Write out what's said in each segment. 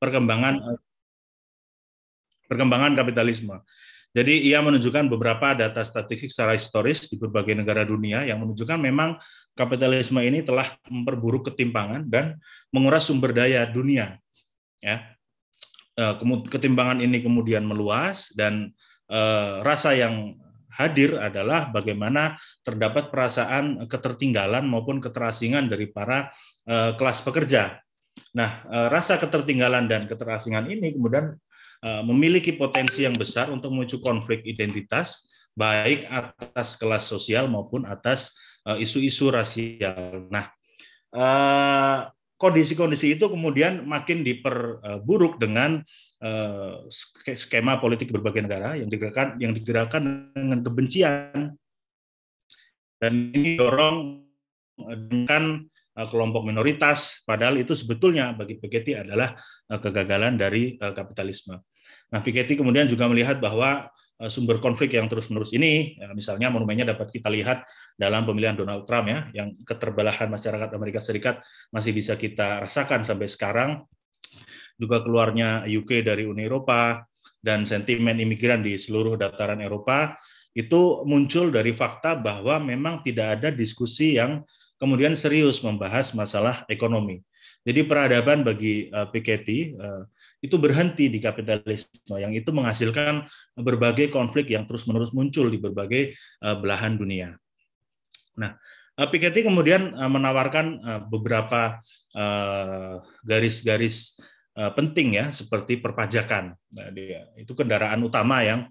perkembangan kapitalisme. Jadi ia menunjukkan beberapa data statistik secara historis di berbagai negara dunia yang menunjukkan memang kapitalisme ini telah memperburuk ketimpangan dan menguras sumber daya dunia. Ya. Ketimpangan ini kemudian meluas dan rasa yang hadir adalah bagaimana terdapat perasaan ketertinggalan maupun keterasingan dari para kelas pekerja. Nah, rasa ketertinggalan dan keterasingan ini kemudian memiliki potensi yang besar untuk memicu konflik identitas, baik atas kelas sosial maupun atas isu-isu rasial. Nah, kondisi-kondisi itu kemudian makin diperburuk dengan skema politik berbagai negara yang digerakkan dengan kebencian, dan ini dorong dengan kelompok minoritas, padahal itu sebetulnya bagi Piketty adalah kegagalan dari kapitalisme. Nah, Piketty kemudian juga melihat bahwa sumber konflik yang terus-menerus ini, misalnya monumennya dapat kita lihat dalam pemilihan Donald Trump ya, yang keterbelahan masyarakat Amerika Serikat masih bisa kita rasakan sampai sekarang, juga keluarnya UK dari Uni Eropa, dan sentimen imigran di seluruh dataran Eropa, itu muncul dari fakta bahwa memang tidak ada diskusi yang kemudian serius membahas masalah ekonomi. Jadi peradaban bagi Piketty itu berhenti di kapitalisme, yang itu menghasilkan berbagai konflik yang terus-menerus muncul di berbagai belahan dunia. Nah, Piketty kemudian menawarkan beberapa garis-garis penting ya, seperti perpajakan. Nah, itu kendaraan utama yang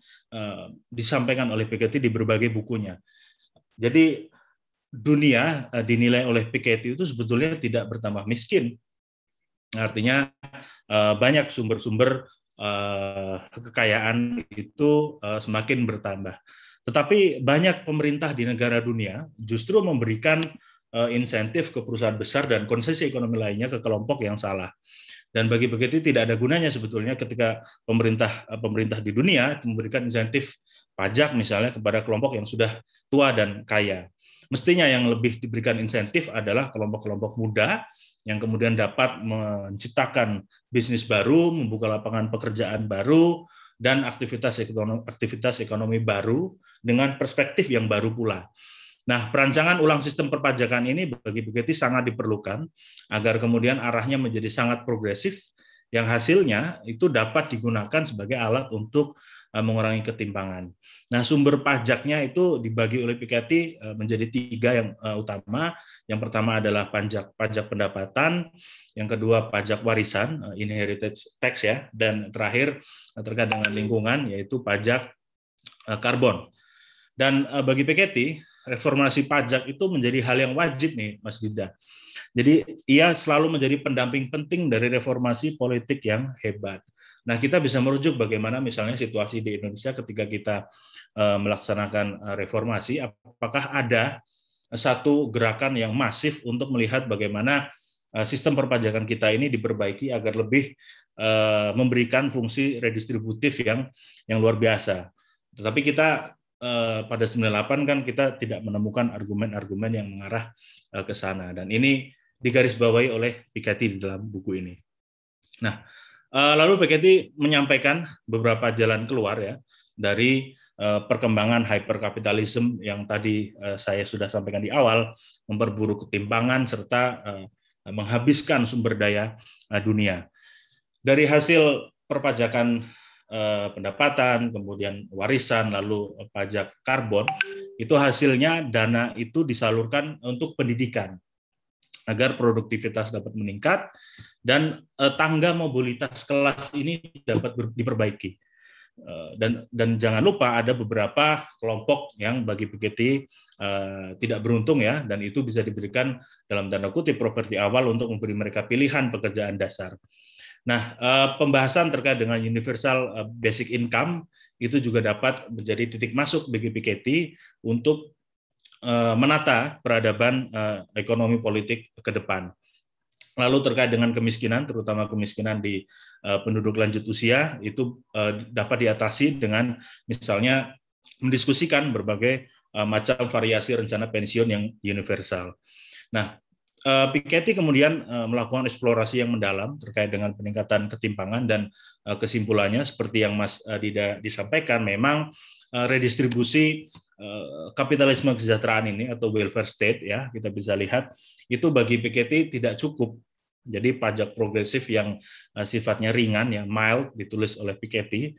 disampaikan oleh Piketty di berbagai bukunya. Jadi dunia dinilai oleh Piketty itu sebetulnya tidak bertambah miskin. Artinya banyak sumber-sumber kekayaan itu semakin bertambah. Tetapi banyak pemerintah di negara dunia justru memberikan insentif ke perusahaan besar dan konsesi ekonomi lainnya ke kelompok yang salah. Dan bagi Piketty tidak ada gunanya sebetulnya ketika pemerintah di dunia memberikan insentif pajak misalnya kepada kelompok yang sudah tua dan kaya. Mestinya yang lebih diberikan insentif adalah kelompok-kelompok muda yang kemudian dapat menciptakan bisnis baru, membuka lapangan pekerjaan baru, dan aktivitas ekonomi baru dengan perspektif yang baru pula. Nah, perancangan ulang sistem perpajakan ini bagi Piketty sangat diperlukan agar kemudian arahnya menjadi sangat progresif, yang hasilnya itu dapat digunakan sebagai alat untuk mengurangi ketimpangan. Nah, sumber pajaknya itu dibagi oleh Piketty menjadi tiga yang utama. Yang pertama adalah pajak pendapatan, yang kedua pajak warisan, inheritance tax ya, dan terakhir terkait dengan lingkungan yaitu pajak karbon. Dan bagi Piketty, reformasi pajak itu menjadi hal yang wajib nih, Mas Dida. Jadi ia selalu menjadi pendamping penting dari reformasi politik yang hebat. Nah, kita bisa merujuk bagaimana misalnya situasi di Indonesia ketika kita melaksanakan reformasi, apakah ada satu gerakan yang masif untuk melihat bagaimana sistem perpajakan kita ini diperbaiki agar lebih memberikan fungsi redistributif yang luar biasa. Tetapi kita pada 98 kan kita tidak menemukan argumen-argumen yang mengarah ke sana, dan ini digarisbawahi oleh Piketty di dalam buku ini. Nah, lalu Piketty menyampaikan beberapa jalan keluar ya dari perkembangan hyperkapitalisme yang tadi saya sudah sampaikan di awal, memperburuk ketimpangan serta menghabiskan sumber daya dunia. Dari hasil perpajakan pendapatan, kemudian warisan, lalu pajak karbon, itu hasilnya dana itu disalurkan untuk pendidikan agar produktivitas dapat meningkat dan tangga mobilitas kelas ini dapat diperbaiki. Dan jangan lupa ada beberapa kelompok yang bagi Piketty tidak beruntung ya, dan itu bisa diberikan dalam tanda kutip properti awal untuk memberi mereka pilihan pekerjaan dasar. Nah, pembahasan terkait dengan universal basic income itu juga dapat menjadi titik masuk bagi Piketty untuk menata peradaban ekonomi politik ke depan. Lalu terkait dengan kemiskinan, terutama kemiskinan di penduduk lanjut usia, itu dapat diatasi dengan misalnya mendiskusikan berbagai macam variasi rencana pensiun yang universal. Nah, Piketty kemudian melakukan eksplorasi yang mendalam terkait dengan peningkatan ketimpangan dan kesimpulannya seperti yang Mas Dida disampaikan, memang redistribusi kapitalisme kesejahteraan ini atau welfare state ya, kita bisa lihat itu bagi Piketty tidak cukup. Jadi pajak progresif yang sifatnya ringan ya, mild ditulis oleh Piketty,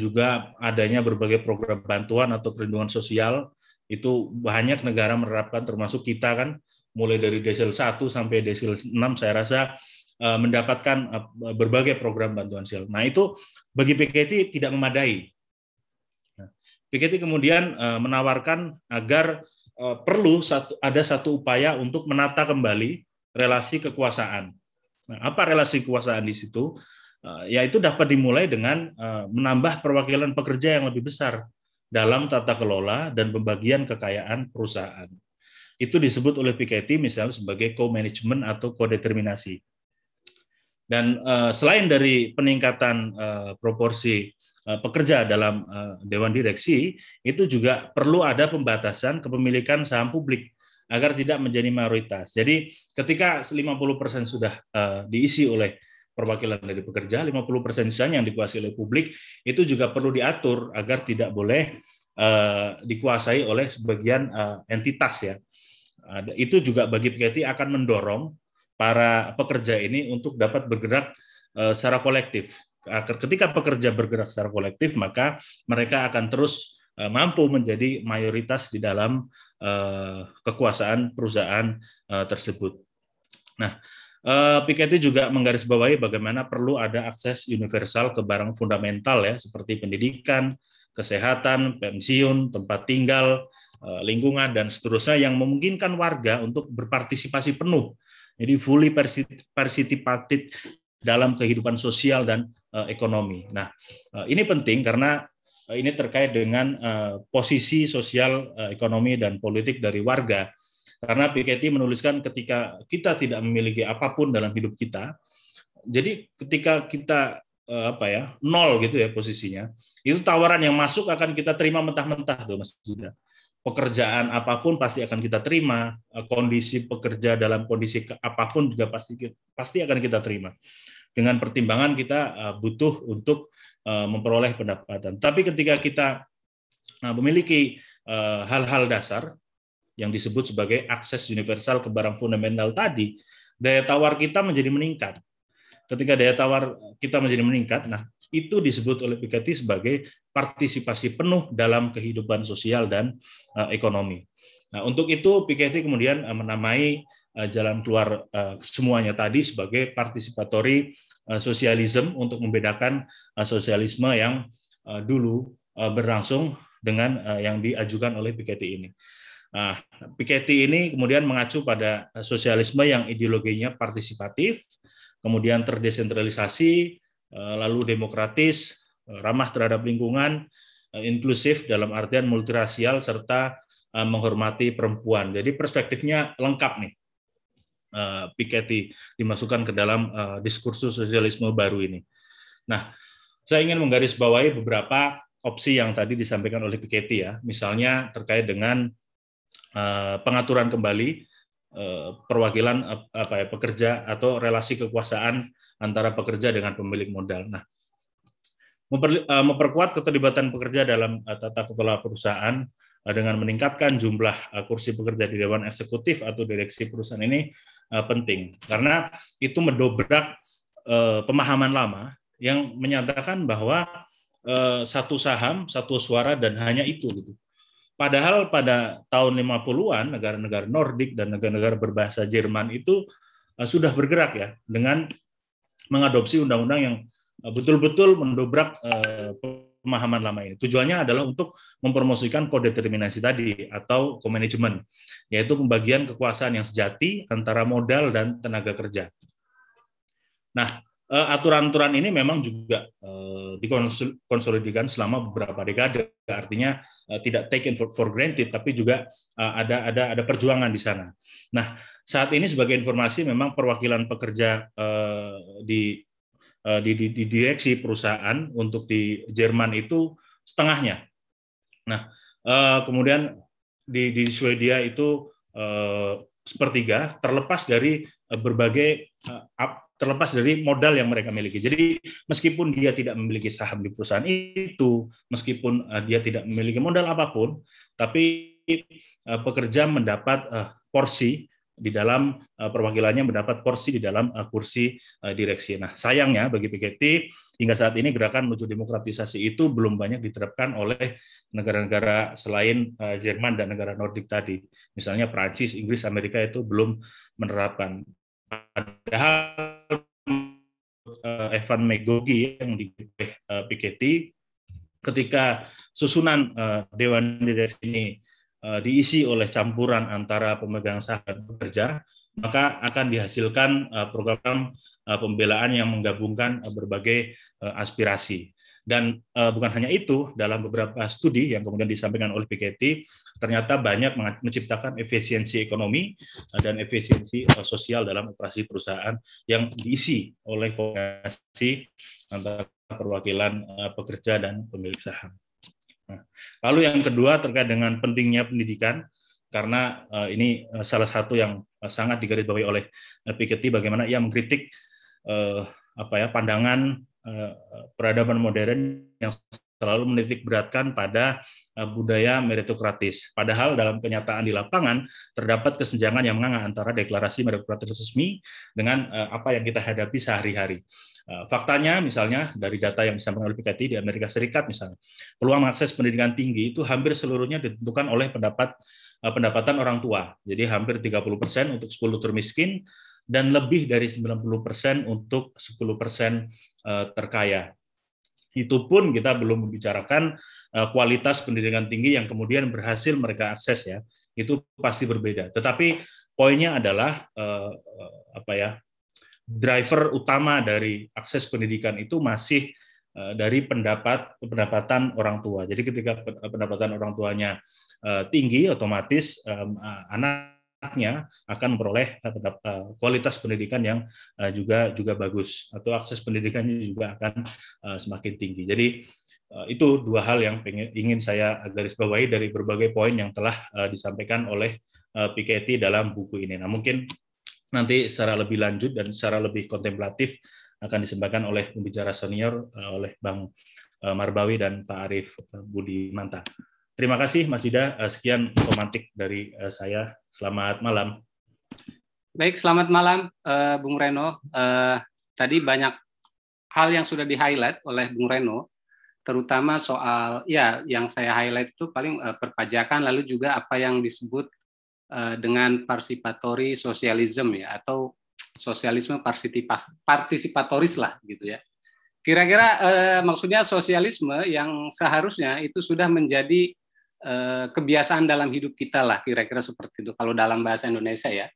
juga adanya berbagai program bantuan atau perlindungan sosial itu banyak negara menerapkan termasuk kita kan, mulai dari desil 1 sampai desil 6 saya rasa mendapatkan berbagai program bantuan sosial. Nah, itu bagi Piketty tidak memadai. Piketty kemudian menawarkan agar ada satu upaya untuk menata kembali relasi kekuasaan. Nah, apa relasi kekuasaan di situ? Yaitu dapat dimulai dengan menambah perwakilan pekerja yang lebih besar dalam tata kelola dan pembagian kekayaan perusahaan. Itu disebut oleh Piketty misalnya sebagai co-management atau kodeterminasi. Dan selain dari peningkatan proporsi pekerja dalam Dewan Direksi, itu juga perlu ada pembatasan kepemilikan saham publik agar tidak menjadi mayoritas. Jadi ketika 50% sudah diisi oleh perwakilan dari pekerja, 50% sisanya yang dikuasai oleh publik, itu juga perlu diatur agar tidak boleh dikuasai oleh sebagian entitas ya. Itu juga bagi Piketty akan mendorong para pekerja ini untuk dapat bergerak secara kolektif. Ketika pekerja bergerak secara kolektif, maka mereka akan terus mampu menjadi mayoritas di dalam kekuasaan perusahaan tersebut. Nah, Piketty juga menggarisbawahi bagaimana perlu ada akses universal ke barang fundamental ya, seperti pendidikan, kesehatan, pensiun, tempat tinggal, lingkungan, dan seterusnya yang memungkinkan warga untuk berpartisipasi penuh, jadi fully participated dalam kehidupan sosial dan ekonomi. Nah, ini penting karena ini terkait dengan posisi sosial, ekonomi, dan politik dari warga. Karena Piketty menuliskan ketika kita tidak memiliki apapun dalam hidup kita, jadi ketika kita nol gitu ya posisinya, itu tawaran yang masuk akan kita terima mentah-mentah tuh Mas Dida. Pekerjaan apapun pasti akan kita terima, kondisi pekerja dalam kondisi apapun juga pasti akan kita terima. Dengan pertimbangan kita butuh untuk memperoleh pendapatan. Tapi ketika kita memiliki hal-hal dasar yang disebut sebagai akses universal ke barang fundamental tadi, daya tawar kita menjadi meningkat. Ketika daya tawar kita menjadi meningkat, nah itu disebut oleh Piketty sebagai partisipasi penuh dalam kehidupan sosial dan ekonomi. Nah, untuk itu Piketty kemudian menamai jalan keluar semuanya tadi sebagai participatory socialism untuk membedakan sosialisme yang dulu berlangsung dengan yang diajukan oleh Piketty ini. Nah, Piketty ini kemudian mengacu pada sosialisme yang ideologinya partisipatif, kemudian terdesentralisasi, lalu demokratis, ramah terhadap lingkungan, inklusif dalam artian multirasial, serta menghormati perempuan. Jadi perspektifnya lengkap nih, Piketty dimasukkan ke dalam diskursus sosialisme baru ini. Nah, saya ingin menggarisbawahi beberapa opsi yang tadi disampaikan oleh Piketty ya, misalnya terkait dengan pengaturan kembali perwakilan pekerja atau relasi kekuasaan antara pekerja dengan pemilik modal. Nah, memperkuat keterlibatan pekerja dalam tata kelola perusahaan dengan meningkatkan jumlah kursi pekerja di dewan eksekutif atau direksi perusahaan ini penting karena itu mendobrak pemahaman lama yang menyatakan bahwa satu saham, satu suara dan hanya itu gitu. Padahal pada tahun 50-an negara-negara Nordik dan negara-negara berbahasa Jerman itu sudah bergerak ya dengan mengadopsi undang-undang yang betul-betul mendobrak pemahaman lama ini. Tujuannya adalah untuk mempromosikan kodeterminasi tadi atau co-management, yaitu pembagian kekuasaan yang sejati antara modal dan tenaga kerja. Nah, aturan-aturan ini memang juga dikonsolidasikan selama beberapa dekade, artinya tidak taken for granted, tapi juga ada perjuangan di sana. Nah, saat ini sebagai informasi memang perwakilan pekerja di direksi perusahaan untuk di Jerman itu setengahnya. Nah, kemudian di Swedia itu sepertiga terlepas dari berbagai terlepas dari modal yang mereka miliki. Jadi meskipun dia tidak memiliki saham di perusahaan itu, meskipun dia tidak memiliki modal apapun, tapi pekerja mendapat porsi di dalam perwakilannya, mendapat porsi di dalam kursi direksi. Nah, sayangnya bagi Piketty hingga saat ini gerakan menuju demokratisasi itu belum banyak diterapkan oleh negara-negara selain Jerman dan negara Nordik tadi. Misalnya Prancis, Inggris, Amerika itu belum menerapkan. Padahal Evan Megogi yang di Piketty, ketika susunan Dewan Direksi ini diisi oleh campuran antara pemegang saham dan pekerja, maka akan dihasilkan program pembelaan yang menggabungkan berbagai aspirasi. Dan bukan hanya itu, dalam beberapa studi yang kemudian disampaikan oleh Piketty, ternyata banyak menciptakan efisiensi ekonomi dan efisiensi sosial dalam operasi perusahaan yang diisi oleh kombinasi antara perwakilan pekerja dan pemilik saham. Nah, lalu yang kedua terkait dengan pentingnya pendidikan, karena ini salah satu yang sangat digarisbawahi oleh Piketty, bagaimana ia mengkritik pandangan peradaban modern yang selalu menitik beratkan pada budaya meritokratis. Padahal dalam kenyataan di lapangan terdapat kesenjangan yang menganga antara deklarasi meritokratis resmi dengan apa yang kita hadapi sehari-hari. Faktanya misalnya dari data yang disampaikan oleh Piketty di Amerika Serikat misalnya, peluang akses pendidikan tinggi itu hampir seluruhnya ditentukan oleh pendapatan orang tua. Jadi hampir 30% untuk 10 termiskin, dan lebih dari 90% untuk 10% terkaya. Itu pun kita belum membicarakan kualitas pendidikan tinggi yang kemudian berhasil mereka akses ya. Itu pasti berbeda. Tetapi poinnya adalah driver utama dari akses pendidikan itu masih dari pendapatan orang tua. Jadi ketika pendapatan orang tuanya tinggi, otomatis anaknya akan memperoleh kualitas pendidikan yang juga bagus, atau akses pendidikannya juga akan semakin tinggi. Jadi itu dua hal yang ingin saya garis bawahi dari berbagai poin yang telah disampaikan oleh Piketty dalam buku ini. Nah, mungkin nanti secara lebih lanjut dan secara lebih kontemplatif akan disampaikan oleh pembicara senior, oleh Bang Marbawi dan Pak Arief Budi Manta. Terima kasih, Mas Dida. Sekian komantik dari saya. Selamat malam. Baik, selamat malam, Bung Reno. Tadi banyak hal yang sudah di-highlight oleh Bung Reno, terutama soal, ya, yang saya highlight itu paling perpajakan, lalu juga apa yang disebut dengan participatory socialism, ya, atau sosialisme partisipatoris lah, gitu ya. Kira-kira maksudnya sosialisme yang seharusnya itu sudah menjadi kebiasaan dalam hidup kita lah, kira-kira seperti itu kalau dalam bahasa Indonesia ya.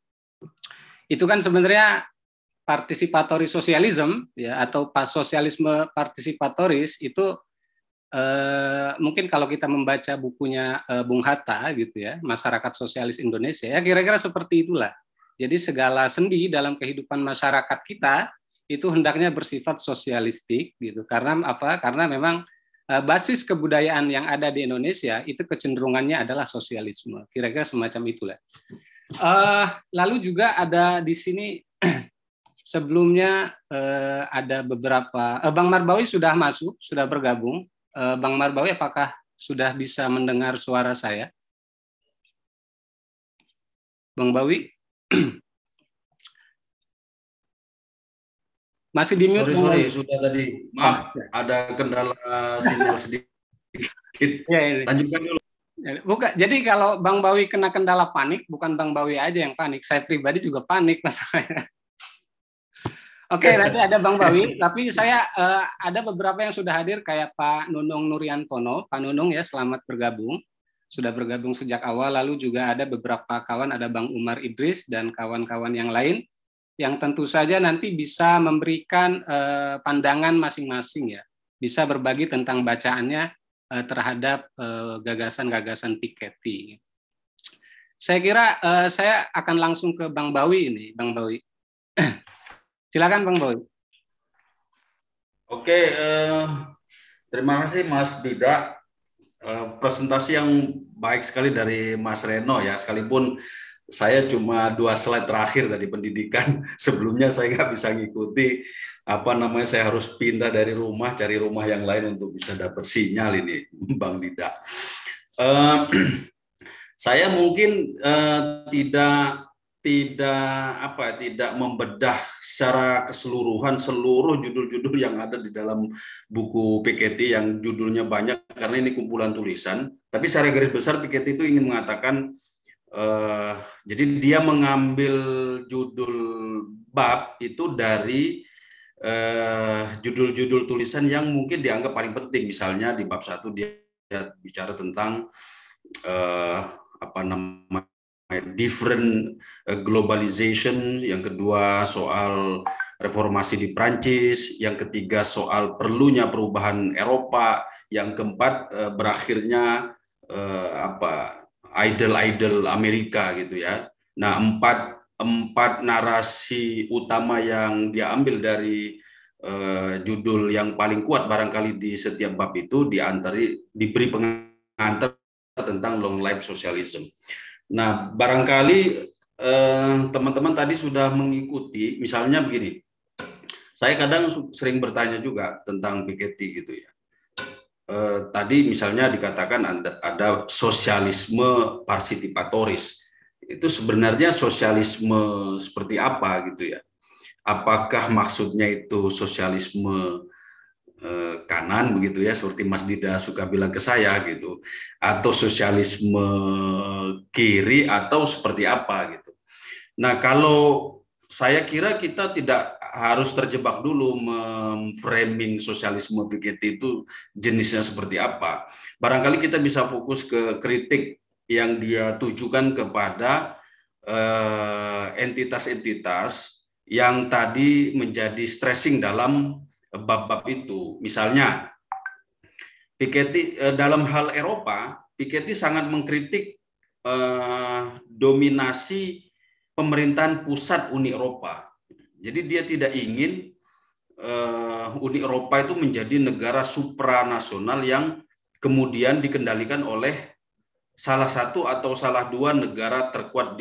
Itu kan sebenarnya participatory socialism ya, atau sosialisme partisipatoris itu mungkin kalau kita membaca bukunya Bung Hatta gitu ya, Masyarakat Sosialis Indonesia ya, kira-kira seperti itulah. Jadi segala sendi dalam kehidupan masyarakat kita itu hendaknya bersifat sosialistik gitu, karena apa? Karena memang basis kebudayaan yang ada di Indonesia itu kecenderungannya adalah sosialisme, kira-kira semacam itulah. Lalu juga ada di sini sebelumnya ada beberapa Bang Marbawi sudah masuk, sudah bergabung. Bang Marbawi, apakah sudah bisa mendengar suara saya, Bang Bawi? Masih di mute. Sorry, sudah tadi. Maaf, ada kendala sinyal sedikit. Lanjutkan dulu. Bukan, jadi kalau Bang Bawi kena kendala panik, bukan Bang Bawi aja yang panik. Saya pribadi juga panik masalahnya. Oke, nanti ada Bang Bawi. Tapi saya ada beberapa yang sudah hadir, kayak Pak Nunung Nuriantono. Pak Nunung ya, selamat bergabung. Sudah bergabung sejak awal. Lalu juga ada beberapa kawan, ada Bang Umar Idris dan kawan-kawan yang lain, yang tentu saja nanti bisa memberikan pandangan masing-masing ya, bisa berbagi tentang bacaannya terhadap gagasan-gagasan Piketty. Saya kira saya akan langsung ke Bang Bawi ini, Bang Bawi. Silakan Bang Bawi. Oke, terima kasih Mas Dida. Presentasi yang baik sekali dari Mas Reno ya, sekalipun Saya cuma 2 slide terakhir dari pendidikan. Sebelumnya saya nggak bisa ngikuti, saya harus pindah dari rumah, cari rumah yang lain untuk bisa dapat sinyal ini, Bang Dida. Saya mungkin tidak membedah secara keseluruhan seluruh judul-judul yang ada di dalam buku Piketty yang judulnya banyak karena ini kumpulan tulisan. Tapi secara garis besar Piketty itu ingin mengatakan, jadi dia mengambil judul bab itu dari judul-judul tulisan yang mungkin dianggap paling penting. Misalnya di bab 1 dia bicara tentang different globalization, yang kedua soal reformasi di Prancis, yang ketiga soal perlunya perubahan Eropa, yang keempat berakhirnya idol-idol Amerika gitu ya. Nah, empat narasi utama yang dia ambil dari judul yang paling kuat barangkali di setiap bab itu diberi pengantar tentang long life socialism. Nah, barangkali teman-teman tadi sudah mengikuti, misalnya begini. Saya kadang sering bertanya juga tentang Piketty gitu ya. Tadi misalnya dikatakan ada sosialisme partisipatoris. Itu sebenarnya sosialisme seperti apa gitu ya? Apakah maksudnya itu sosialisme kanan begitu ya, seperti Mas Dida suka bilang ke saya gitu, atau sosialisme kiri atau seperti apa gitu? Nah, kalau saya kira kita tidak harus terjebak dulu memframing sosialisme Piketty itu jenisnya seperti apa. Barangkali kita bisa fokus ke kritik yang dia tujukan kepada entitas-entitas yang tadi menjadi stressing dalam bab-bab itu. Misalnya, Piketty dalam hal Eropa, Piketty sangat mengkritik dominasi pemerintahan pusat Uni Eropa. Jadi dia tidak ingin Uni Eropa itu menjadi negara supranasional yang kemudian dikendalikan oleh salah satu atau salah dua negara terkuat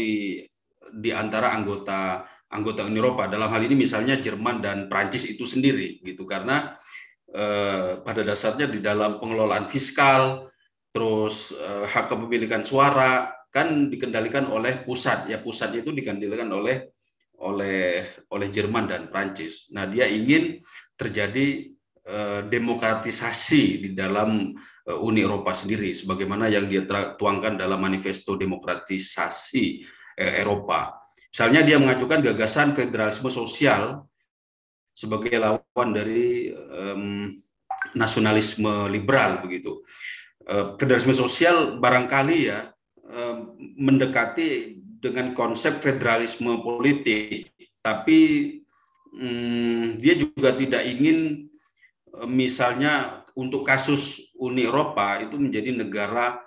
di antara anggota Uni Eropa. Dalam hal ini misalnya Jerman dan Prancis itu sendiri gitu, karena pada dasarnya di dalam pengelolaan fiskal, terus hak kepemilikan suara kan dikendalikan oleh pusat. Ya, pusatnya itu dikendalikan oleh Jerman dan Prancis. Nah, dia ingin terjadi demokratisasi di dalam Uni Eropa sendiri, sebagaimana yang dia tuangkan dalam Manifesto demokratisasi Eropa. Misalnya dia mengajukan gagasan federalisme sosial sebagai lawan dari nasionalisme liberal begitu. Federalisme sosial barangkali ya mendekati dengan konsep federalisme politik, tapi dia juga tidak ingin misalnya untuk kasus Uni Eropa itu menjadi negara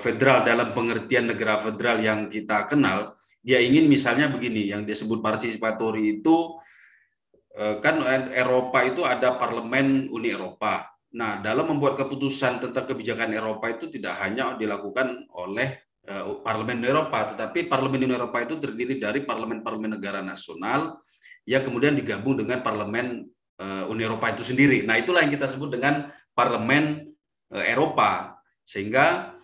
federal dalam pengertian negara federal yang kita kenal. Dia ingin misalnya begini, yang disebut partisipatori itu kan Eropa itu ada parlemen Uni Eropa. Nah, dalam membuat keputusan tentang kebijakan Eropa itu tidak hanya dilakukan oleh Parlemen Eropa, tetapi Parlemen Eropa itu terdiri dari parlemen-parlemen negara nasional yang kemudian digabung dengan parlemen Uni Eropa itu sendiri. Nah, itulah yang kita sebut dengan parlemen Eropa. Sehingga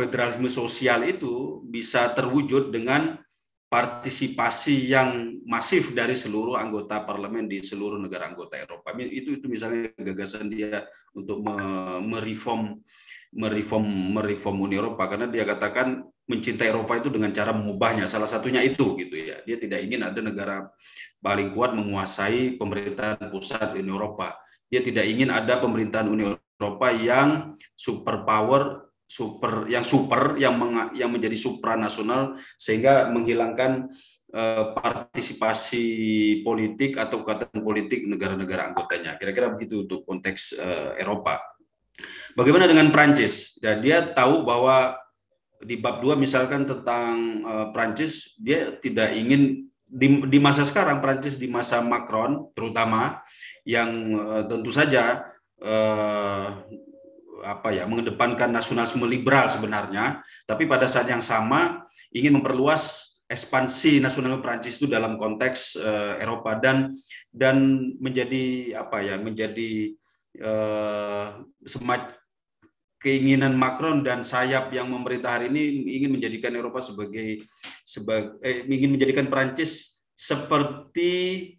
federalisme sosial itu bisa terwujud dengan partisipasi yang masif dari seluruh anggota parlemen di seluruh negara anggota Eropa. Itu misalnya gagasan dia untuk mereform Uni Eropa, karena dia katakan mencintai Eropa itu dengan cara mengubahnya, salah satunya itu gitu ya. Dia tidak ingin ada negara paling kuat menguasai pemerintahan pusat Uni Eropa. Dia tidak ingin ada pemerintahan Uni Eropa yang super yang menjadi supranasional sehingga menghilangkan partisipasi politik atau kekuatan politik negara-negara anggotanya. Kira-kira begitu untuk konteks Eropa. Bagaimana dengan Prancis? Ya, dia tahu bahwa di bab 2 misalkan tentang Prancis, dia tidak ingin di masa sekarang, Prancis di masa Macron terutama, yang tentu saja mengedepankan nasionalisme liberal sebenarnya, tapi pada saat yang sama ingin memperluas ekspansi nasionalisme Prancis itu dalam konteks Eropa dan menjadi menjadi semacam keinginan Macron dan sayap yang memerintah hari ini ingin menjadikan Eropa ingin menjadikan Prancis seperti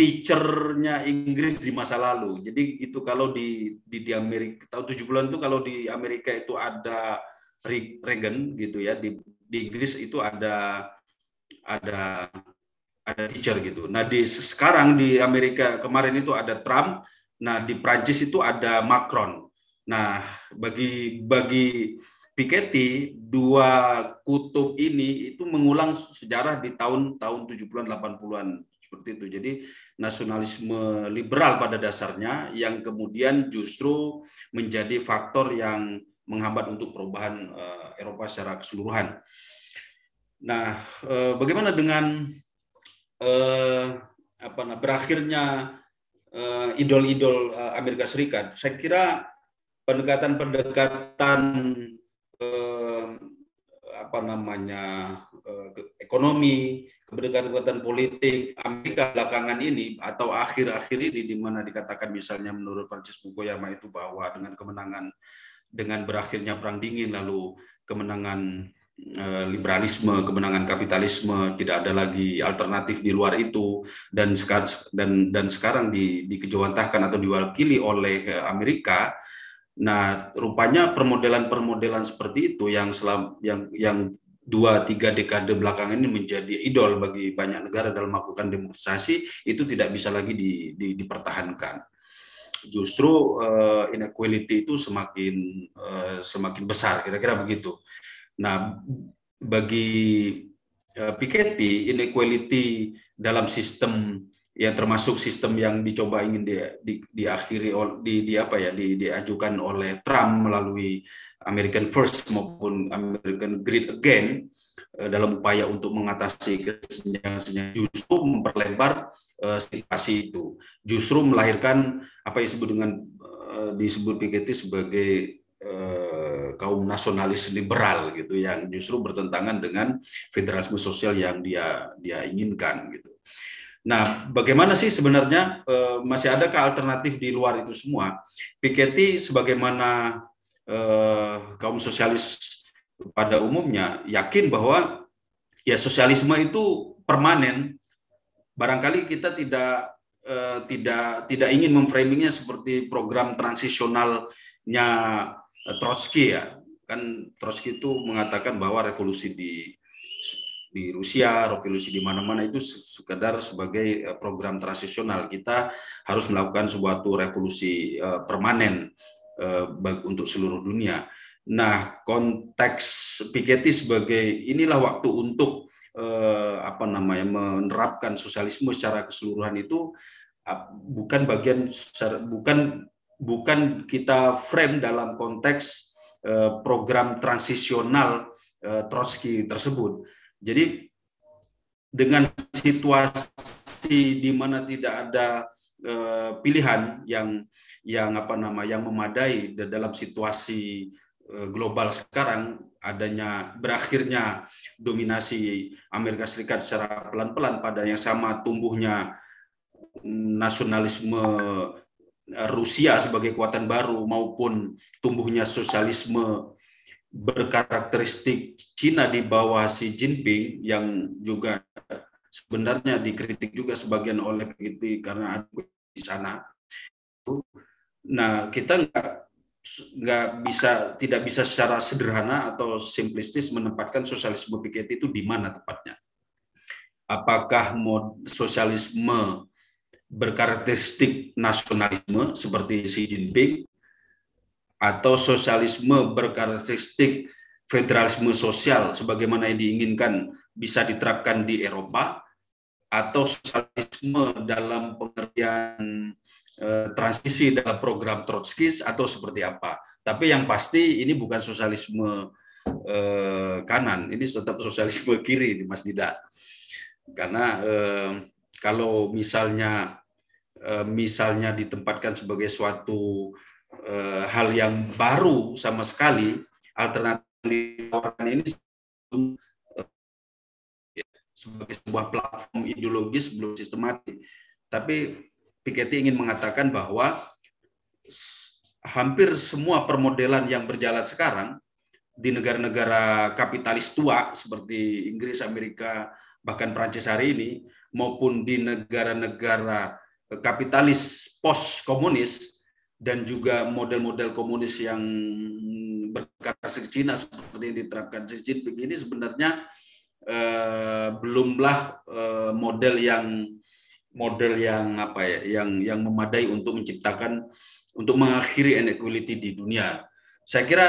teachernya Inggris di masa lalu. Jadi itu kalau di Amerika tahun 70-an itu kalau di Amerika itu ada Reagan gitu ya, di Inggris itu ada teacher gitu. Nah, sekarang di Amerika kemarin itu ada Trump, nah di Prancis itu ada Macron. Nah, bagi Piketty, dua kutub ini itu mengulang sejarah di tahun-tahun 70-an 80-an. Seperti itu. Jadi nasionalisme liberal pada dasarnya yang kemudian justru menjadi faktor yang menghambat untuk perubahan Eropa secara keseluruhan. Nah, bagaimana dengan berakhirnya idol-idol Amerika Serikat? Saya kira pendekatan ekonomi, kedekatan politik Amerika belakangan ini atau akhir-akhir ini, di mana dikatakan misalnya menurut Francis Fukuyama itu bahwa dengan berakhirnya Perang Dingin lalu kemenangan liberalisme, kemenangan kapitalisme, tidak ada lagi alternatif di luar itu, dan sekarang dikejawantahkan atau diwakili oleh Amerika. Nah, rupanya permodelan-permodelan seperti itu yang 2-3 dekade belakangan ini menjadi idol bagi banyak negara dalam melakukan demokratisasi itu tidak bisa lagi dipertahankan. Justru inequality itu semakin besar, kira-kira begitu. Nah, bagi Piketty, inequality dalam sistem yang termasuk sistem yang dicoba ingin diakhiri diajukan oleh Trump melalui American First maupun American Great Again dalam upaya untuk mengatasi kesenjangan, justru memperlebar situasi itu, justru melahirkan apa yang disebut Piketty sebagai kaum nasionalis liberal gitu, yang justru bertentangan dengan federalisme sosial yang dia inginkan gitu. Nah, bagaimana sih sebenarnya, masih adakah alternatif di luar itu semua? Piketty sebagaimana kaum sosialis pada umumnya yakin bahwa ya sosialisme itu permanen. Barangkali kita tidak ingin memframingnya seperti program transisionalnya Trotsky ya. Kan Trotsky itu mengatakan bahwa revolusi di Rusia, revolusi di mana-mana itu sekedar sebagai program transisional. Kita harus melakukan suatu revolusi permanen untuk seluruh dunia. Nah, konteks Piketty sebagai inilah waktu untuk menerapkan sosialisme secara keseluruhan itu bukan kita frame dalam konteks program transisional Trotsky tersebut. Jadi dengan situasi di mana tidak ada pilihan yang memadai dalam situasi global sekarang, adanya berakhirnya dominasi Amerika Serikat secara pelan-pelan, pada yang sama tumbuhnya nasionalisme Rusia sebagai kekuatan baru maupun tumbuhnya sosialisme berkarakteristik Cina di bawah Xi Jinping yang juga sebenarnya dikritik juga sebagian oleh Piketty karena ada di sana. Nah, kita tidak bisa secara sederhana atau simplistis menempatkan sosialisme Piketty itu di mana tepatnya. Apakah sosialisme berkarakteristik nasionalisme seperti Xi Jinping, atau sosialisme berkarakteristik federalisme sosial sebagaimana yang diinginkan bisa diterapkan di Eropa, atau sosialisme dalam pengertian transisi dalam program Trotsky, atau seperti apa. Tapi yang pasti ini bukan sosialisme kanan, ini tetap sosialisme kiri, Mas Dida. Karena kalau misalnya ditempatkan sebagai suatu hal yang baru sama sekali, alternatif ini sebagai sebuah platform ideologis belum sistematik. Tapi Piketty ingin mengatakan bahwa hampir semua permodelan yang berjalan sekarang di negara-negara kapitalis tua seperti Inggris, Amerika, bahkan Prancis hari ini, maupun di negara-negara kapitalis post-komunis dan juga model-model komunis yang berkarakter Cina seperti yang diterapkan Xi Jinping ini sebenarnya belumlah model yang memadai untuk menciptakan, untuk mengakhiri inequality di dunia. Saya kira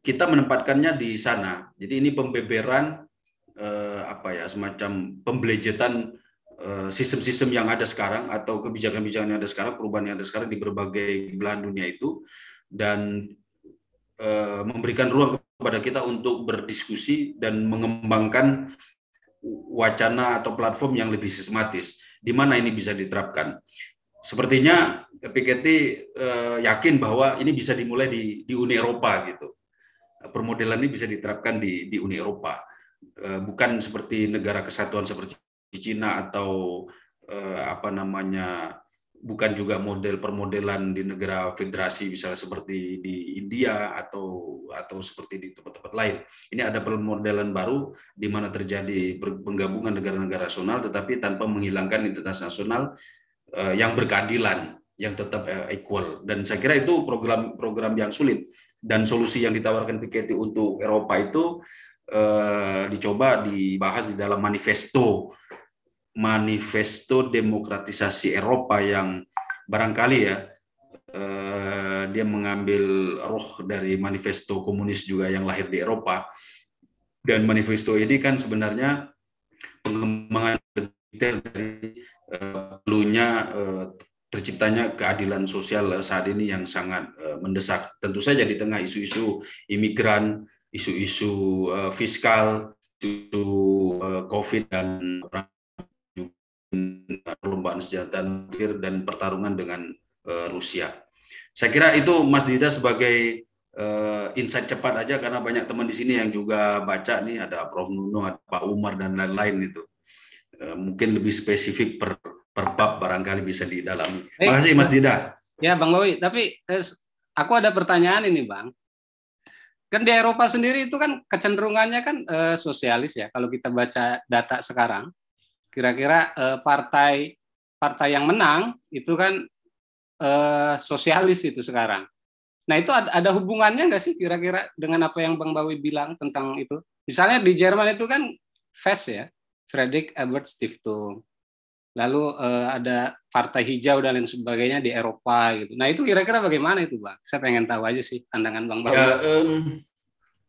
kita menempatkannya di sana. Jadi ini pembeberan semacam pembelejetan sistem-sistem yang ada sekarang atau kebijakan-kebijakan yang ada sekarang, perubahan yang ada sekarang di berbagai belahan dunia itu, dan memberikan ruang kepada kita untuk berdiskusi dan mengembangkan wacana atau platform yang lebih sistematis. Di mana ini bisa diterapkan? Sepertinya Piketty yakin bahwa ini bisa dimulai di Uni Eropa gitu. Permodelan ini bisa diterapkan di Uni Eropa. Bukan seperti negara kesatuan seperti Cina atau bukan juga model permodelan di negara federasi misalnya seperti di India atau seperti di tempat-tempat lain. Ini ada permodelan baru di mana terjadi penggabungan negara-negara nasional tetapi tanpa menghilangkan identitas nasional yang berkeadilan, yang tetap equal. Dan saya kira itu program yang sulit, dan solusi yang ditawarkan Piketty untuk Eropa itu dicoba dibahas di dalam Manifesto demokratisasi Eropa yang barangkali dia mengambil roh dari manifesto komunis juga yang lahir di Eropa. Dan manifesto ini kan sebenarnya pengembangan detail dari perlunya terciptanya keadilan sosial saat ini yang sangat mendesak. Tentu saja di tengah isu-isu imigran, isu-isu fiskal, isu COVID dan perlombaan senjata nuklir dan pertarungan dengan Rusia. Saya kira itu Mas Dida sebagai insight cepat aja, karena banyak teman di sini yang juga baca nih, ada Prof Nuno, ada Pak Umar dan lain-lain itu. Mungkin lebih spesifik per bab barangkali bisa didalami. Terima kasih Mas Dida. Ya Bang Bowie, tapi aku ada pertanyaan ini Bang. Kan di Eropa sendiri itu kan kecenderungannya kan sosialis ya, kalau kita baca data sekarang. Kira-kira partai yang menang itu kan sosialis itu sekarang. Nah itu ada hubungannya nggak sih kira-kira dengan apa yang Bang Bawi bilang tentang itu? Misalnya di Jerman itu kan FES ya, Friedrich Ebert Stiftung. Lalu ada partai hijau dan lain sebagainya di Eropa gitu. Nah itu kira-kira bagaimana itu Bang? Saya pengen tahu aja sih pandangan Bang Bawi.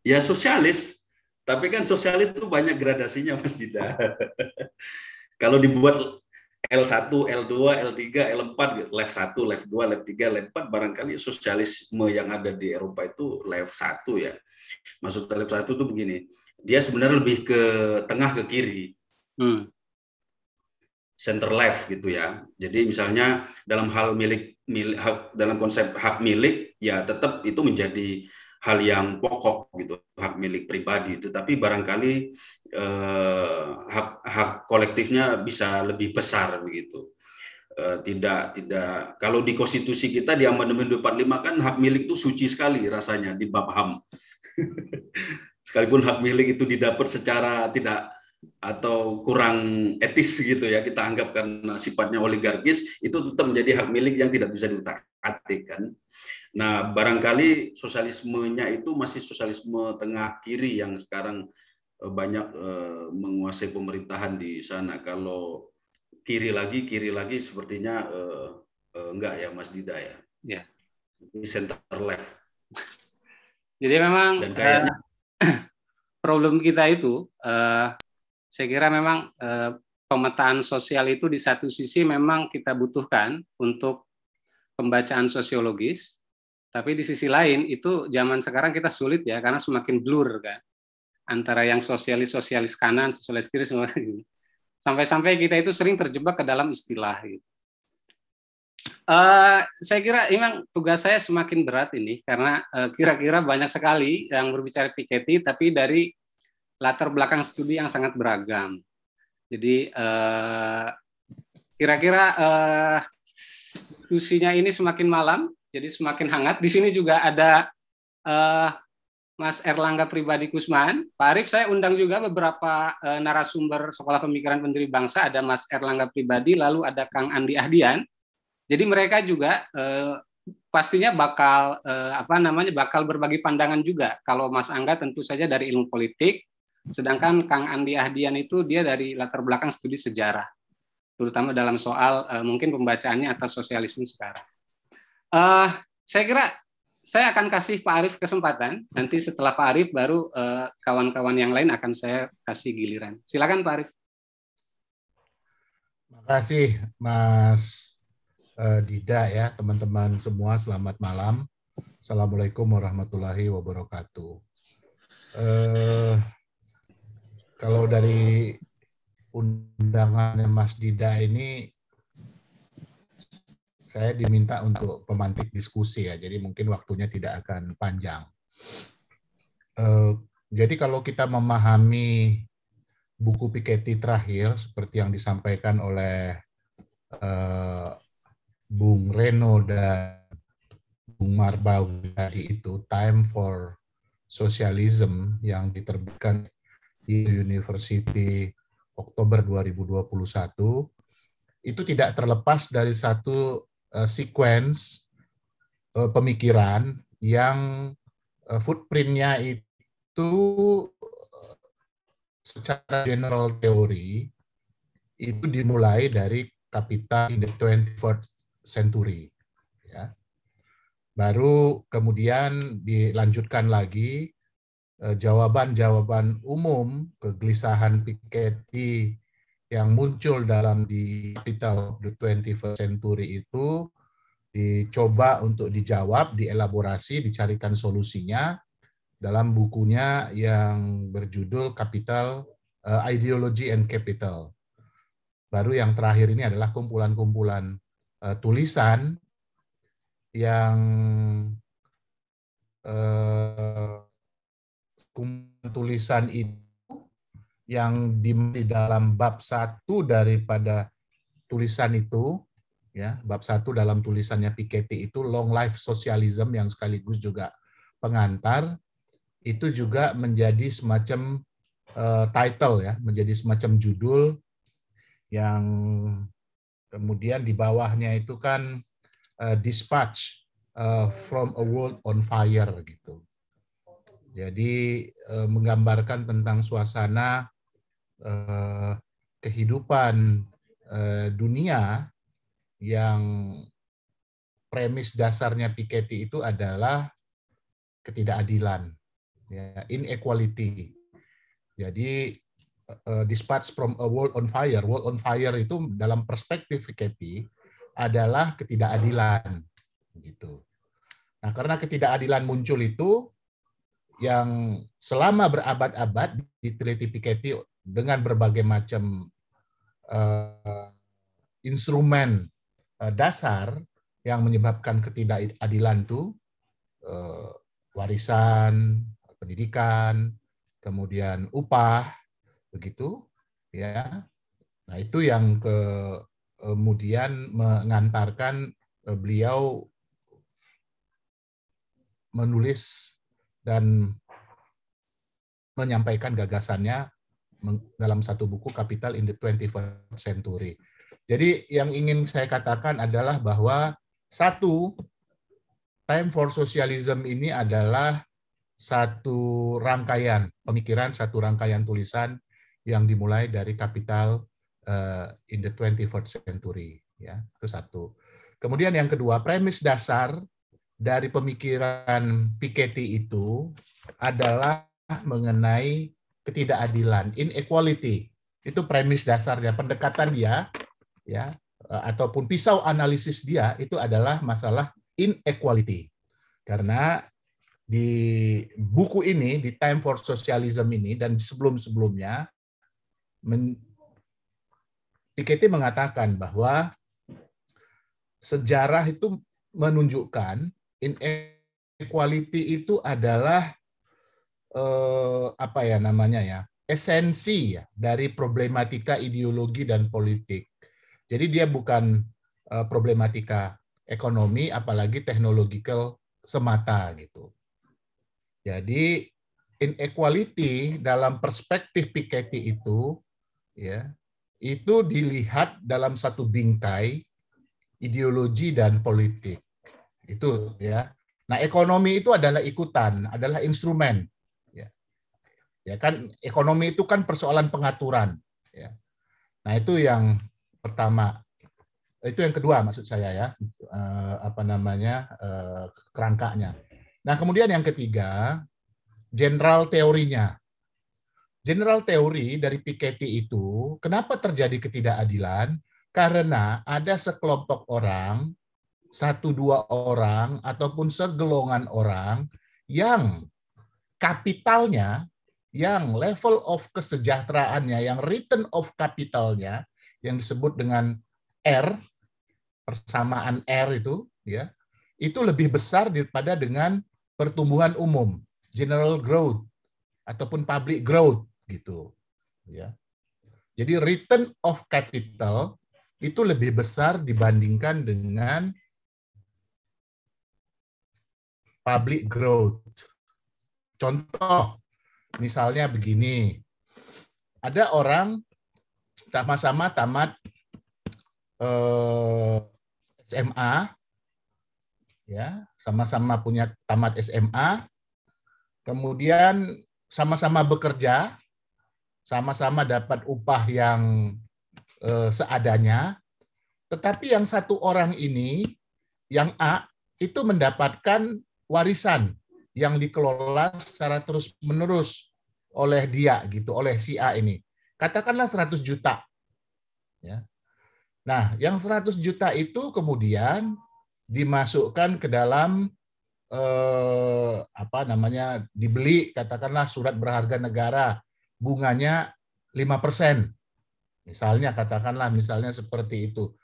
Ya sosialis. Tapi kan sosialis itu banyak gradasinya, Mas Dida. Kalau dibuat L1, L2, L3, L4, level 1, level 2, level 3, level 4, barangkali sosialisme yang ada di Eropa itu level 1 ya. Maksud level 1 itu begini, dia sebenarnya lebih ke tengah ke kiri. Center left gitu ya. Jadi misalnya dalam hal dalam konsep hak milik, ya tetap itu menjadi hal yang pokok gitu, hak milik pribadi, tetapi barangkali hak kolektifnya bisa lebih besar begitu. Tidak kalau di konstitusi kita di amandemen 45 kan hak milik itu suci sekali rasanya di bab HAM. Sekalipun hak milik itu didapat secara tidak atau kurang etis gitu ya, kita anggap karena sifatnya oligarkis, itu tetap menjadi hak milik yang tidak bisa diutak-atik kan. Nah, barangkali sosialismenya itu masih sosialisme tengah kiri yang sekarang banyak menguasai pemerintahan di sana. Kalau kiri lagi sepertinya enggak ya Mas Dida ya. Ya. Di center left. Jadi memang kayaknya problem kita itu saya kira memang pemetaan sosial itu di satu sisi memang kita butuhkan untuk pembacaan sosiologis. Tapi di sisi lain itu zaman sekarang kita sulit ya, karena semakin blur kan antara yang sosialis kanan, sosialis kiri, semua gitu. Sampai-sampai kita itu sering terjebak ke dalam istilah gitu. Saya kira memang tugas saya semakin berat ini karena kira-kira banyak sekali yang berbicara Piketty tapi dari latar belakang studi yang sangat beragam. Jadi kira-kira diskusinya ini semakin malam, jadi semakin hangat. Di sini juga ada Mas Erlangga Pribadi Kusman, Pak Arief, saya undang juga beberapa narasumber Sekolah Pemikiran Pendiri Bangsa, ada Mas Erlangga Pribadi, lalu ada Kang Andi Ahdian. Jadi mereka juga pastinya bakal bakal berbagi pandangan juga. Kalau Mas Angga tentu saja dari ilmu politik, sedangkan Kang Andi Ahdian itu dia dari latar belakang studi sejarah, terutama dalam soal mungkin pembacaannya atas sosialisme sekarang. Saya kira saya akan kasih Pak Arief kesempatan. Nanti setelah Pak Arief baru kawan-kawan yang lain akan saya kasih giliran. Silakan Pak Arief. Terima kasih Mas Dida ya, teman-teman semua, selamat malam. Assalamualaikum warahmatullahi wabarakatuh. Kalau dari undangan Mas Dida ini, saya diminta untuk pemantik diskusi ya, jadi mungkin waktunya tidak akan panjang. Jadi kalau kita memahami buku Piketty terakhir, seperti yang disampaikan oleh Bung Reno dan Bung Marbawi tadi itu, Time for Socialism yang diterbitkan di University Oktober 2021, itu tidak terlepas dari satu sequence pemikiran yang footprint-nya itu secara general teori itu dimulai dari Capital in the 21st Century, ya. Baru kemudian dilanjutkan lagi jawaban-jawaban umum kegelisahan Piketty yang muncul dalam di Capital of the 21st Century itu dicoba untuk dijawab, dielaborasi, dicarikan solusinya dalam bukunya yang berjudul Capital, Ideology and Capital. Baru yang terakhir ini adalah kumpulan-kumpulan tulisan yang tulisan itu yang di dalam bab 1 daripada tulisan itu ya, bab 1 dalam tulisannya Piketty itu Long Life Socialism yang sekaligus juga pengantar, itu juga menjadi semacam title ya, menjadi semacam judul yang kemudian di bawahnya itu kan dispatch from a world on fire gitu. Jadi menggambarkan tentang suasana kehidupan dunia yang premis dasarnya Piketty itu adalah ketidakadilan, ya, inequality. Jadi dispatch from a world on fire. World on fire itu dalam perspektif Piketty adalah ketidakadilan, gitu. Nah, karena ketidakadilan muncul itu yang selama berabad-abad diteliti Piketty dengan berbagai macam instrumen dasar yang menyebabkan ketidakadilan itu warisan, pendidikan, kemudian upah. Begitu ya. Nah, itu yang kemudian mengantarkan beliau menulis dan menyampaikan gagasannya dalam satu buku Capital in the 21st Century. Jadi yang ingin saya katakan adalah bahwa satu, Time for Socialism ini adalah satu rangkaian pemikiran, satu rangkaian tulisan yang dimulai dari Capital in the 21st Century, ya, itu satu. Kemudian yang kedua, premis dasar dari pemikiran Piketty itu adalah mengenai ketidakadilan, inequality. Itu premis dasarnya, pendekatan dia, ya, ataupun pisau analisis dia itu adalah masalah inequality. Karena di buku ini, di Time for Socialism ini dan sebelum-sebelumnya, Piketty mengatakan bahwa sejarah itu menunjukkan inequality itu adalah esensi ya dari problematika ideologi dan politik. Jadi dia bukan problematika ekonomi apalagi technological semata gitu. Jadi inequality dalam perspektif Piketty itu ya, itu dilihat dalam satu bingkai ideologi dan politik. Itu ya. Nah, ekonomi itu adalah ikutan, adalah instrumen. Ya kan, ekonomi itu kan persoalan pengaturan. Ya. Nah, itu yang pertama. Itu yang kedua maksud saya ya, kerangkanya. Nah, kemudian yang ketiga, general teorinya. General teori dari Piketty itu, kenapa terjadi ketidakadilan? Karena ada sekelompok orang, satu dua orang, ataupun segelongan orang yang kapitalnya, yang level of kesejahteraannya, yang return of capitalnya, yang disebut dengan R, persamaan R itu, ya, itu lebih besar daripada dengan pertumbuhan umum, general growth ataupun public growth gitu, ya. Jadi return of capital itu lebih besar dibandingkan dengan public growth. Contoh. Misalnya begini, ada orang sama-sama tamat SMA, ya, sama-sama punya tamat SMA, kemudian sama-sama bekerja, sama-sama dapat upah yang seadanya, tetapi yang satu orang ini, yang A, itu mendapatkan warisan yang dikelola secara terus-menerus oleh dia gitu, oleh si A ini. Katakanlah 100 juta. Ya. Nah, yang 100 juta itu kemudian dimasukkan ke dalam dibeli katakanlah surat berharga negara, bunganya 5%. Misalnya seperti itu.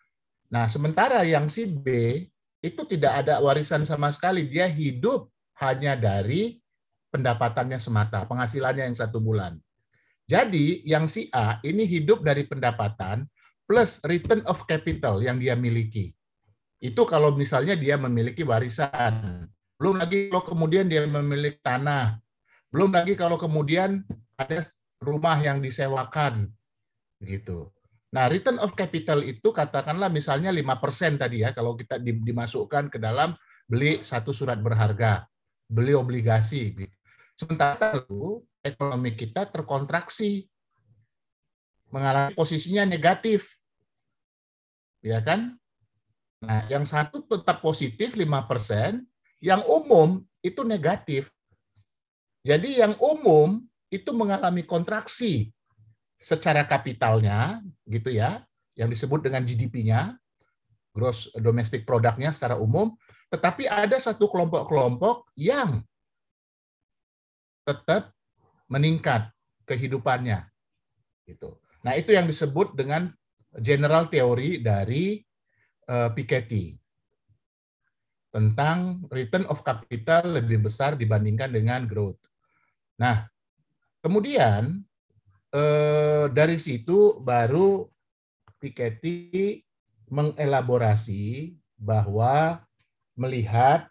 Nah, sementara yang si B itu tidak ada warisan sama sekali, dia hidup hanya dari pendapatannya semata, penghasilannya yang satu bulan. Jadi yang si A ini hidup dari pendapatan plus return of capital yang dia miliki. Itu kalau misalnya dia memiliki warisan. Belum lagi kalau kemudian dia memiliki tanah. Belum lagi kalau kemudian ada rumah yang disewakan. Gitu. Nah, return of capital itu katakanlah misalnya 5% tadi ya, kalau kita dimasukkan ke dalam beli satu surat berharga, beli obligasi. Sementara itu, ekonomi kita terkontraksi, mengalami posisinya negatif. Ya kan? Nah, yang satu tetap positif 5%, yang umum itu negatif. Jadi yang umum itu mengalami kontraksi secara kapitalnya, gitu ya, yang disebut dengan GDP-nya, gross domestic product-nya secara umum, tetapi ada satu kelompok-kelompok yang tetap meningkat kehidupannya. Gitu. Nah, itu yang disebut dengan general teori dari Piketty tentang return of capital lebih besar dibandingkan dengan growth. Nah, kemudian dari situ baru Piketty mengelaborasi bahwa melihat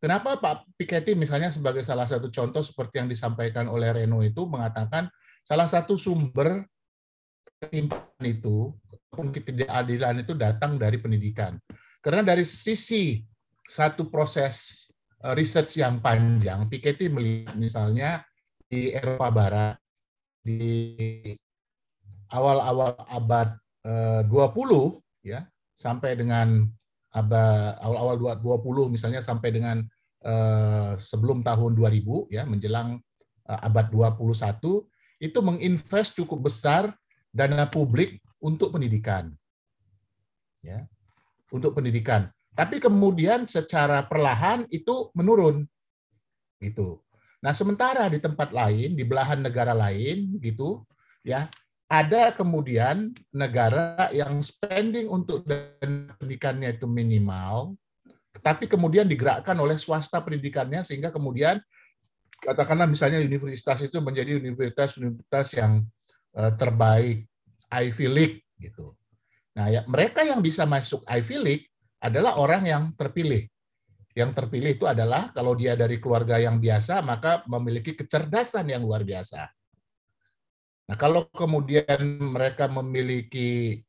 kenapa Pak Piketty misalnya sebagai salah satu contoh seperti yang disampaikan oleh Reno itu mengatakan salah satu sumber ketimpangan itu, ketidakadilan itu datang dari pendidikan. Karena dari sisi satu proses riset yang panjang, Piketty melihat misalnya di Eropa Barat, di awal-awal abad 20 ya, sampai dengan awal-awal 20 misalnya sampai dengan sebelum tahun 2000 ya, menjelang abad 21 itu menginvest cukup besar dana publik untuk pendidikan. Ya. Untuk pendidikan. Tapi kemudian secara perlahan itu menurun. Gitu. Nah, sementara di tempat lain, di belahan negara lain gitu ya, ada kemudian negara yang spending untuk pendidikannya itu minimal, tapi kemudian digerakkan oleh swasta pendidikannya, sehingga kemudian katakanlah misalnya universitas itu menjadi universitas yang terbaik, Ivy League gitu. Nah, ya, mereka yang bisa masuk Ivy League adalah orang yang terpilih. Yang terpilih itu adalah kalau dia dari keluarga yang biasa, maka memiliki kecerdasan yang luar biasa. Nah, kalau kemudian mereka memiliki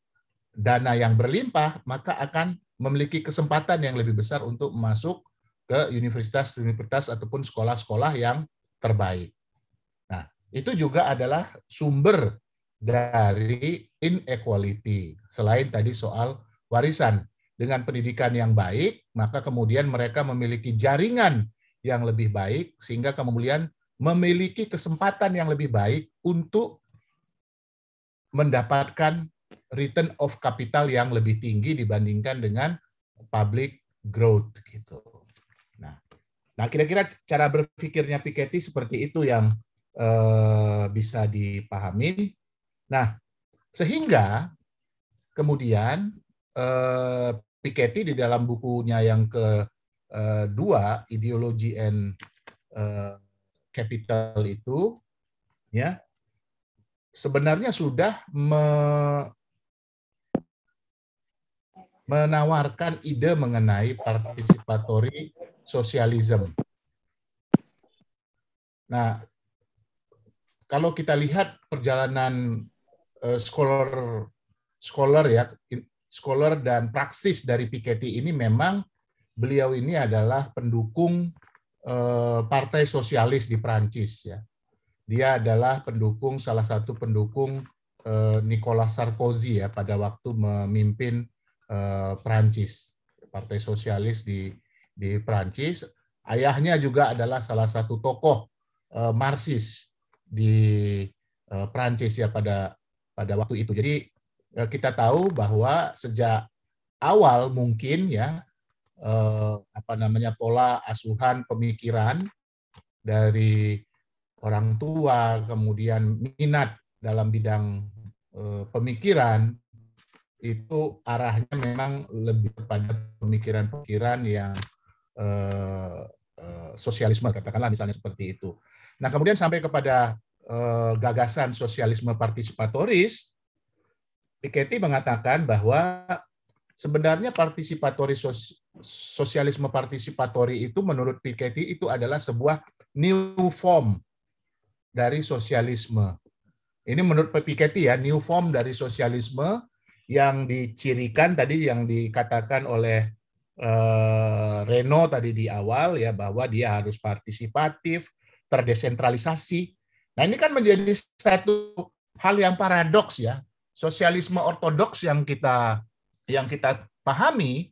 dana yang berlimpah, maka akan memiliki kesempatan yang lebih besar untuk masuk ke universitas-universitas ataupun sekolah-sekolah yang terbaik. Nah, itu juga adalah sumber dari inequality. Selain tadi soal warisan, dengan pendidikan yang baik, maka kemudian mereka memiliki jaringan yang lebih baik, sehingga kemudian memiliki kesempatan yang lebih baik untuk mendapatkan return of capital yang lebih tinggi dibandingkan dengan public growth gitu. Nah, kira-kira cara berpikirnya Piketty seperti itu yang bisa dipahami. Nah, sehingga kemudian Piketty di dalam bukunya yang kedua, Ideology and Capital itu, ya, sebenarnya sudah menawarkan ide mengenai participatory socialism. Nah, kalau kita lihat perjalanan scholar dan praksis dari Piketty ini, memang beliau ini adalah pendukung Partai Sosialis di Prancis, ya. Dia adalah salah satu pendukung Nicolas Sarkozy, ya, pada waktu memimpin Prancis, Partai Sosialis di Prancis. Ayahnya juga adalah salah satu tokoh Marxis di Prancis, ya, pada waktu itu. Jadi kita tahu bahwa sejak awal mungkin, ya, pola asuhan pemikiran dari orang tua, kemudian minat dalam bidang pemikiran, itu arahnya memang lebih pada pemikiran-pemikiran yang sosialisme, katakanlah misalnya seperti itu. Nah, kemudian sampai kepada gagasan sosialisme partisipatoris, Piketty mengatakan bahwa sebenarnya sosialisme partisipatori itu menurut Piketty itu adalah sebuah new form dari sosialisme. Ini menurut Piketty, ya, new form dari sosialisme yang dicirikan tadi yang dikatakan oleh Reno tadi di awal, ya, bahwa dia harus partisipatif, terdesentralisasi. Nah, ini kan menjadi satu hal yang paradoks, ya. Sosialisme ortodoks yang kita pahami,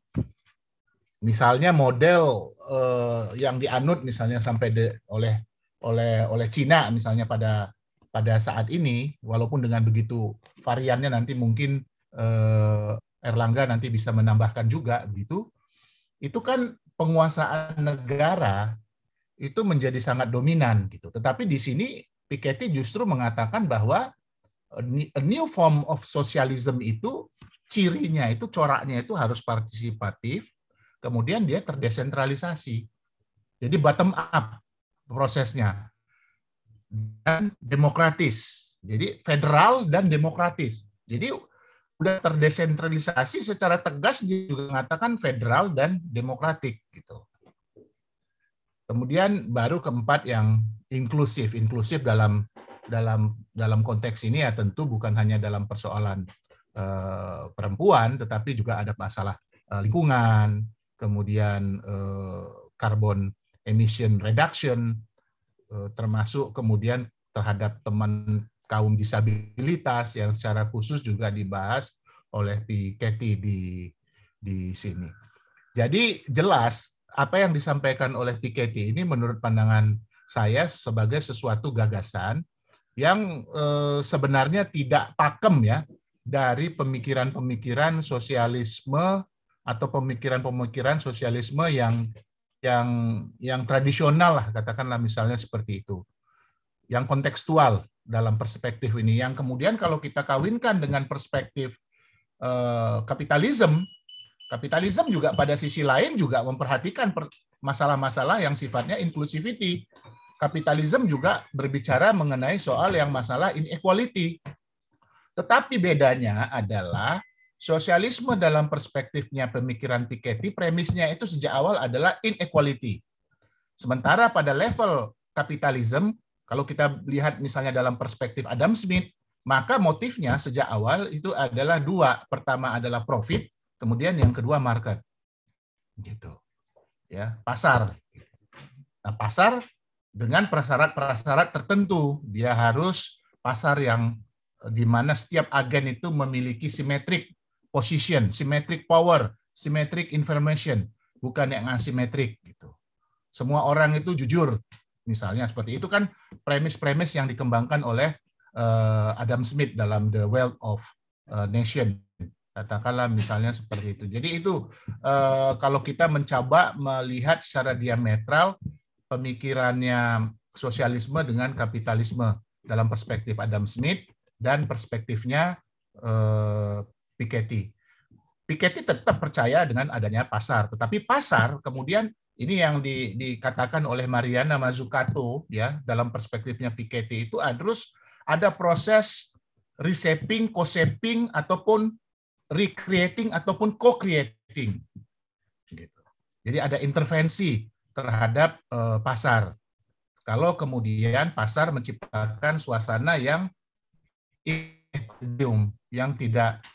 misalnya model yang dianut misalnya sampai oleh Cina misalnya pada saat ini, walaupun dengan begitu variannya nanti mungkin Erlangga nanti bisa menambahkan juga begitu. Itu kan penguasaan negara itu menjadi sangat dominan gitu. Tetapi di sini Piketty justru mengatakan bahwa a new form of socialism itu cirinya itu, coraknya itu harus partisipatif, kemudian dia terdesentralisasi. Jadi bottom up prosesnya. Dan demokratis. Jadi federal dan demokratis. Jadi udah terdesentralisasi secara tegas, dia juga mengatakan federal dan demokratik gitu. Kemudian baru keempat yang inklusif. Inklusif dalam konteks ini, ya, tentu bukan hanya dalam persoalan perempuan, tetapi juga ada masalah lingkungan, kemudian carbon emission reduction, termasuk kemudian terhadap teman kaum disabilitas yang secara khusus juga dibahas oleh Piketty di sini. Jadi jelas apa yang disampaikan oleh Piketty ini menurut pandangan saya sebagai sesuatu gagasan yang sebenarnya tidak pakem, ya, dari pemikiran-pemikiran sosialisme atau pemikiran-pemikiran sosialisme yang tradisional lah, katakanlah misalnya seperti itu, yang kontekstual. dalam perspektif ini, yang kemudian kalau kita kawinkan dengan perspektif kapitalisme, kapitalisme juga pada sisi lain juga memperhatikan masalah-masalah yang sifatnya inclusivity. Kapitalisme juga berbicara mengenai soal yang masalah inequality. Tetapi bedanya adalah sosialisme dalam perspektifnya pemikiran Piketty, premisnya itu sejak awal adalah inequality. Sementara pada level kapitalisme, kalau kita lihat misalnya dalam perspektif Adam Smith, maka motifnya sejak awal itu adalah dua. Pertama adalah profit, kemudian yang kedua market. Gitu. Ya, pasar. Nah, pasar dengan prasyarat-prasyarat tertentu. Dia harus pasar yang di mana setiap agen itu memiliki simetrik position, simetrik power, simetrik information, bukan yang asimetrik gitu. Semua orang itu jujur. Misalnya seperti itu kan premis-premis yang dikembangkan oleh Adam Smith dalam The Wealth of Nation. Katakanlah misalnya seperti itu. Jadi itu kalau kita mencoba melihat secara diametral pemikirannya sosialisme dengan kapitalisme dalam perspektif Adam Smith dan perspektifnya Piketty. Piketty tetap percaya dengan adanya pasar, tetapi pasar kemudian ini yang dikatakan oleh Mariana Mazzucato ya, dalam perspektifnya Piketty itu ada proses reshaping, co-shaping ataupun recreating ataupun co-creating. Gitu. Jadi ada intervensi terhadap pasar. Kalau kemudian pasar menciptakan suasana yang equilibrium, yang tidak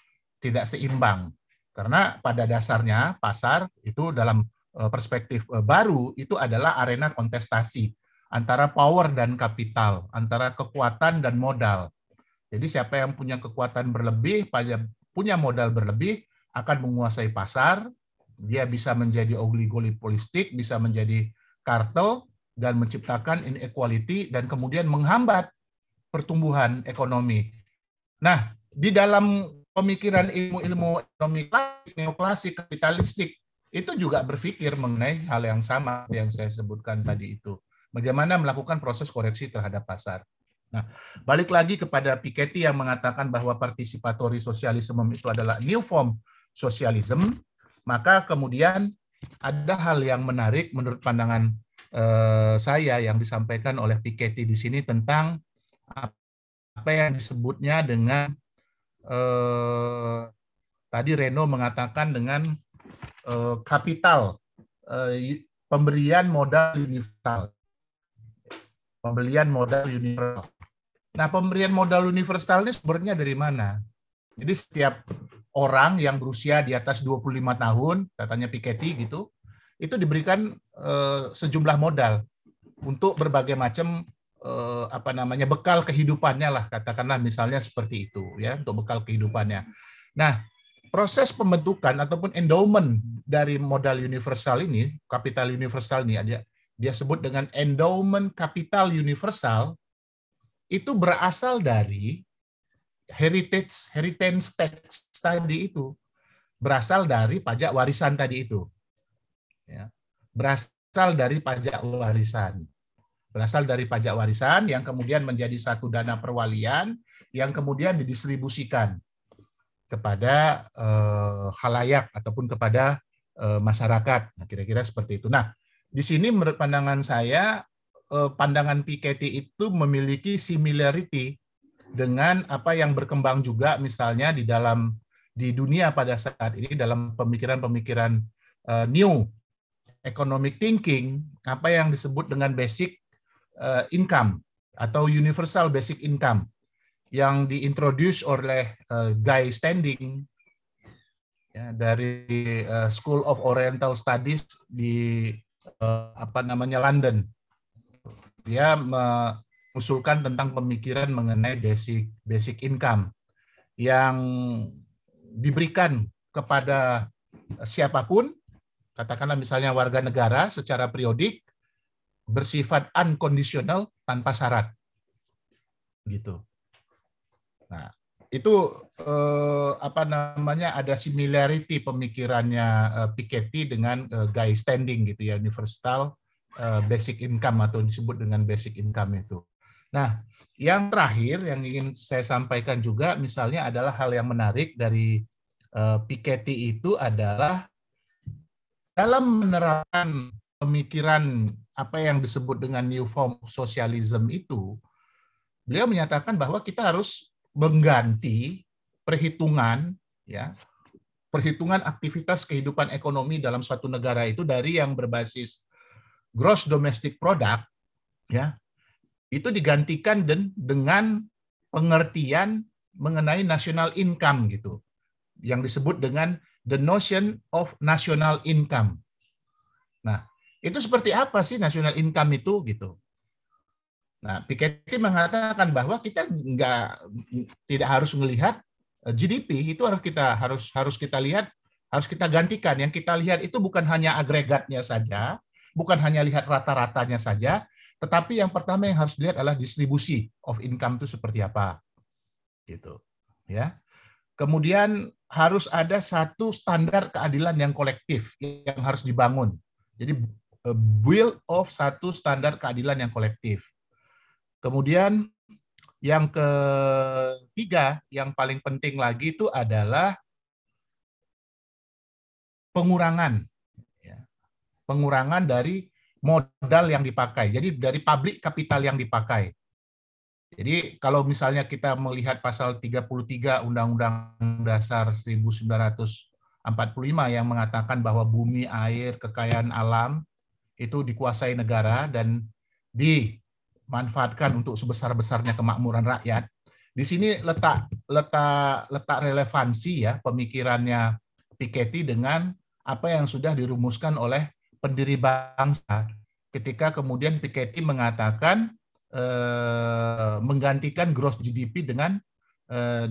seimbang. Karena pada dasarnya pasar itu dalam perspektif baru itu adalah arena kontestasi antara power dan kapital, antara kekuatan dan modal. Jadi siapa yang punya kekuatan berlebih, punya modal berlebih, akan menguasai pasar, dia bisa menjadi oligopolistik, bisa menjadi kartel, dan menciptakan inequality, dan kemudian menghambat pertumbuhan ekonomi. Nah, di dalam pemikiran ilmu-ilmu ekonomi klasik, neoklasik, kapitalistik, itu juga berpikir mengenai hal yang sama yang saya sebutkan tadi itu. Bagaimana melakukan proses koreksi terhadap pasar. Nah, balik lagi kepada Piketty yang mengatakan bahwa participatory socialism itu adalah new form socialism, maka kemudian ada hal yang menarik menurut pandangan saya yang disampaikan oleh Piketty di sini tentang apa yang disebutnya dengan tadi Reno mengatakan dengan kapital, pemberian modal universal. Nah, pemberian modal universal ini sebenarnya dari mana? Jadi setiap orang yang berusia di atas 25 tahun, katanya Piketty gitu, itu diberikan sejumlah modal untuk berbagai macam bekal kehidupannya lah, katakanlah misalnya seperti itu ya, untuk bekal kehidupannya. Nah, proses pembentukan ataupun endowment dari modal universal ini, kapital universal ini, dia sebut dengan endowment kapital universal, itu berasal dari heritage tax tadi itu, berasal dari pajak warisan tadi itu, ya. Berasal dari pajak warisan yang kemudian menjadi satu dana perwalian yang kemudian didistribusikan kepada khalayak ataupun kepada masyarakat. Nah, kira-kira seperti itu. Nah, di sini menurut pandangan saya, pandangan Piketty itu memiliki similarity dengan apa yang berkembang juga misalnya di dunia pada saat ini dalam pemikiran-pemikiran new economic thinking, apa yang disebut dengan basic income atau universal basic income, yang diintroduce oleh Guy Standing ya, dari School of Oriental Studies di London. Dia mengusulkan tentang pemikiran mengenai basic income yang diberikan kepada siapapun, katakanlah misalnya warga negara secara periodik, bersifat unconditional, tanpa syarat gitu. Nah, itu ada similarity pemikirannya Piketty dengan Guy Standing gitu ya, universal basic income atau disebut dengan basic income itu. Nah, yang terakhir yang ingin saya sampaikan juga misalnya adalah hal yang menarik dari Piketty itu adalah dalam menerapkan pemikiran apa yang disebut dengan new form of socialism itu, beliau menyatakan bahwa kita harus mengganti perhitungan, ya, perhitungan aktivitas kehidupan ekonomi dalam suatu negara itu dari yang berbasis gross domestic product, ya, itu digantikan dengan pengertian mengenai national income gitu, yang disebut dengan the notion of national income. Nah, itu seperti apa sih national income itu gitu? Nah, Piketty mengatakan bahwa kita tidak harus melihat GDP, itu harus kita gantikan. Yang kita lihat itu bukan hanya agregatnya saja, bukan hanya lihat rata-ratanya saja, tetapi yang pertama yang harus dilihat adalah distribusi of income itu seperti apa. Gitu. Ya. Kemudian harus ada satu standar keadilan yang kolektif yang harus dibangun. Jadi build of satu standar keadilan yang kolektif. Kemudian yang ketiga, yang paling penting lagi itu adalah pengurangan. Pengurangan dari modal yang dipakai. Jadi dari public capital yang dipakai. Jadi kalau misalnya kita melihat pasal 33 Undang-Undang Dasar 1945 yang mengatakan bahwa bumi, air, kekayaan alam itu dikuasai negara dan dimanfaatkan untuk sebesar-besarnya kemakmuran rakyat. Di sini letak relevansi ya pemikirannya Piketty dengan apa yang sudah dirumuskan oleh pendiri bangsa. Ketika kemudian Piketty mengatakan menggantikan gross GDP dengan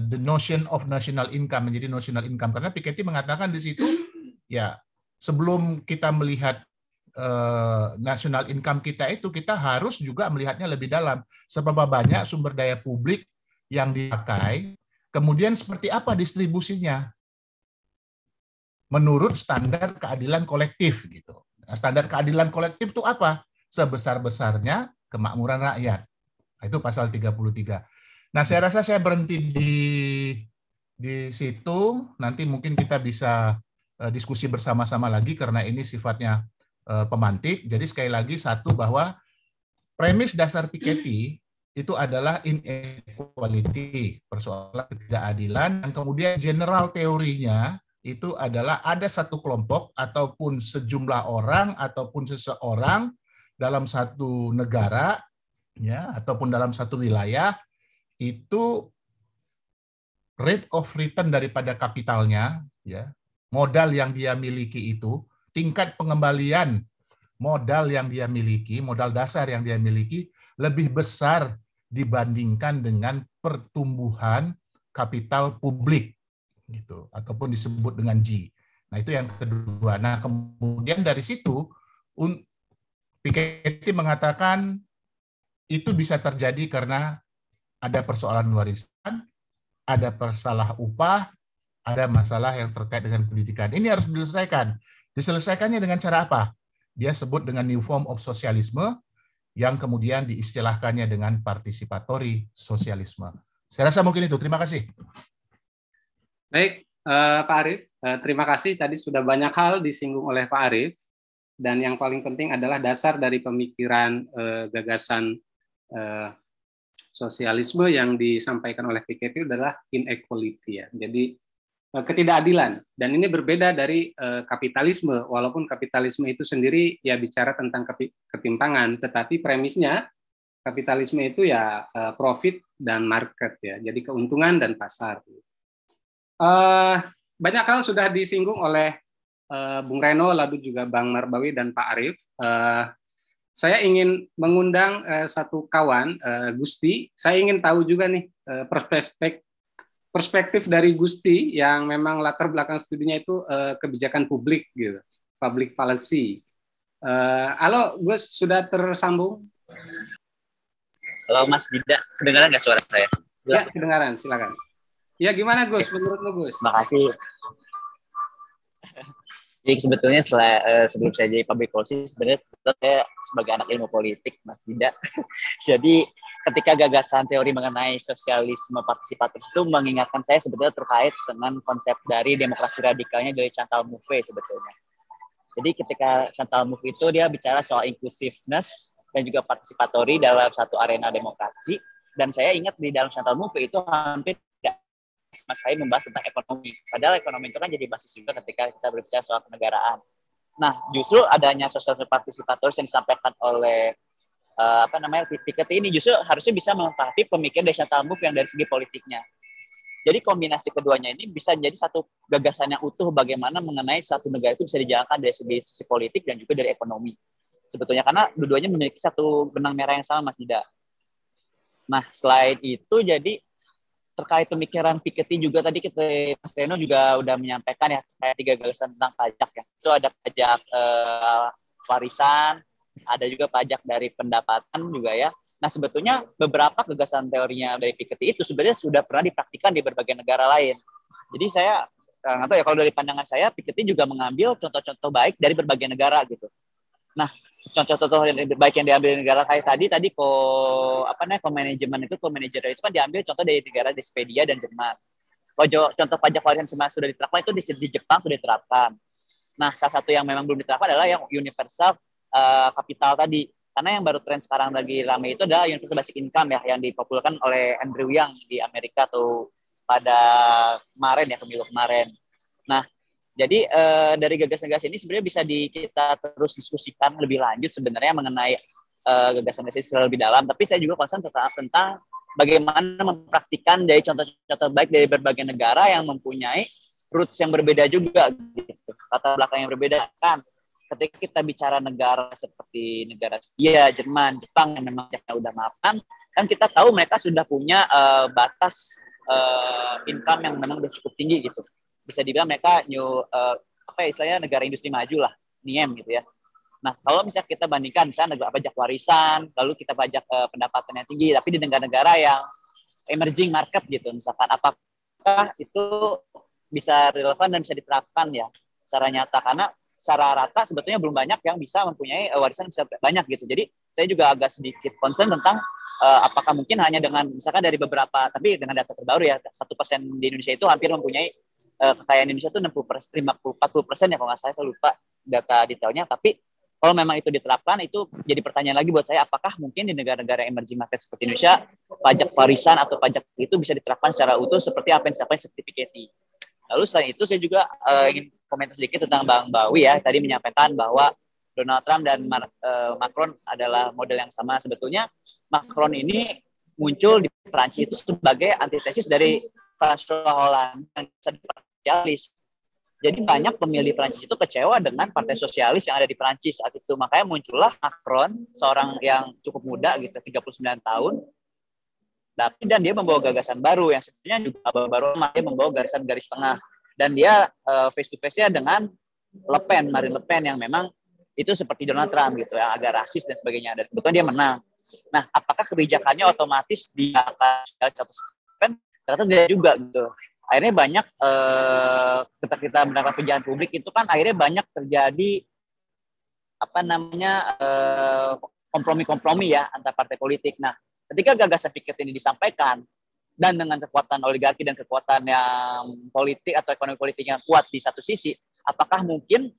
the notion of national income menjadi national income, karena Piketty mengatakan di situ ya sebelum kita melihat national income kita itu kita harus juga melihatnya lebih dalam seberapa banyak sumber daya publik yang dipakai, kemudian seperti apa distribusinya menurut standar keadilan kolektif gitu. Nah, standar keadilan kolektif itu apa? Sebesar-besarnya kemakmuran rakyat. Itu pasal 33. Nah, saya rasa saya berhenti di situ. Nanti mungkin kita bisa diskusi bersama-sama lagi karena ini sifatnya pemantik. Jadi sekali lagi satu bahwa premis dasar Piketty itu adalah inequality, persoalan ketidakadilan. Dan kemudian general teorinya itu adalah ada satu kelompok ataupun sejumlah orang ataupun seseorang dalam satu negara ya ataupun dalam satu wilayah itu rate of return daripada kapitalnya ya, modal yang dia miliki itu, tingkat pengembalian modal yang dia miliki, modal dasar yang dia miliki lebih besar dibandingkan dengan pertumbuhan kapital publik gitu ataupun disebut dengan G. Nah, itu yang kedua. Nah, kemudian dari situ Piketty mengatakan itu bisa terjadi karena ada persoalan warisan, ada masalah upah, ada masalah yang terkait dengan pendidikan. Ini harus diselesaikan. Diselesaikannya dengan cara apa? Dia sebut dengan new form of socialisme yang kemudian diistilahkannya dengan participatory socialisme. Saya rasa mungkin itu. Terima kasih. Baik, Pak Arief. Terima kasih. Tadi sudah banyak hal disinggung oleh Pak Arief. Dan yang paling penting adalah dasar dari pemikiran gagasan sosialisme yang disampaikan oleh Piketty adalah inequality. Ya. Jadi ketidakadilan. Dan ini berbeda dari kapitalisme. Walaupun kapitalisme itu sendiri ya bicara tentang ketimpangan, tetapi premisnya kapitalisme itu ya profit dan market. Ya. Jadi keuntungan dan pasar. Banyak hal sudah disinggung oleh Bung Reno, lalu juga Bang Marbawi dan Pak Arief. Saya ingin mengundang satu kawan, Gusti. Saya ingin tahu juga nih perspektif dari Gusti yang memang latar belakang studinya itu kebijakan publik, gitu, public policy. Halo, Gus, sudah tersambung? Halo, Mas Dida. Kedengaran nggak suara saya? Ya, kedengaran. Silakan. Ya, gimana Gus? Menurut lu Gus? Makasih. Jadi sebetulnya sebelum saya jadi public policy, sebenarnya saya sebagai anak ilmu politik, Mas Dinda. Jadi ketika gagasan teori mengenai sosialisme partisipatif itu mengingatkan saya sebetulnya terkait dengan konsep dari demokrasi radikalnya dari Chantal Mouffe sebetulnya. Jadi ketika Chantal Mouffe itu dia bicara soal inclusiveness dan juga participatory dalam satu arena demokrasi. Dan saya ingat di dalam Chantal Mouffe itu hampir Mas Hai membahas tentang ekonomi. Padahal ekonomi itu kan jadi basis juga ketika kita berbicara soal kenegaraan. Nah, justru adanya sosialisme partisipator yang disampaikan oleh Piketty ini justru harusnya bisa melengkapi pemikiran dari Chantal Mouffe yang dari segi politiknya. Jadi kombinasi keduanya ini bisa jadi satu gagasan yang utuh bagaimana mengenai satu negara itu bisa dijalankan dari segi sisi politik dan juga dari ekonomi. Sebetulnya karena dua-duanya memiliki satu benang merah yang sama, Mas Dida. Nah, selain itu jadi terkait pemikiran Piketty juga tadi kita Mas Reno juga udah menyampaikan ya kayak tiga gagasan tentang pajak ya. Itu ada pajak warisan, ada juga pajak dari pendapatan juga ya. Nah, sebetulnya beberapa gagasan teorinya dari Piketty itu sebenarnya sudah pernah dipraktikkan di berbagai negara lain. Jadi saya nggak tahu ya kalau dari pandangan saya Piketty juga mengambil contoh-contoh baik dari berbagai negara gitu. Nah, contoh-contoh yang baik yang diambil dari negara kayak tadi co-manager itu kan diambil contoh dari negara di Swedia dan Jerman. Contoh pajak warisan sudah diterapkan itu di Jepang sudah diterapkan. Nah, salah satu yang memang belum diterapkan adalah yang universal capital tadi. Karena yang baru tren sekarang lagi ramai itu adalah universal basic income ya yang dipopulerkan oleh Andrew Yang di Amerika tuh pada pemilu kemarin. Nah, jadi dari gagasan-gagasan ini sebenarnya bisa kita terus diskusikan lebih lanjut sebenarnya mengenai gagasan-gagasan secara lebih dalam. Tapi saya juga concern tentang bagaimana mempraktikkan dari contoh-contoh baik dari berbagai negara yang mempunyai roots yang berbeda juga, gitu. Latar belakang yang berbeda kan. Ketika kita bicara negara seperti negara Swedia, Jerman, Jepang yang memang sudah mapan, kan kita tahu mereka sudah punya batas income yang memang sudah cukup tinggi gitu. Bisa dibilang mereka negara industri maju lah, NIM gitu ya. Nah, kalau misalnya kita bandingkan misalnya pajak warisan, lalu kita pajak pendapatan yang tinggi, tapi di negara-negara yang emerging market gitu, misalkan apakah itu bisa relevan dan bisa diterapkan ya secara nyata, karena secara rata sebetulnya belum banyak yang bisa mempunyai warisan bisa banyak gitu. Jadi saya juga agak sedikit concern tentang apakah mungkin hanya dengan misalkan dari beberapa, tapi dengan data terbaru ya, 1% di Indonesia itu hampir mempunyai kekayaan Indonesia itu 40% ya kalau nggak salah, saya lupa data detailnya. Tapi kalau memang itu diterapkan, itu jadi pertanyaan lagi buat saya, apakah mungkin di negara-negara emerging market seperti Indonesia, pajak warisan atau pajak itu bisa diterapkan secara utuh seperti apa yang disampaikan seperti Piketty. Lalu selain itu saya juga ingin komentar sedikit tentang Bang Bawi ya, tadi menyampaikan bahwa Donald Trump dan Macron adalah model yang sama. Sebetulnya Macron ini muncul di Perancis itu sebagai antitesis dari François Hollande yang sosialis. Jadi banyak pemilih Prancis itu kecewa dengan partai sosialis yang ada di Prancis saat itu. Makanya muncullah Macron, seorang yang cukup muda gitu, 39 tahun. Tapi dan dia membawa gagasan baru yang sebenarnya juga baru, dia membawa gagasan garis tengah. Dan dia face to face-nya dengan Le Pen, Marine Le Pen yang memang itu seperti Donald Trump gitu, yang agak rasis dan sebagainya. Dan kebetulan dia menang. Nah, apakah kebijakannya otomatis dia akan satu segmen? Ternyata dia juga gitu. Akhirnya banyak ketika kita menerapkan pejabat publik itu kan akhirnya banyak terjadi kompromi ya antar partai politik. Nah, ketika gagasan Piketty ini disampaikan dan dengan kekuatan oligarki dan kekuatan yang politik atau ekonomi politik yang kuat di satu sisi, apakah mungkin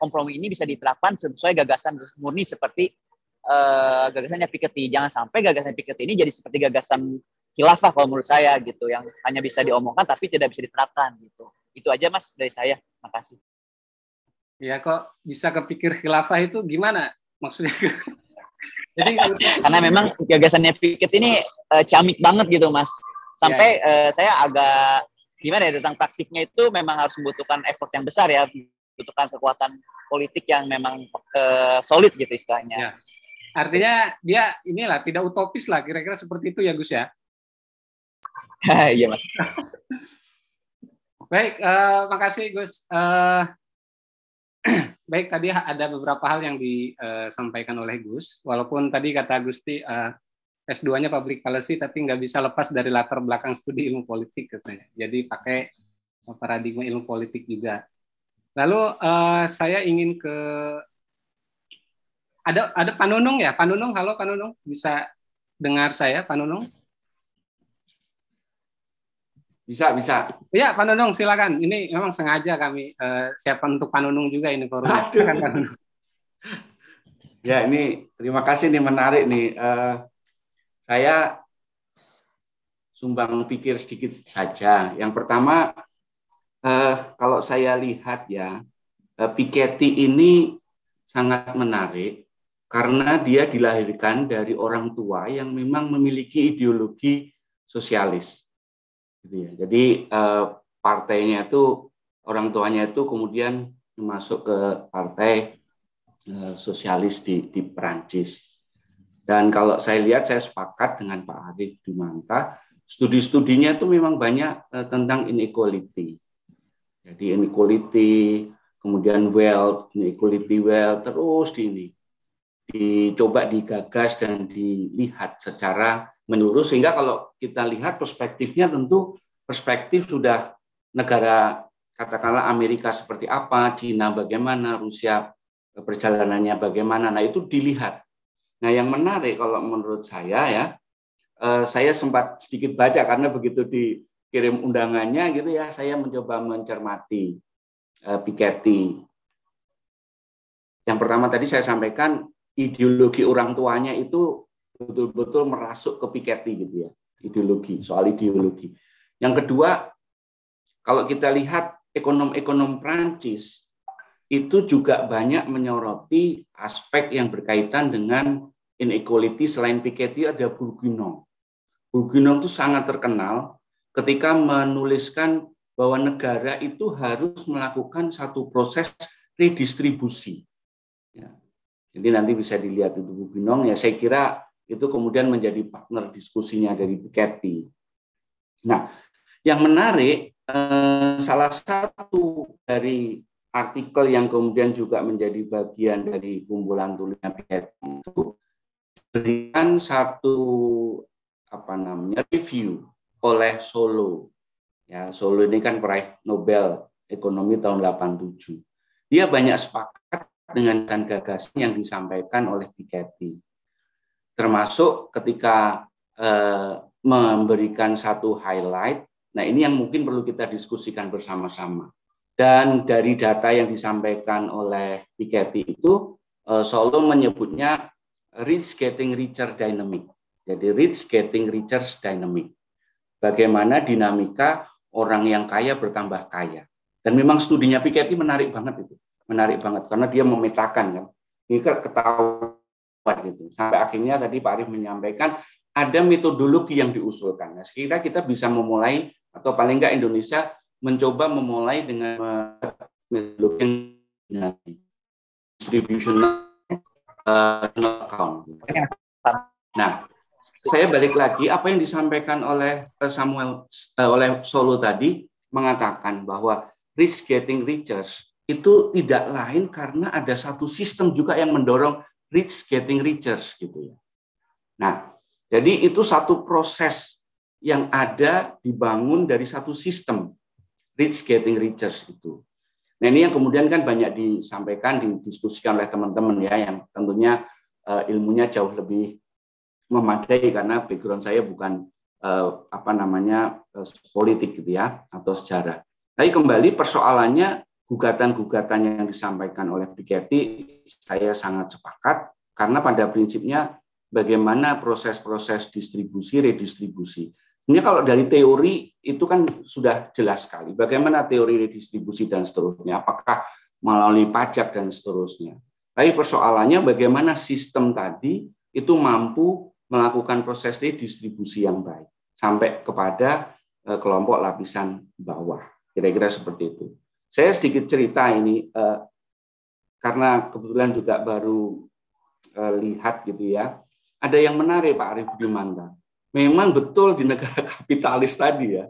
kompromi ini bisa diterapkan sesuai gagasan murni seperti gagasannya Piketty? Jangan sampai gagasan Piketty ini jadi seperti gagasan khilafah kalau menurut saya gitu, yang hanya bisa diomongkan tapi tidak bisa diterapkan gitu. Itu aja Mas dari saya, makasih. Ya kok bisa kepikir khilafah itu gimana maksudnya? Jadi karena memang gagasannya Piketty ini ciamik banget gitu Mas. Sampai ya. Saya agak gimana ya, tentang praktiknya itu memang harus membutuhkan effort yang besar ya, membutuhkan kekuatan politik yang memang solid gitu istilahnya. Ya. Artinya dia inilah tidak utopis lah, kira-kira seperti itu ya Gus ya. Iya Mas. Baik, makasih Gus. Baik, tadi ada beberapa hal yang disampaikan oleh Gus. Walaupun tadi kata Gusti S2-nya Public Policy, tapi nggak bisa lepas dari latar belakang studi ilmu politik katanya. Jadi pakai paradigma ilmu politik juga. Lalu saya ingin ke ada Pak Nunung ya, Pak Nunung, halo Pak Nunung, bisa dengar saya Pak Nunung? Bisa, bisa. Iya Pak Nunung, silakan. Ini memang sengaja kami siapkan untuk Pak Nunung juga ini forum. Ya ini terima kasih nih, menarik nih. Saya sumbang pikir sedikit saja. Yang pertama, kalau saya lihat ya, Piketty ini sangat menarik karena dia dilahirkan dari orang tua yang memang memiliki ideologi sosialis. Jadi partainya itu, orang tuanya itu kemudian masuk ke partai sosialis di Perancis. Dan kalau saya lihat, saya sepakat dengan Pak Arief Dumanta, studi-studinya itu memang banyak tentang inequality. Jadi inequality, kemudian wealth, inequality wealth, terus dicoba digagas dan dilihat secara menurut, sehingga kalau kita lihat perspektifnya, tentu perspektif sudah negara katakanlah Amerika seperti apa, Cina bagaimana, Rusia perjalanannya bagaimana, nah itu dilihat. Nah yang menarik kalau menurut saya ya, saya sempat sedikit baca karena begitu dikirim undangannya gitu ya, saya mencoba mencermati Piketty. Yang pertama tadi saya sampaikan, ideologi orang tuanya itu betul-betul merasuk ke Piketty gitu ya, ideologi, soal ideologi. Yang kedua, kalau kita lihat ekonom-ekonom Prancis itu juga banyak menyoroti aspek yang berkaitan dengan inequality. Selain Piketty ada Bourguignon. Bourguignon itu sangat terkenal ketika menuliskan bahwa negara itu harus melakukan satu proses redistribusi. Ya. Jadi nanti bisa dilihat itu Bourguignon ya, saya kira itu kemudian menjadi partner diskusinya dari Piketty. Nah, yang menarik, salah satu dari artikel yang kemudian juga menjadi bagian dari kumpulan tulisnya Piketty itu diberikan satu review oleh Solow. Ya, Solow ini kan peraih Nobel ekonomi tahun 87. Dia banyak sepakat dengan gagasan yang disampaikan oleh Piketty, termasuk ketika memberikan satu highlight. Nah ini yang mungkin perlu kita diskusikan bersama-sama. Dan dari data yang disampaikan oleh Piketty itu, Solow menyebutnya rich getting richer dynamic. Jadi rich getting richer dynamic. Bagaimana dinamika orang yang kaya bertambah kaya. Dan memang studinya Piketty menarik banget itu, menarik banget karena dia memetakan kan, ini ketahuan gitu. Sampai akhirnya tadi Pak Arief menyampaikan ada metodologi yang diusulkan. Nah, sekiranya kita bisa memulai atau paling enggak Indonesia mencoba memulai dengan metodologi distributional account. Nah, saya balik lagi apa yang disampaikan oleh Samuel oleh Solow tadi, mengatakan bahwa risk getting richer itu tidak lain karena ada satu sistem juga yang mendorong rich getting richer gitu ya. Nah, jadi itu satu proses yang ada dibangun dari satu sistem rich getting richer itu. Nah, ini yang kemudian kan banyak disampaikan, didiskusikan oleh teman-teman ya, yang tentunya ilmunya jauh lebih memadai karena background saya bukan politik gitu ya, atau sejarah. Tapi kembali persoalannya, gugatan-gugatan yang disampaikan oleh Piketty saya sangat sepakat karena pada prinsipnya bagaimana proses-proses distribusi, redistribusi. Ini kalau dari teori itu kan sudah jelas sekali bagaimana teori redistribusi dan seterusnya, apakah melalui pajak dan seterusnya. Tapi persoalannya bagaimana sistem tadi itu mampu melakukan proses redistribusi yang baik sampai kepada kelompok lapisan bawah. Kira-kira seperti itu. Saya sedikit cerita ini karena kebetulan juga baru lihat gitu ya. Ada yang menarik Pak Arief Dumanta. Memang betul di negara kapitalis tadi ya.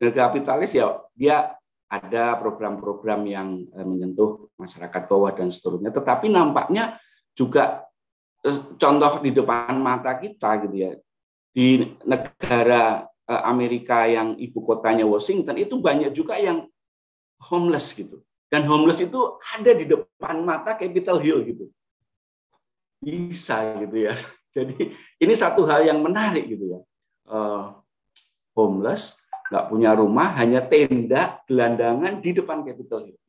Negara kapitalis ya dia ada program-program yang menyentuh masyarakat bawah dan seterusnya. Tetapi nampaknya juga contoh di depan mata kita gitu ya. Di negara Amerika yang ibu kotanya Washington itu banyak juga yang homeless gitu, Dan homeless itu ada di depan mata Capitol Hill gitu. Bisa gitu ya. Jadi ini satu hal yang menarik gitu ya. Homeless, nggak punya rumah, hanya tenda, gelandangan di depan Capitol Hill.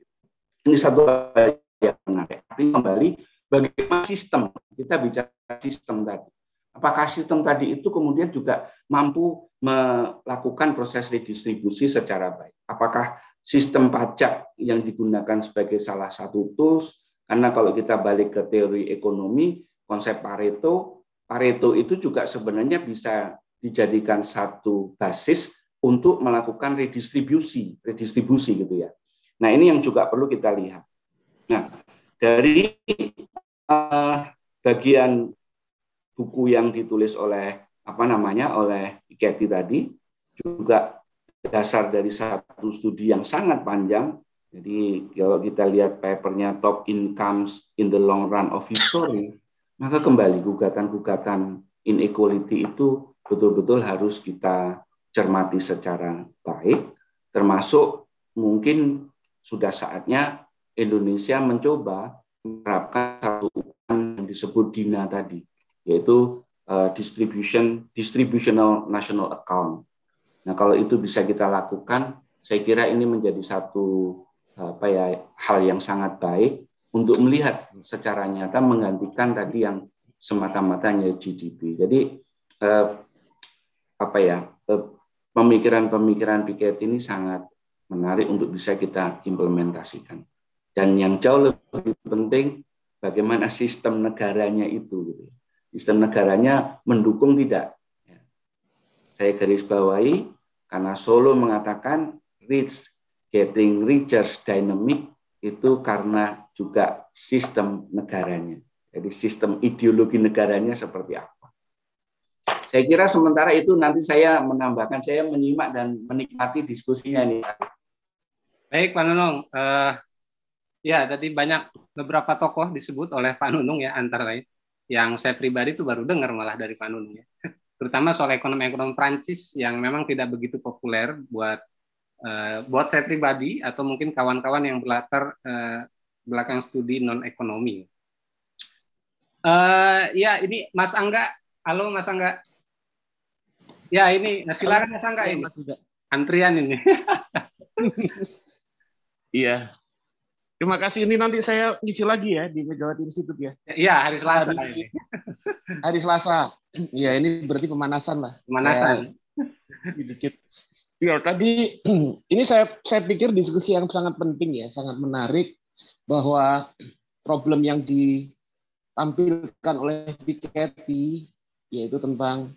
Ini satu hal yang menarik. Tapi kembali, bagaimana sistem? Kita bicara sistem tadi. Apakah sistem tadi itu kemudian juga mampu melakukan proses redistribusi secara baik? Apakah sistem pajak yang digunakan sebagai salah satu tools, karena kalau kita balik ke teori ekonomi, konsep Pareto itu juga sebenarnya bisa dijadikan satu basis untuk melakukan redistribusi gitu ya. Nah, ini yang juga perlu kita lihat. Nah, dari bagian buku yang ditulis oleh oleh Piketty tadi, juga dasar dari satu studi yang sangat panjang. Jadi kalau kita lihat papernya Top Incomes in the Long Run of History, maka kembali gugatan-gugatan inequality itu betul-betul harus kita cermati secara baik, termasuk mungkin sudah saatnya Indonesia mencoba menerapkan satu ukuran yang disebut DINA tadi, yaitu distributional national account. Nah, kalau itu bisa kita lakukan, saya kira ini menjadi satu hal yang sangat baik untuk melihat secara nyata menggantikan tadi yang semata-matanya GDP. Jadi pemikiran-pemikiran Piketty ini sangat menarik untuk bisa kita implementasikan. Dan yang jauh lebih penting bagaimana sistem negaranya itu. Sistem negaranya mendukung tidak. Saya garis bawahi, karena Solow mengatakan rich getting richer dynamic itu karena juga sistem negaranya. Jadi sistem ideologi negaranya seperti apa. Saya kira sementara itu, nanti saya menambahkan, saya menyimak dan menikmati diskusinya ini. Baik, Pak Nunung. Ya, tadi beberapa tokoh disebut oleh Pak Nunung ya, antara lain. Yang saya pribadi itu baru dengar malah dari Pak Nunung ya. Terutama soal ekonomi Prancis yang memang tidak begitu populer buat saya pribadi atau mungkin kawan-kawan yang berlatar belakang studi non ekonomi. Ya ini Mas Angga, halo Mas Angga. Ya ini silakan Mas Angga ini. Antrian ini. Iya. Terima kasih, ini nanti saya ngisi lagi ya di Megawati Institute ya. Iya, hari Selasa. Hari Selasa. Iya, ini berarti pemanasan lah. Pemanasan. Dikit. Ya, tadi ini saya pikir diskusi yang sangat penting ya, sangat menarik, bahwa problem yang ditampilkan oleh Piketty yaitu tentang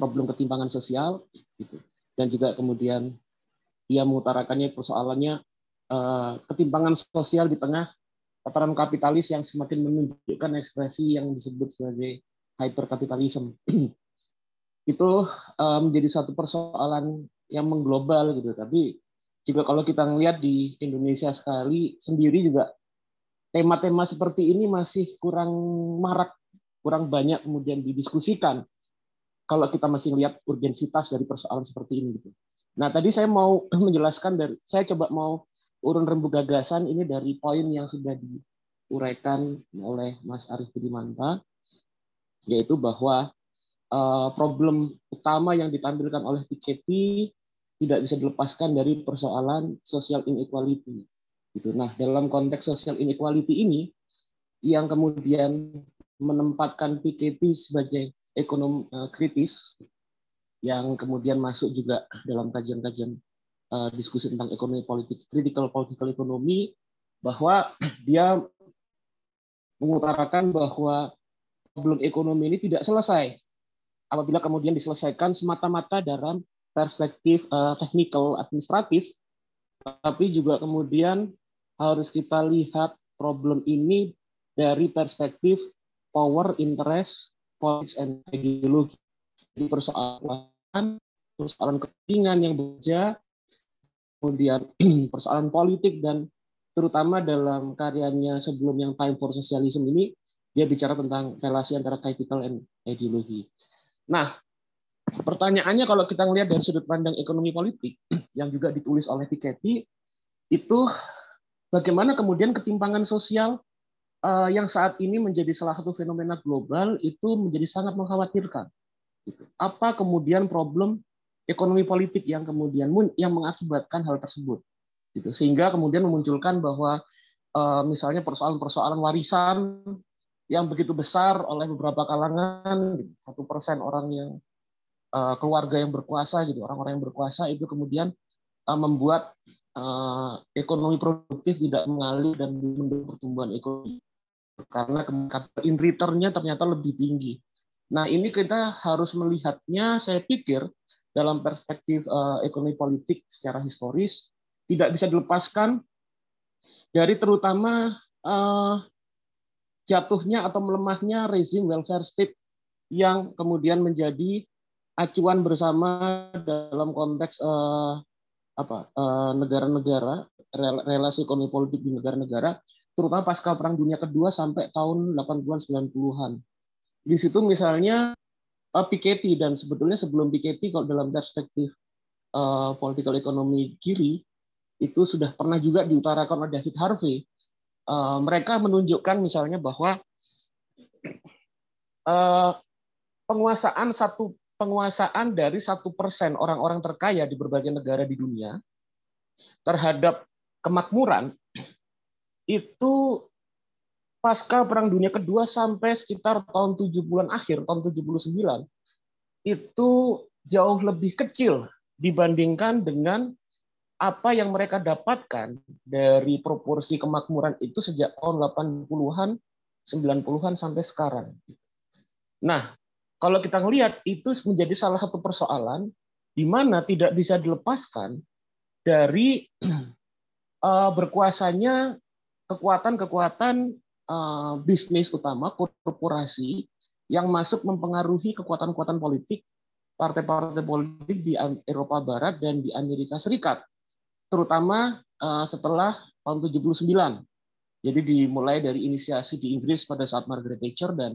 problem ketimpangan sosial gitu. Dan juga kemudian dia mengutarakannya persoalannya ketimpangan sosial di tengah tataran kapitalis yang semakin menunjukkan ekspresi yang disebut sebagai hyperkapitalisme. Itu menjadi satu persoalan yang mengglobal gitu. Tapi juga kalau kita ngelihat di Indonesia sendiri juga tema-tema seperti ini masih kurang marak, kurang banyak kemudian didiskusikan kalau kita masih lihat urgensitas dari persoalan seperti ini gitu. Nah, tadi saya mau menjelaskan saya coba mau urun rembuk gagasan ini dari poin yang sudah diuraikan oleh Mas Arief Budimanta, yaitu bahwa problem utama yang ditampilkan oleh Piketty tidak bisa dilepaskan dari persoalan social inequality. Gitu. Nah, dalam konteks social inequality ini, yang kemudian menempatkan Piketty sebagai ekonom kritis, yang kemudian masuk juga dalam kajian-kajian diskusi tentang ekonomi politik, critical political economy, bahwa dia mengutarakan bahwa problem ekonomi ini tidak selesai apabila kemudian diselesaikan semata-mata dalam perspektif teknikal administratif, tapi juga kemudian harus kita lihat problem ini dari perspektif power, interest, politics, and ideology. Jadi persoalan kepentingan yang bekerja, kemudian persoalan politik, dan terutama dalam karyanya sebelum yang Time for Socialism ini, dia bicara tentang relasi antara capital and ideology. Nah, pertanyaannya kalau kita melihat dari sudut pandang ekonomi politik yang juga ditulis oleh Piketty, itu Bagaimana kemudian ketimpangan sosial yang saat ini menjadi salah satu fenomena global itu menjadi sangat mengkhawatirkan. Apa kemudian problem ekonomi politik yang kemudian mengakibatkan hal tersebut? Sehingga kemudian memunculkan bahwa misalnya persoalan-persoalan warisan yang begitu besar oleh beberapa kalangan, 1% orang yang keluarga yang berkuasa, orang-orang yang berkuasa itu kemudian membuat ekonomi produktif tidak mengalir dan mendorong pertumbuhan ekonomi karena capital in return-nya ternyata lebih tinggi. Nah, ini kita harus melihatnya, saya pikir dalam perspektif ekonomi politik secara historis tidak bisa dilepaskan dari terutama jatuhnya atau melemahnya rezim welfare state yang kemudian menjadi acuan bersama dalam konteks negara-negara, relasi ekonomi politik di negara-negara, terutama pasca Perang Dunia Kedua sampai tahun 80-an 90-an. Di situ misalnya Piketty, dan sebetulnya sebelum Piketty kalau dalam perspektif political economy kiri itu sudah pernah juga diutarakan oleh David Harvey. Mereka menunjukkan misalnya bahwa penguasaan dari 1% orang-orang terkaya di berbagai negara di dunia terhadap kemakmuran itu pasca Perang Dunia Kedua sampai sekitar tahun 70-an akhir, tahun 79, itu jauh lebih kecil dibandingkan dengan apa yang mereka dapatkan dari proporsi kemakmuran itu sejak tahun 80-an, 90-an sampai sekarang. Nah, kalau kita melihat itu menjadi salah satu persoalan di mana tidak bisa dilepaskan dari berkuasanya kekuatan-kekuatan bisnis utama, korporasi yang masuk mempengaruhi kekuatan-kekuatan politik, partai-partai politik di Eropa Barat dan di Amerika Serikat, terutama setelah tahun 79. Jadi dimulai dari inisiasi di Inggris pada saat Margaret Thatcher dan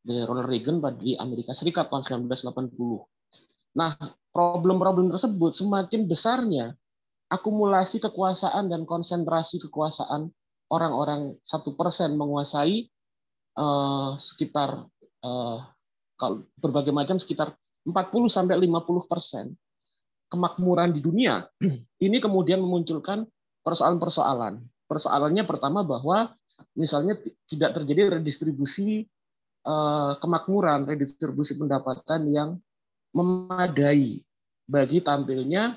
Ronald Reagan di Amerika Serikat tahun 1980. Nah, problem-problem tersebut semakin besarnya akumulasi kekuasaan dan konsentrasi kekuasaan orang-orang 1% menguasai sekitar berbagai macam sekitar 40-50% kemakmuran di dunia. Ini kemudian memunculkan persoalan-persoalan. Persoalannya pertama bahwa misalnya tidak terjadi redistribusi kemakmuran, redistribusi pendapatan yang memadai bagi tampilnya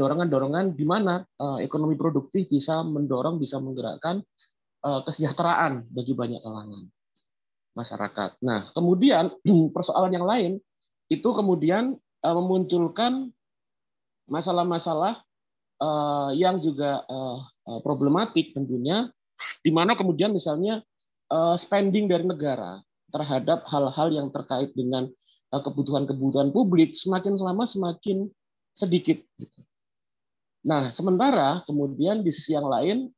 dorongan-dorongan di mana ekonomi produktif bisa mendorong, bisa menggerakkan kesejahteraan bagi banyak kalangan masyarakat. Nah, kemudian persoalan yang lain itu kemudian memunculkan masalah-masalah yang juga problematik tentunya, di mana kemudian misalnya spending dari negara terhadap hal-hal yang terkait dengan kebutuhan-kebutuhan publik semakin lama semakin sedikit. Nah, sementara kemudian di sisi yang lain,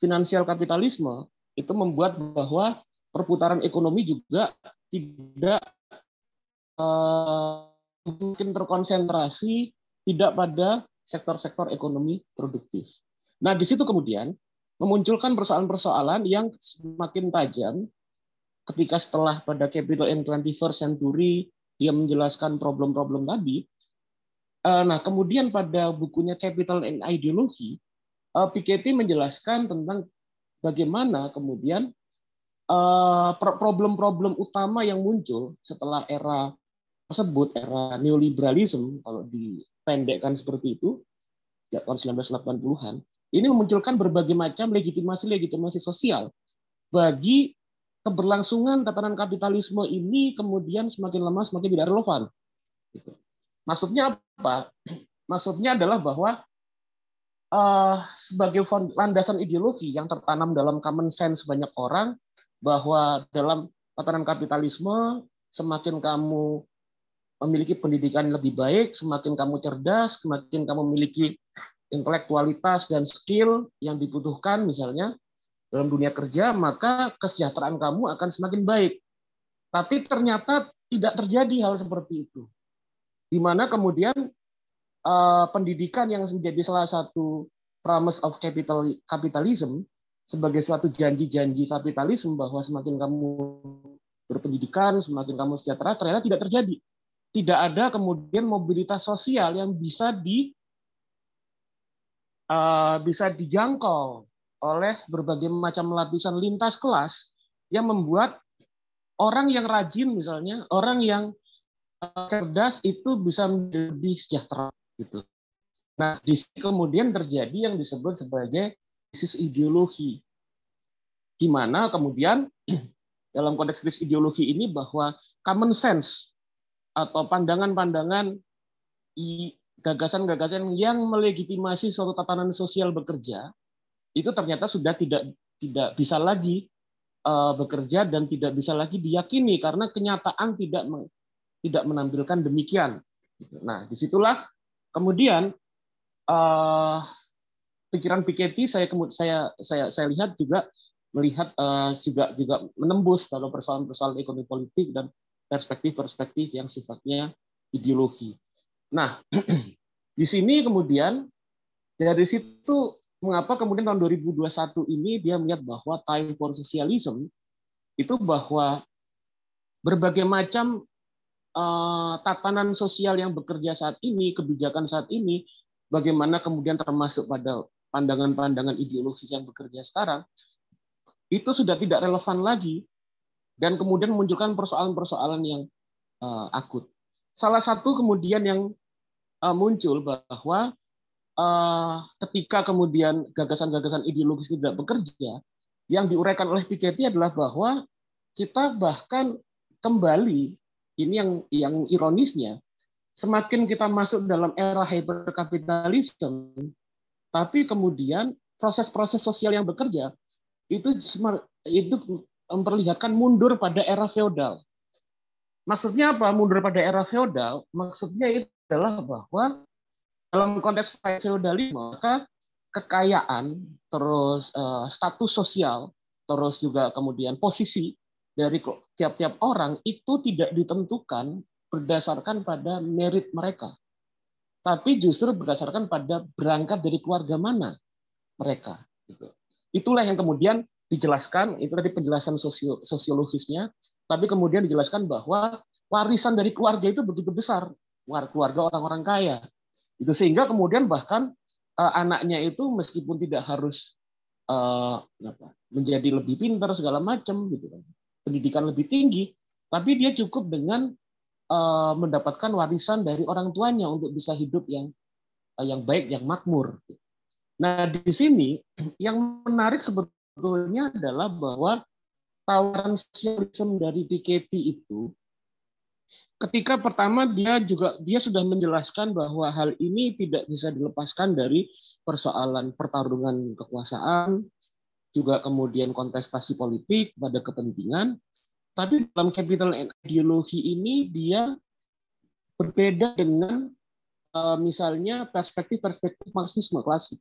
finansial kapitalisme itu membuat bahwa perputaran ekonomi juga tidak mungkin terkonsentrasi tidak pada sektor-sektor ekonomi produktif. Nah, di situ kemudian memunculkan persoalan-persoalan yang semakin tajam ketika setelah pada Capital and 21st Century dia menjelaskan problem-problem tadi. Nah, kemudian pada bukunya Capital and Ideology, Piketty menjelaskan tentang bagaimana kemudian problem-problem utama yang muncul setelah era tersebut, era neoliberalisme, kalau dipendekkan seperti itu, tahun 1980-an, ini memunculkan berbagai macam legitimasi sosial bagi keberlangsungan tatanan kapitalisme ini kemudian semakin lama semakin tidak relevan. Maksudnya apa? Maksudnya adalah bahwa sebagai landasan ideologi yang tertanam dalam common sense banyak orang, bahwa dalam tatanan kapitalisme semakin kamu memiliki pendidikan lebih baik, semakin kamu cerdas, semakin kamu memiliki intelektualitas dan skill yang dibutuhkan misalnya dalam dunia kerja, maka kesejahteraan kamu akan semakin baik. Tapi ternyata tidak terjadi hal seperti itu. Di mana kemudian pendidikan yang menjadi salah satu promise of capitalism, sebagai suatu janji-janji kapitalisme bahwa semakin kamu berpendidikan, semakin kamu sejahtera, ternyata tidak terjadi. Tidak ada kemudian mobilitas sosial yang bisa dijangkau oleh berbagai macam lapisan lintas kelas yang membuat orang yang rajin misalnya, orang yang cerdas itu bisa menjadi lebih sejahtera gitu. Nah, di sini kemudian terjadi yang disebut sebagai krisis ideologi. Di mana kemudian dalam konteks krisis ideologi ini bahwa common sense atau pandangan-pandangan gagasan-gagasan yang melegitimasi suatu tatanan sosial bekerja itu ternyata sudah tidak bisa lagi bekerja dan tidak bisa lagi diyakini karena kenyataan tidak menampilkan demikian. Nah, disitulah kemudian pikiran Piketty saya lihat juga menembus kalau persoalan-persoalan ekonomi politik dan perspektif-perspektif yang sifatnya ideologi. Nah, di sini kemudian dari situ mengapa kemudian tahun 2021 ini dia melihat bahwa Time for Socialism itu bahwa berbagai macam tatanan sosial yang bekerja saat ini, kebijakan saat ini, bagaimana kemudian termasuk pada pandangan-pandangan ideologis yang bekerja sekarang, itu sudah tidak relevan lagi dan kemudian munculkan persoalan-persoalan yang akut. Salah satu kemudian yang muncul bahwa ketika kemudian gagasan-gagasan ideologis tidak bekerja, yang diuraikan oleh Piketty adalah bahwa kita bahkan kembali, ini yang ironisnya, semakin kita masuk dalam era hyperkapitalisme, tapi kemudian proses-proses sosial yang bekerja itu memperlihatkan mundur pada era feodal. Maksudnya apa? Mundur pada era feodal, maksudnya itu adalah bahwa dalam konteks feodalisme, maka kekayaan, terus status sosial, terus juga kemudian posisi dari tiap-tiap orang itu tidak ditentukan berdasarkan pada merit mereka, tapi justru berdasarkan pada berangkat dari keluarga mana mereka. Itulah yang kemudian dijelaskan, itu tadi penjelasan sosiologisnya, tapi kemudian dijelaskan bahwa warisan dari keluarga itu begitu besar, keluarga orang-orang kaya. Itu sehingga kemudian bahkan anaknya itu meskipun tidak harus menjadi lebih pintar segala macam gitu kan, pendidikan lebih tinggi, tapi dia cukup dengan mendapatkan warisan dari orang tuanya untuk bisa hidup yang baik, yang makmur. Nah, di sini yang menarik sebetulnya adalah bahwa tawaran sosialisme dari Piketty itu ketika pertama dia sudah menjelaskan bahwa hal ini tidak bisa dilepaskan dari persoalan pertarungan kekuasaan, juga kemudian kontestasi politik pada kepentingan. Tapi dalam Capital and Ideology ini dia berbeda dengan misalnya perspektif Marxisme klasik,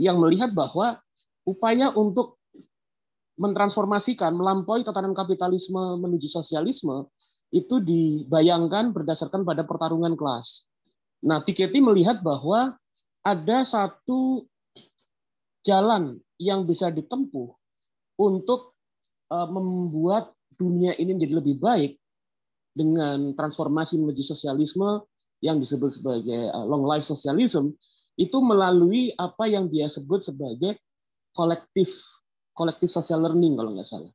yang melihat bahwa upaya untuk mentransformasikan, melampaui tatanan kapitalisme menuju sosialisme itu dibayangkan berdasarkan pada pertarungan kelas. Nah, Piketty melihat bahwa ada satu jalan yang bisa ditempuh untuk membuat dunia ini menjadi lebih baik dengan transformasi menuju sosialisme yang disebut sebagai long life socialism, itu melalui apa yang dia sebut sebagai collective social learning kalau nggak salah.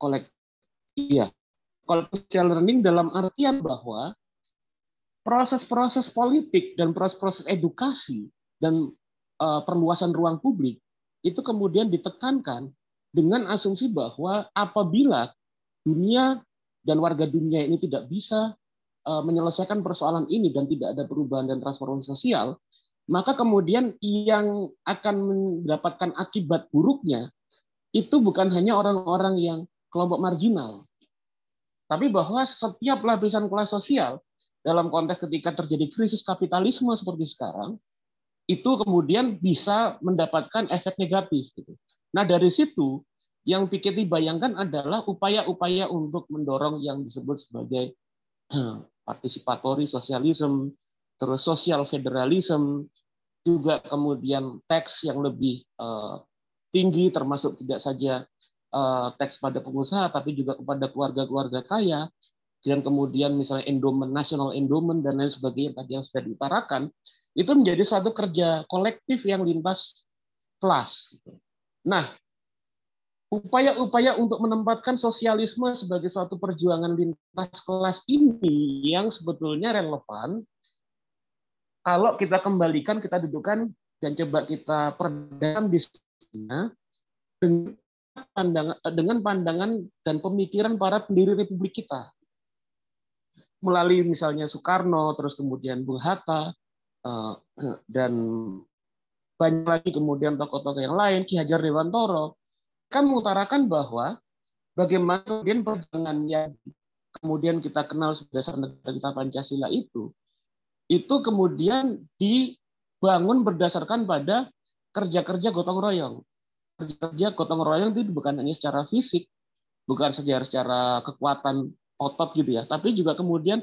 Collective social learning dalam artian bahwa proses-proses politik dan proses-proses edukasi dan perluasan ruang publik itu kemudian ditekankan dengan asumsi bahwa apabila dunia dan warga dunia ini tidak bisa menyelesaikan persoalan ini dan tidak ada perubahan dan transformasi sosial, maka kemudian yang akan mendapatkan akibat buruknya itu bukan hanya orang-orang yang kelompok marginal, tapi bahwa setiap lapisan kelas sosial dalam konteks ketika terjadi krisis kapitalisme seperti sekarang, itu kemudian bisa mendapatkan efek negatif. Nah, dari situ yang Piketty bayangkan adalah upaya-upaya untuk mendorong yang disebut sebagai participatory socialism, terus social federalism, juga kemudian teks yang lebih tinggi, termasuk tidak saja teks pada pengusaha, tapi juga kepada keluarga-keluarga kaya, dan kemudian misalnya endowment, national endowment, dan lain sebagainya tadi yang sudah diutarakan, itu menjadi satu kerja kolektif yang lintas kelas. Nah, upaya-upaya untuk menempatkan sosialisme sebagai suatu perjuangan lintas kelas ini yang sebetulnya relevan kalau kita kembalikan, kita dudukan, dan coba kita perdalam diskusinya dengan pandangan dan pemikiran para pendiri Republik kita. Melalui misalnya Soekarno, terus kemudian Bung Hatta, dan banyak lagi kemudian tokoh-tokoh yang lain, Ki Hajar Dewantoro, kan mengutarakan bahwa bagaimana kemudian perjuangan yang kemudian kita kenal berdasar negara kita Pancasila itu kemudian dibangun berdasarkan pada kerja-kerja gotong royong. Kerja-kerja gotong royong itu bukan hanya secara fisik, bukan saja secara kekuatan otot gitu ya, tapi juga kemudian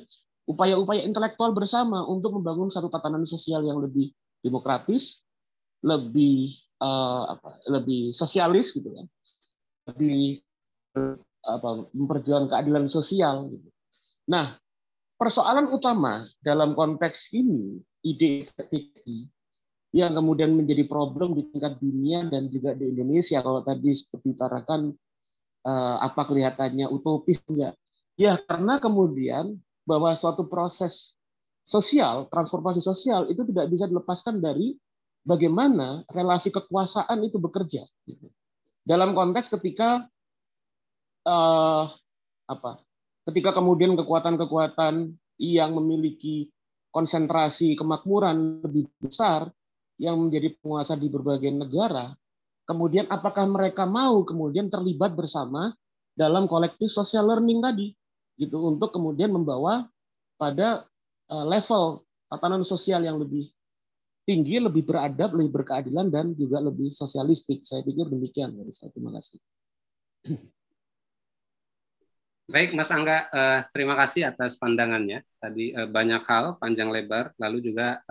upaya-upaya intelektual bersama untuk membangun satu tatanan sosial yang lebih demokratis, lebih sosialis gitu kan. Lebih memperjuangkan keadilan sosial gitu. Nah, persoalan utama dalam konteks ini ide Piketty yang kemudian menjadi problem di tingkat dunia dan juga di Indonesia, kalau tadi seperti ditarakan apa kelihatannya utopis enggak? Ya, karena kemudian bahwa suatu proses sosial, transformasi sosial itu tidak bisa dilepaskan dari bagaimana relasi kekuasaan itu bekerja gitu. Dalam konteks ketika ketika kemudian kekuatan-kekuatan yang memiliki konsentrasi kemakmuran lebih besar yang menjadi penguasa di berbagai negara, kemudian apakah mereka mau kemudian terlibat bersama dalam kolektif social learning tadi gitu untuk kemudian membawa pada level tatanan sosial yang lebih tinggi, lebih beradab, lebih berkeadilan, dan juga lebih sosialistik. Saya pikir demikian dari saya. Terima kasih. Baik, Mas Angga, terima kasih atas pandangannya. Tadi banyak hal, panjang lebar, lalu juga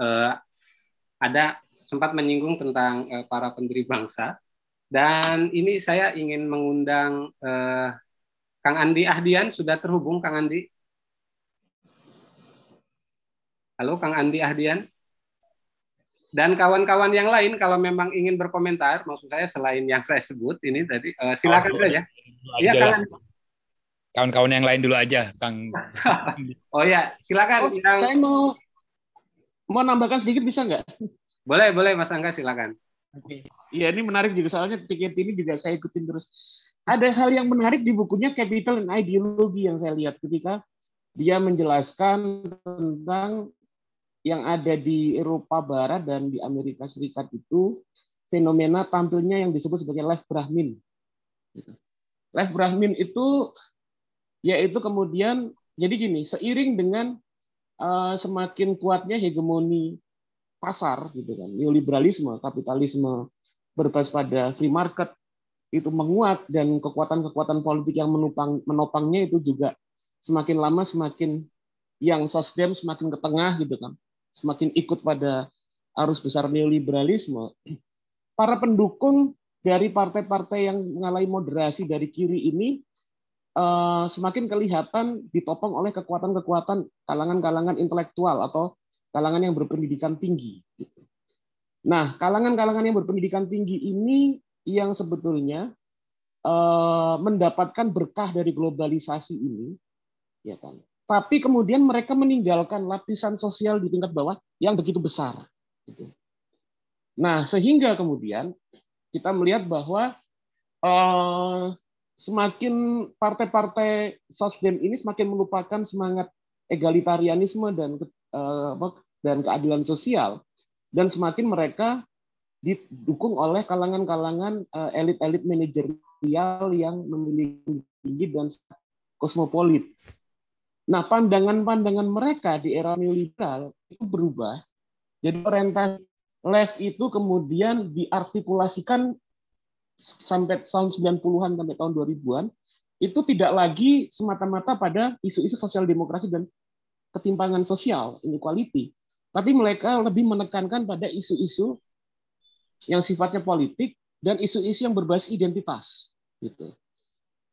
ada sempat menyinggung tentang para pendiri bangsa. Dan ini saya ingin mengundang Kang Andi Ahdian. Sudah terhubung, Kang Andi? Halo, Kang Andi Ahdian? Dan kawan-kawan yang lain, kalau memang ingin berkomentar, maksud saya selain yang saya sebut ini tadi, silakan saja. Iya, kawan-kawan yang lain dulu aja, Kang. Oh ya, silakan. Yang... Saya mau nambahkan sedikit, bisa nggak? Boleh, boleh, Mas Angga, silakan. Oke. Ya, ini menarik juga soalnya Piketty ini juga saya ikutin terus. Ada hal yang menarik di bukunya Capital and Ideology yang saya lihat ketika dia menjelaskan tentang yang ada di Eropa Barat dan di Amerika Serikat itu fenomena tampilnya yang disebut sebagai Left Brahmin. Left Brahmin itu yaitu kemudian jadi gini, seiring dengan semakin kuatnya hegemoni pasar gitu kan, neoliberalisme, kapitalisme berbasis pada free market itu menguat dan kekuatan-kekuatan politik yang menopangnya itu juga semakin lama semakin yang sosdem semakin ke tengah gitu kan. Semakin ikut pada arus besar neoliberalisme, para pendukung dari partai-partai yang mengalami moderasi dari kiri ini semakin kelihatan ditopang oleh kekuatan-kekuatan kalangan-kalangan intelektual atau kalangan yang berpendidikan tinggi. Nah, kalangan-kalangan yang berpendidikan tinggi ini yang sebetulnya mendapatkan berkah dari globalisasi ini, ya kan. Tapi kemudian mereka meninggalkan lapisan sosial di tingkat bawah yang begitu besar. Nah, sehingga kemudian kita melihat bahwa semakin partai-partai sosdem ini semakin melupakan semangat egalitarianisme dan keadilan sosial, dan semakin mereka didukung oleh kalangan-kalangan elit-elit manajerial yang memiliki tinggi dan kosmopolit. Nah, pandangan-pandangan mereka di era neoliberal itu berubah. Jadi orientasi left itu kemudian diartikulasikan sampai tahun 90-an sampai tahun 2000-an itu tidak lagi semata-mata pada isu-isu sosial demokrasi dan ketimpangan sosial, inequality, Tapi mereka lebih menekankan pada isu-isu yang sifatnya politik dan isu-isu yang berbasis identitas. Gitu.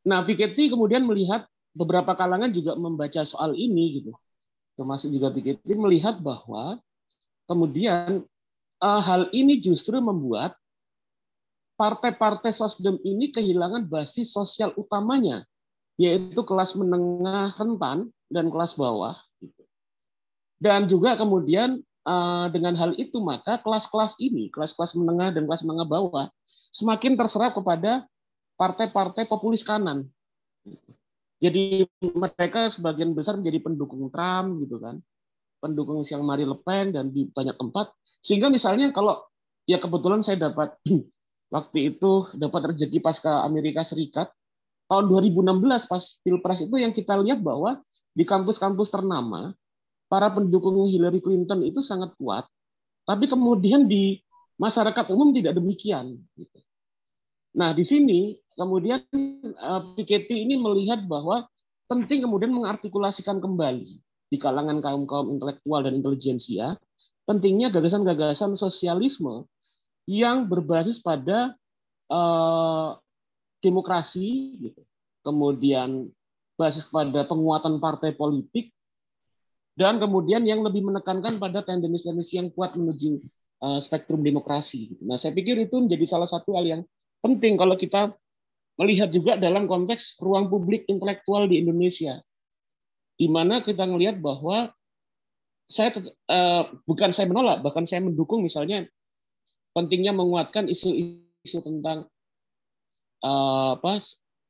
Nah, Piketty kemudian melihat, beberapa kalangan juga membaca soal ini, gitu, termasuk juga Piketty, melihat bahwa kemudian hal ini justru membuat partai-partai sosdem ini kehilangan basis sosial utamanya, yaitu kelas menengah rentan dan kelas bawah. Gitu. Dan juga kemudian dengan hal itu maka kelas-kelas ini, kelas-kelas menengah dan kelas menengah bawah, semakin terserap kepada partai-partai populis kanan. Jadi mereka sebagian besar menjadi pendukung Trump, gitu kan, pendukung siang Marine Le Pen dan di banyak tempat. Sehingga misalnya kalau ya kebetulan saya dapat waktu itu dapat rezeki pasca Amerika Serikat tahun 2016 pas Pilpres itu yang kita lihat bahwa di kampus-kampus ternama, para pendukung Hillary Clinton itu sangat kuat, tapi kemudian di masyarakat umum tidak demikian. Nah, di sini kemudian Piketty ini melihat bahwa penting kemudian mengartikulasikan kembali di kalangan kaum-kaum intelektual dan intelijensia, pentingnya gagasan-gagasan sosialisme yang berbasis pada demokrasi, gitu. Kemudian basis pada penguatan partai politik, dan kemudian yang lebih menekankan pada tendensi-tendensi yang kuat menuju spektrum demokrasi. Nah, saya pikir itu menjadi salah satu hal yang penting kalau kita melihat juga dalam konteks ruang publik intelektual di Indonesia, di mana kita melihat bahwa bukan saya menolak, bahkan saya mendukung misalnya pentingnya menguatkan isu-isu tentang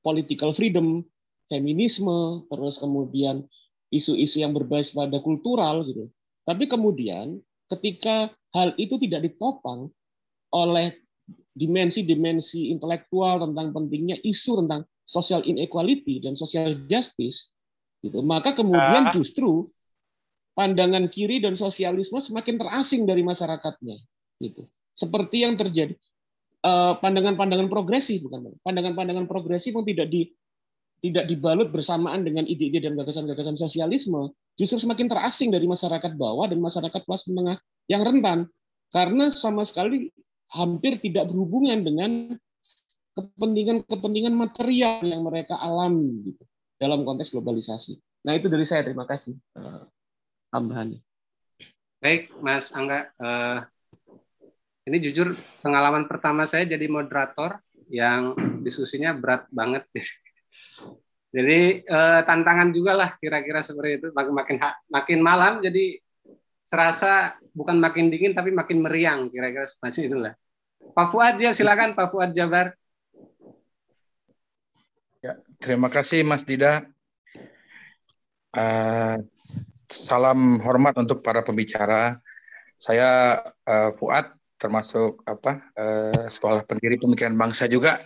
political freedom, feminisme, terus kemudian isu-isu yang berbasis pada kultural, gitu. Tapi kemudian ketika hal itu tidak ditopang oleh dimensi-dimensi intelektual tentang pentingnya isu tentang social inequality dan social justice, gitu, maka kemudian justru pandangan kiri dan sosialisme semakin terasing dari masyarakatnya, gitu. Seperti yang terjadi pandangan-pandangan progresif, bukan pandangan-pandangan progresif yang tidak dibalut bersamaan dengan ide-ide dan gagasan-gagasan sosialisme, justru semakin terasing dari masyarakat bawah dan masyarakat kelas menengah yang rentan, karena sama sekali hampir tidak berhubungan dengan kepentingan-kepentingan material yang mereka alami, gitu, dalam konteks globalisasi. Nah, itu dari saya. Terima kasih tambahannya. Baik, Mas Angga. Ini jujur pengalaman pertama saya jadi moderator yang diskusinya berat banget. Jadi tantangan juga lah kira-kira seperti itu. Makin malam jadi serasa bukan makin dingin tapi makin meriang, kira-kira seperti itulah. Pak Fuad ya, silakan Pak Fuad Jabar. Ya, terima kasih Mas Dida. Salam hormat untuk para pembicara. Saya Fuad, termasuk sekolah pendiri pemikiran bangsa juga,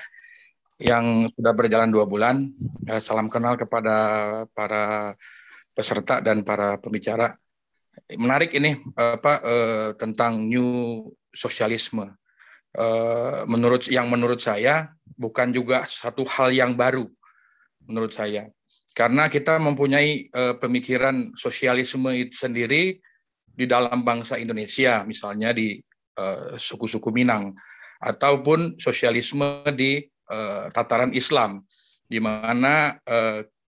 yang sudah berjalan 2 bulan. Salam kenal kepada para peserta dan para pembicara. Menarik ini tentang new sosialisme. Menurut saya bukan juga satu hal yang baru menurut saya. Karena kita mempunyai pemikiran sosialisme itu sendiri di dalam bangsa Indonesia, misalnya di suku-suku Minang, ataupun sosialisme di tataran Islam, di mana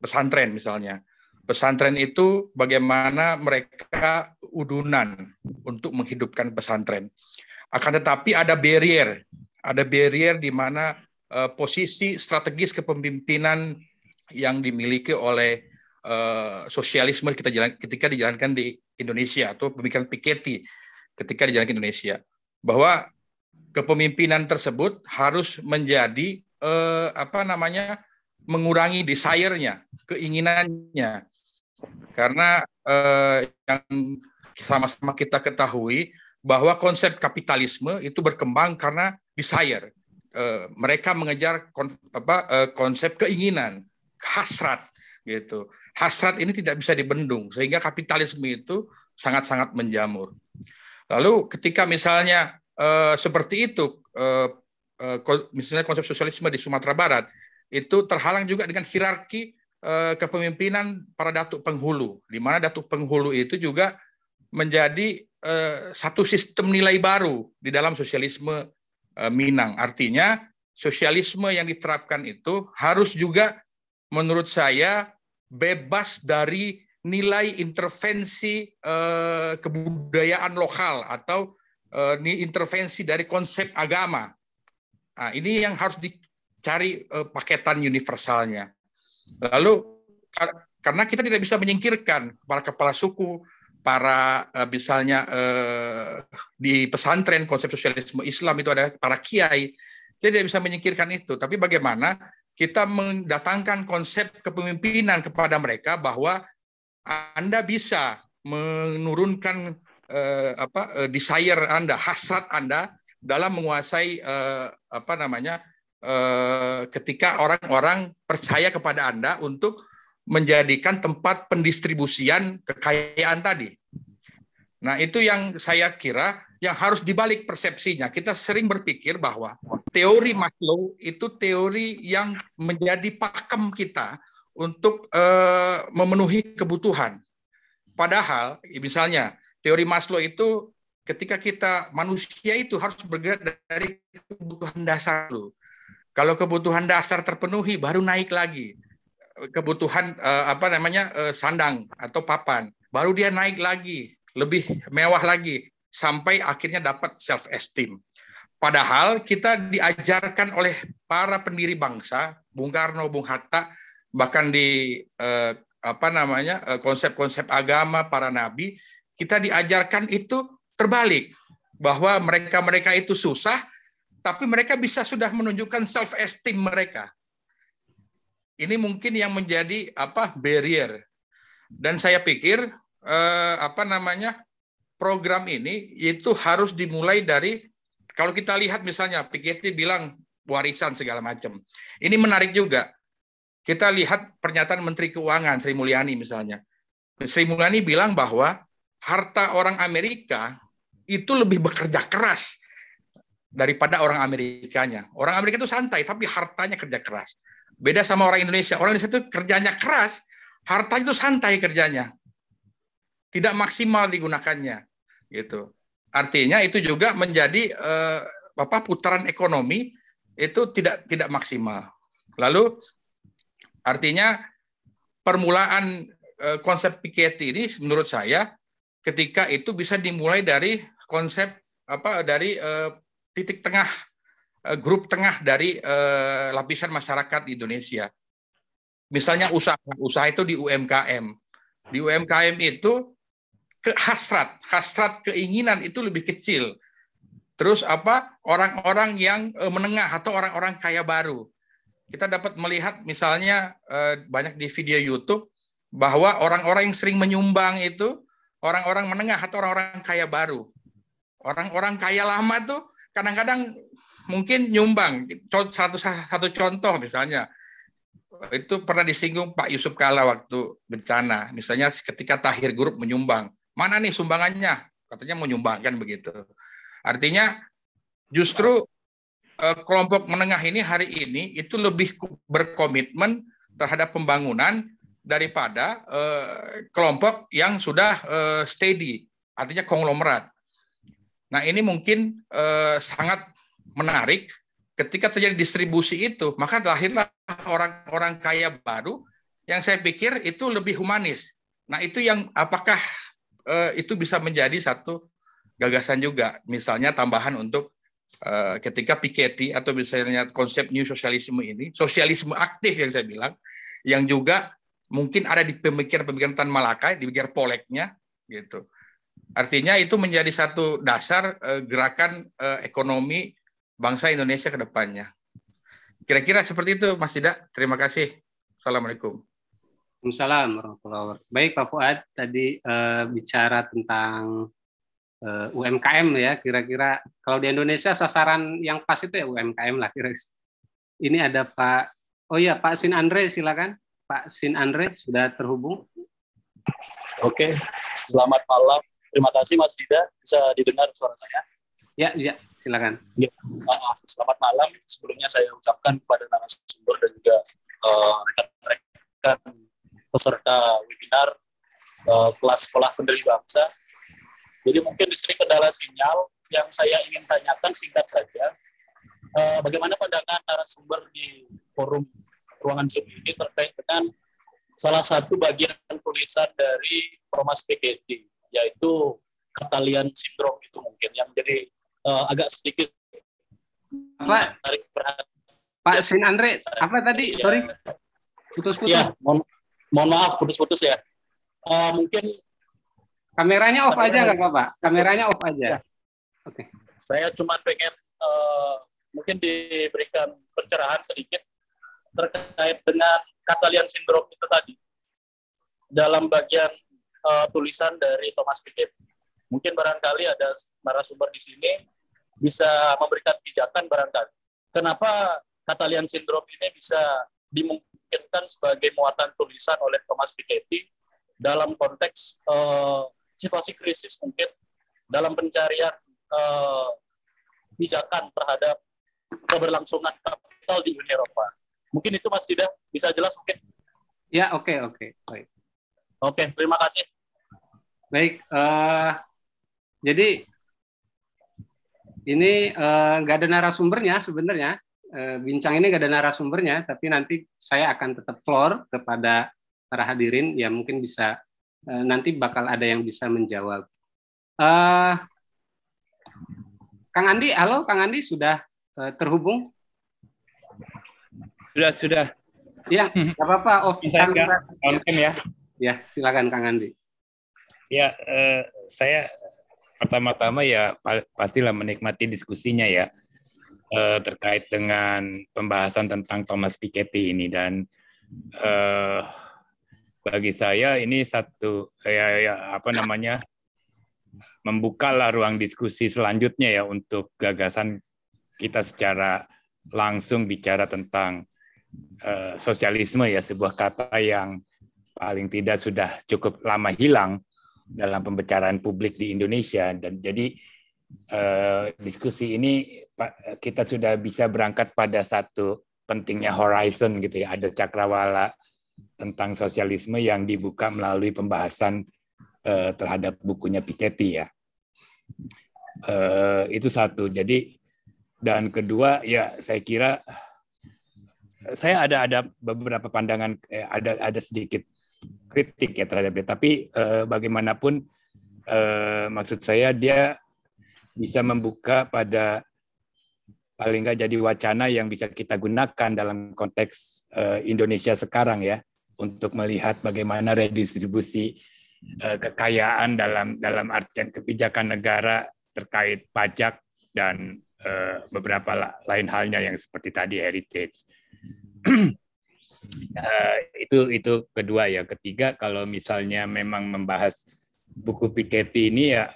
pesantren misalnya. Pesantren itu bagaimana mereka udunan untuk menghidupkan pesantren. Akan tetapi ada barrier di mana posisi strategis kepemimpinan yang dimiliki oleh sosialisme ketika dijalankan di Indonesia, atau pemikiran Piketty ketika dijalankan di Indonesia, bahwa kepemimpinan tersebut harus menjadi mengurangi desire-nya, keinginannya, karena yang sama-sama kita ketahui bahwa konsep kapitalisme itu berkembang karena desire. Mereka mengejar konsep keinginan, hasrat, gitu. Hasrat ini tidak bisa dibendung, sehingga kapitalisme itu sangat-sangat menjamur. Lalu ketika misalnya seperti itu, misalnya konsep sosialisme di Sumatera Barat itu terhalang juga dengan hierarki kepemimpinan para datuk penghulu, di mana datuk penghulu itu juga menjadi satu sistem nilai baru di dalam sosialisme Minang. Artinya sosialisme yang diterapkan itu harus juga menurut saya bebas dari nilai intervensi kebudayaan lokal atau intervensi dari konsep agama. Nah, ini yang harus dicari paketan universalnya. Lalu karena kita tidak bisa menyingkirkan para kepala suku, para misalnya di pesantren konsep sosialisme Islam itu ada para kiai, kita tidak bisa menyingkirkan itu. Tapi bagaimana kita mendatangkan konsep kepemimpinan kepada mereka bahwa Anda bisa menurunkan desire Anda, hasrat Anda dalam menguasai ketika orang-orang percaya kepada Anda untuk menjadikan tempat pendistribusian kekayaan tadi. Nah, itu yang saya kira yang harus dibalik persepsinya. Kita sering berpikir bahwa teori Maslow itu teori yang menjadi pakem kita untuk memenuhi kebutuhan. Padahal, misalnya, teori Maslow itu ketika kita manusia itu harus bergerak dari kebutuhan dasar dulu. Kalau kebutuhan dasar terpenuhi, baru naik lagi kebutuhan sandang atau papan, baru dia naik lagi, lebih mewah lagi, sampai akhirnya dapat self-esteem. Padahal kita diajarkan oleh para pendiri bangsa, Bung Karno, Bung Hatta, bahkan di konsep-konsep agama para nabi, kita diajarkan itu terbalik, bahwa mereka-mereka itu susah, tapi mereka bisa sudah menunjukkan self-esteem mereka. Ini mungkin yang menjadi barrier. Dan saya pikir program ini itu harus dimulai dari, kalau kita lihat misalnya Piketty bilang warisan segala macam. Ini menarik juga. Kita lihat pernyataan Menteri Keuangan Sri Mulyani misalnya. Sri Mulyani bilang bahwa harta orang Amerika itu lebih bekerja keras daripada orang Amerikanya. Orang Amerika itu santai, tapi hartanya kerja keras. Beda sama orang Indonesia. Orang Indonesia itu kerjanya keras, hartanya itu santai kerjanya. Tidak maksimal digunakannya. Gitu. Artinya itu juga menjadi putaran ekonomi itu tidak maksimal. Lalu artinya permulaan konsep Piketty ini menurut saya ketika itu bisa dimulai dari konsep dari titik tengah, grup tengah dari lapisan masyarakat di Indonesia. Misalnya usaha itu di UMKM. Di UMKM itu hasrat keinginan itu lebih kecil. Terus orang-orang yang menengah atau orang-orang kaya baru. Kita dapat melihat misalnya banyak di video YouTube bahwa orang-orang yang sering menyumbang itu orang-orang menengah atau orang-orang kaya baru. Orang-orang kaya lama tuh kadang-kadang mungkin nyumbang. Satu contoh misalnya, itu pernah disinggung Pak Yusuf Kalla waktu bencana. Misalnya ketika Tahir Group menyumbang. Mana nih sumbangannya? Katanya menyumbangkan begitu. Artinya justru kelompok menengah ini hari ini itu lebih berkomitmen terhadap pembangunan daripada kelompok yang sudah steady. Artinya konglomerat. Nah ini mungkin sangat menarik ketika terjadi distribusi itu, maka lahirlah orang-orang kaya baru yang saya pikir itu lebih humanis. Nah itu yang apakah itu bisa menjadi satu gagasan juga, misalnya tambahan untuk ketika Piketty atau misalnya konsep new socialism ini, sosialisme aktif yang saya bilang, yang juga mungkin ada di pemikiran-pemikiran Tan Malaka, di pikir Poleknya gitu. Artinya itu menjadi satu dasar gerakan ekonomi bangsa Indonesia ke depannya. Kira-kira seperti itu, Mas Dida. Terima kasih. Assalamualaikum. Assalamualaikum warahmatullahi wabarakatuh. Baik, Pak Fuad, tadi bicara tentang UMKM ya, kira-kira kalau di Indonesia sasaran yang pas itu ya UMKM lah kira-kira. Ini ada Pak, Pak Sin Andre, silakan. Pak Sin Andre sudah terhubung. Oke, selamat malam. Terima kasih Mas Dida, bisa didengar suara saya. Ya. Silakan. Ya, selamat malam. Sebelumnya saya ucapkan kepada narasumber dan juga rekan-rekan peserta webinar kelas sekolah pendiri bangsa Jadi mungkin di sini kendala sinyal yang saya ingin tanyakan singkat saja. Bagaimana pandangan narasumber di forum ruangan Zoom ini terkait dengan salah satu bagian tulisan dari Thomas Piketty, yaitu Catalan Syndrome itu mungkin yang menjadi agak sedikit menarik perhatian. Pak Sin Andre, apa tadi? Sorry, putus-putus. Ya, mohon maaf, putus-putus ya. Mungkin kameranya off aja nggak, Pak? Kameranya off aja. Ya. Oke. Okay. Saya cuma pengen mungkin diberikan pencerahan sedikit terkait dengan Catalan Syndrome itu tadi dalam bagian tulisan dari Thomas Piketty. Mungkin barangkali ada narasumber di sini bisa memberikan pijakan barangkali. Kenapa Catalan Syndrome ini bisa dimungkinkan sebagai muatan tulisan oleh Thomas Piketty dalam konteks situasi krisis mungkin dalam pencarian pijakan terhadap keberlangsungan kapital di Uni Eropa. Mungkin itu Mas Tidak bisa jelas mungkin. Ya, oke. Oke, terima kasih. Baik, jadi ini nggak ada narasumbernya sebenarnya. Bincang ini nggak ada narasumbernya, tapi nanti saya akan tetap floor kepada para hadirin. Ya mungkin bisa nanti bakal ada yang bisa menjawab. Kang Andi, halo Kang Andi, sudah terhubung? Sudah. Ya, nggak apa-apa. Ya. Ya, silakan Kang Andi. Ya, saya pertama-tama ya pastilah menikmati diskusinya ya terkait dengan pembahasan tentang Thomas Piketty ini dan bagi saya ini satu membukalah ruang diskusi selanjutnya ya untuk gagasan kita secara langsung bicara tentang sosialisme ya, sebuah kata yang paling tidak sudah cukup lama hilang dalam pembicaraan publik di Indonesia. Dan jadi diskusi ini kita sudah bisa berangkat pada satu pentingnya horizon gitu ya, ada cakrawala tentang sosialisme yang dibuka melalui pembahasan terhadap bukunya Piketty ya. Itu satu. Jadi dan kedua ya saya kira saya ada beberapa pandangan ada sedikit kritik ya terhadap dia, tapi bagaimanapun maksud saya dia bisa membuka pada paling nggak jadi wacana yang bisa kita gunakan dalam konteks Indonesia sekarang ya untuk melihat bagaimana redistribusi kekayaan dalam artian kebijakan negara terkait pajak dan beberapa lain halnya yang seperti tadi heritage. Itu kedua ya. Ketiga, kalau misalnya memang membahas buku Piketty ini ya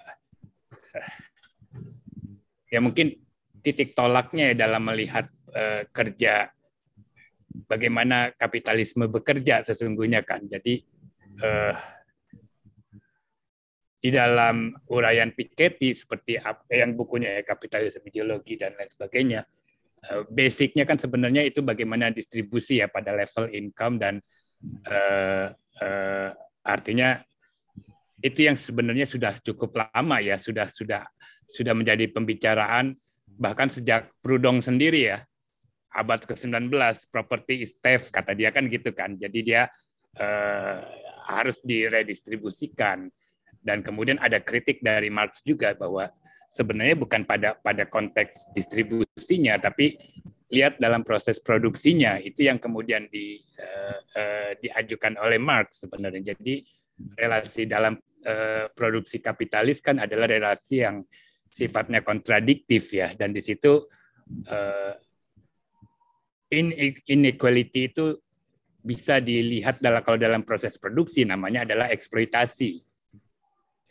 mungkin titik tolaknya ya dalam melihat kerja bagaimana kapitalisme bekerja sesungguhnya kan. Jadi di dalam uraian Piketty seperti apa yang bukunya ya, Kapitalisme Ideologi dan lain sebagainya, basicnya kan sebenarnya itu bagaimana distribusi ya pada level income dan artinya itu yang sebenarnya sudah cukup lama ya sudah menjadi pembicaraan bahkan sejak Proudhon sendiri ya abad ke-19 property is theft kata dia kan gitu kan. Jadi dia harus diredistribusikan. Dan kemudian ada kritik dari Marx juga bahwa sebenarnya bukan pada konteks distribusinya, tapi lihat dalam proses produksinya itu yang kemudian diajukan oleh Marx sebenarnya. Jadi relasi dalam produksi kapitalis kan adalah relasi yang sifatnya kontradiktif ya, dan di situ inequality itu bisa dilihat kalau dalam proses produksi namanya adalah eksploitasi.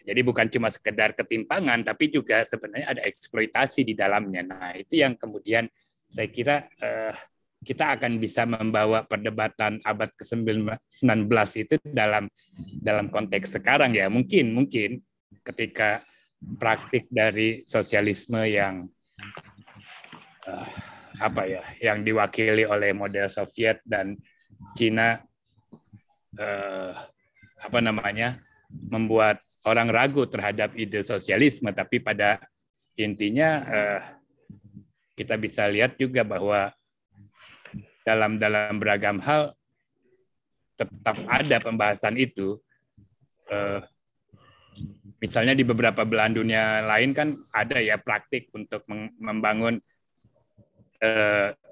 Jadi bukan cuma sekedar ketimpangan, tapi juga sebenarnya ada eksploitasi di dalamnya. Nah, itu yang kemudian saya kira kita akan bisa membawa perdebatan abad ke-19 itu dalam konteks sekarang ya. Mungkin ketika praktik dari sosialisme yang yang diwakili oleh model Soviet dan Cina membuat orang ragu terhadap ide sosialisme, tapi pada intinya kita bisa lihat juga bahwa dalam beragam hal tetap ada pembahasan itu. Misalnya di beberapa belahan dunia lain kan ada ya praktik untuk membangun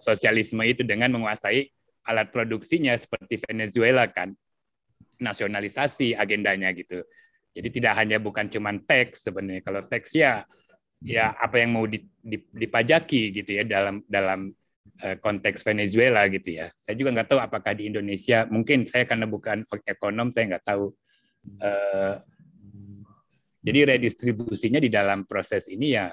sosialisme itu dengan menguasai alat produksinya, seperti Venezuela kan, nasionalisasi agendanya gitu. Jadi tidak hanya bukan cuma teks sebenarnya. Kalau teks ya apa yang mau dipajaki gitu ya dalam konteks Venezuela gitu ya. Saya juga nggak tahu apakah di Indonesia, mungkin saya karena bukan ekonom, saya nggak tahu. Jadi redistribusinya di dalam proses ini ya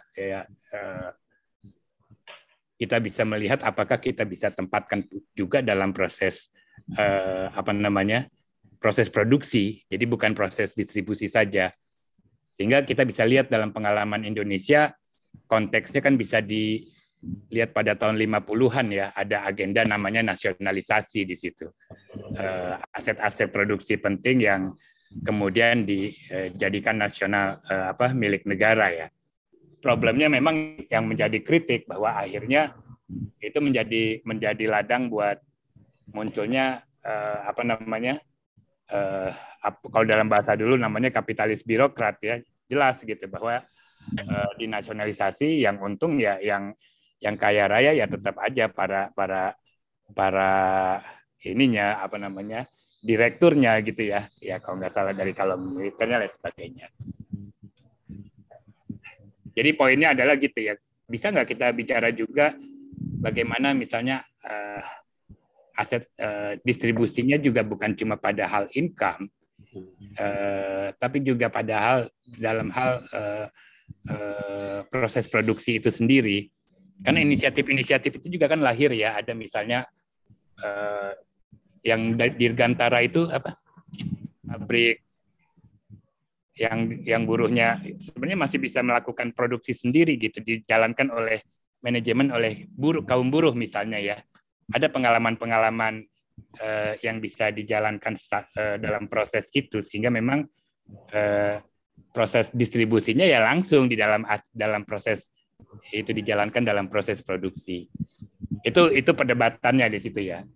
kita bisa melihat apakah kita bisa tempatkan juga dalam proses proses produksi. Jadi bukan proses distribusi saja. Sehingga kita bisa lihat dalam pengalaman Indonesia, konteksnya kan bisa lihat pada tahun 50-an ya, ada agenda namanya nasionalisasi di situ. Aset-aset produksi penting yang kemudian dijadikan nasional milik negara ya. Problemnya memang yang menjadi kritik bahwa akhirnya itu menjadi ladang buat munculnya kalau dalam bahasa dulu namanya kapitalis birokrat ya, jelas gitu bahwa dinasionalisasi yang untung ya yang kaya raya ya tetap aja para direkturnya gitu ya kalau nggak salah dari kalau militernya dan sebagainya. Jadi poinnya adalah gitu ya, bisa nggak kita bicara juga bagaimana misalnya aset distribusinya juga bukan cuma pada hal income, tapi juga pada dalam hal proses produksi itu sendiri. Karena inisiatif-inisiatif itu juga kan lahir ya, ada misalnya yang Dirgantara itu pabrik yang buruhnya sebenarnya masih bisa melakukan produksi sendiri gitu, dijalankan oleh manajemen, oleh kaum buruh misalnya ya. Ada pengalaman-pengalaman yang bisa dijalankan dalam proses itu, sehingga memang proses distribusinya ya langsung di dalam proses itu dijalankan dalam proses produksi. Itu perdebatannya di situ ya.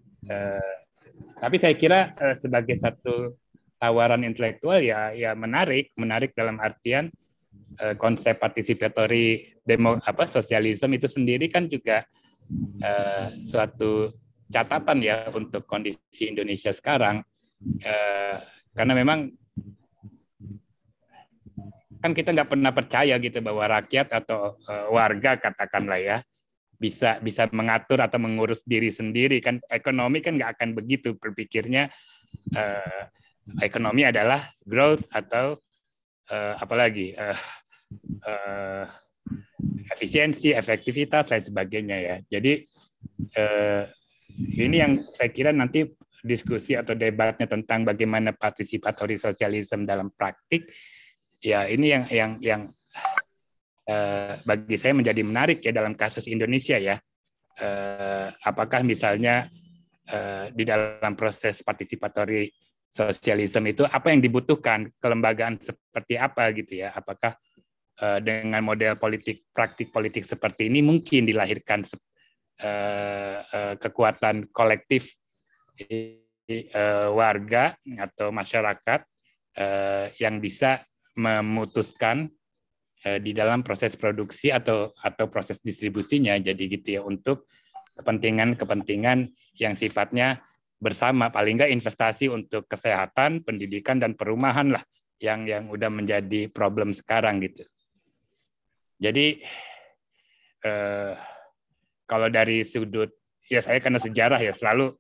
Tapi saya kira sebagai satu tawaran intelektual ya menarik dalam artian konsep partisipatori sosialisme itu sendiri kan juga suatu catatan ya untuk kondisi Indonesia sekarang, karena memang kan kita nggak pernah percaya gitu bahwa rakyat atau warga katakanlah ya bisa mengatur atau mengurus diri sendiri kan. Ekonomi kan nggak akan begitu berpikirnya. Ekonomi adalah growth atau efisiensi, efektivitas, dan sebagainya ya. Jadi ini yang saya kira nanti diskusi atau debatnya tentang bagaimana participatory socialism dalam praktik ya, ini yang bagi saya menjadi menarik ya dalam kasus Indonesia ya. Apakah misalnya di dalam proses participatory socialism itu apa yang dibutuhkan, kelembagaan seperti apa gitu ya. Apakah dengan model praktik politik seperti ini mungkin dilahirkan kekuatan kolektif warga atau masyarakat yang bisa memutuskan di dalam proses produksi atau proses distribusinya, jadi gitu ya, untuk kepentingan yang sifatnya bersama, paling nggak investasi untuk kesehatan, pendidikan, dan perumahan lah yang udah menjadi problem sekarang gitu. Jadi kalau dari sudut ya saya karena sejarah ya selalu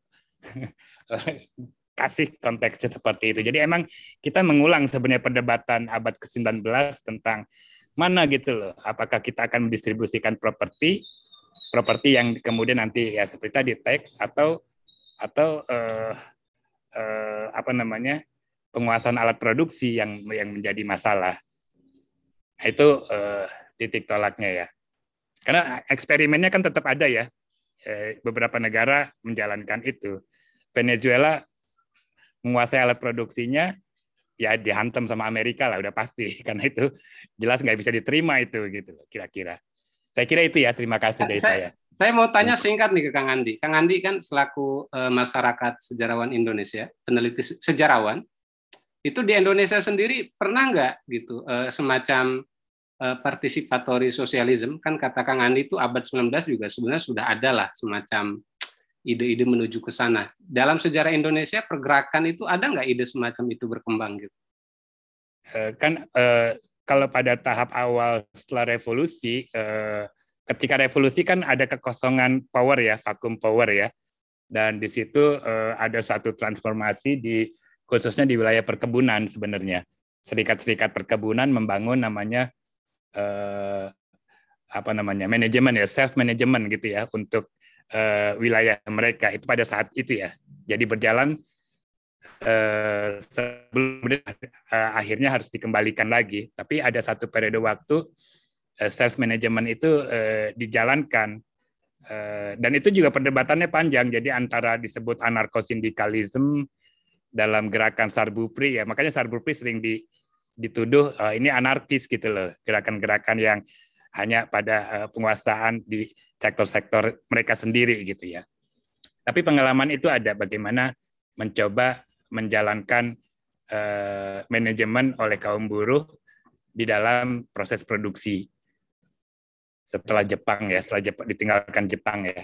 kasih konteksnya seperti itu. Jadi emang kita mengulang sebenarnya perdebatan abad ke-19 tentang mana gitu loh. Apakah kita akan mendistribusikan properti yang kemudian nanti ya seperti tadi teks atau penguasaan alat produksi yang menjadi masalah. Itu titik tolaknya ya, karena eksperimennya kan tetap ada ya, beberapa negara menjalankan itu. Venezuela menguasai alat produksinya, ya dihantam sama Amerika lah udah pasti, karena itu jelas nggak bisa diterima itu gitu kira-kira. Saya kira itu ya, terima kasih dari saya. Saya mau tanya singkat nih ke Kang Andi. Kang Andi kan selaku masyarakat sejarawan Indonesia, peneliti sejarawan, itu di Indonesia sendiri pernah nggak gitu semacam participatory socialism? Kan kata Kang Andi itu abad 19 juga sebenarnya sudah ada lah semacam ide-ide menuju ke sana. Dalam sejarah Indonesia pergerakan itu ada nggak ide semacam itu berkembang gitu? Kan kalau pada tahap awal setelah revolusi, ketika revolusi kan ada kekosongan power ya, vakum power ya, dan di situ ada satu transformasi di khususnya di wilayah perkebunan sebenarnya. Serikat-serikat perkebunan membangun namanya manajemen ya, self management gitu ya untuk wilayah mereka itu pada saat itu ya. Jadi berjalan sebelum akhirnya harus dikembalikan lagi, tapi ada satu periode waktu self management itu dijalankan, dan itu juga perdebatannya panjang. Jadi antara disebut anarkosindikalisme dalam gerakan Sarbupri ya, makanya Sarbupri sering dituduh ini anarkis gitu loh, gerakan-gerakan yang hanya pada penguasaan di sektor-sektor mereka sendiri gitu ya. Tapi pengalaman itu ada, bagaimana mencoba menjalankan manajemen oleh kaum buruh di dalam proses produksi. Setelah Jepang ya, setelah Jepang, ditinggalkan Jepang ya.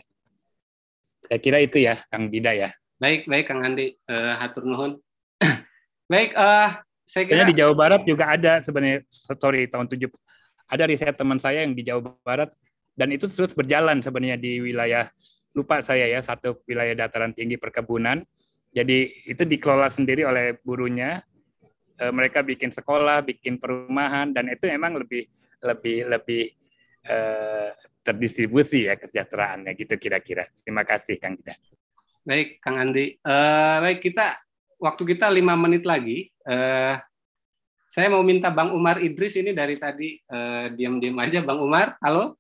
Saya kira itu ya, Kang Dida ya. Baik Kang Andi, hatur nuhun. Baik, saya kira di Jawa Barat juga ada sebenarnya story tahun 70. Ada riset teman saya yang di Jawa Barat dan itu terus berjalan sebenarnya di wilayah, lupa saya ya, satu wilayah dataran tinggi perkebunan. Jadi itu dikelola sendiri oleh buruhnya. Mereka bikin sekolah, bikin perumahan, dan itu memang lebih terdistribusi ya kesejahteraannya gitu kira-kira. Terima kasih Kang Dida. Baik Kang Andi. Baik, waktu kita 5 menit lagi. Saya mau minta Bang Umar Idris ini dari tadi diam-diam aja. Bang Umar, halo.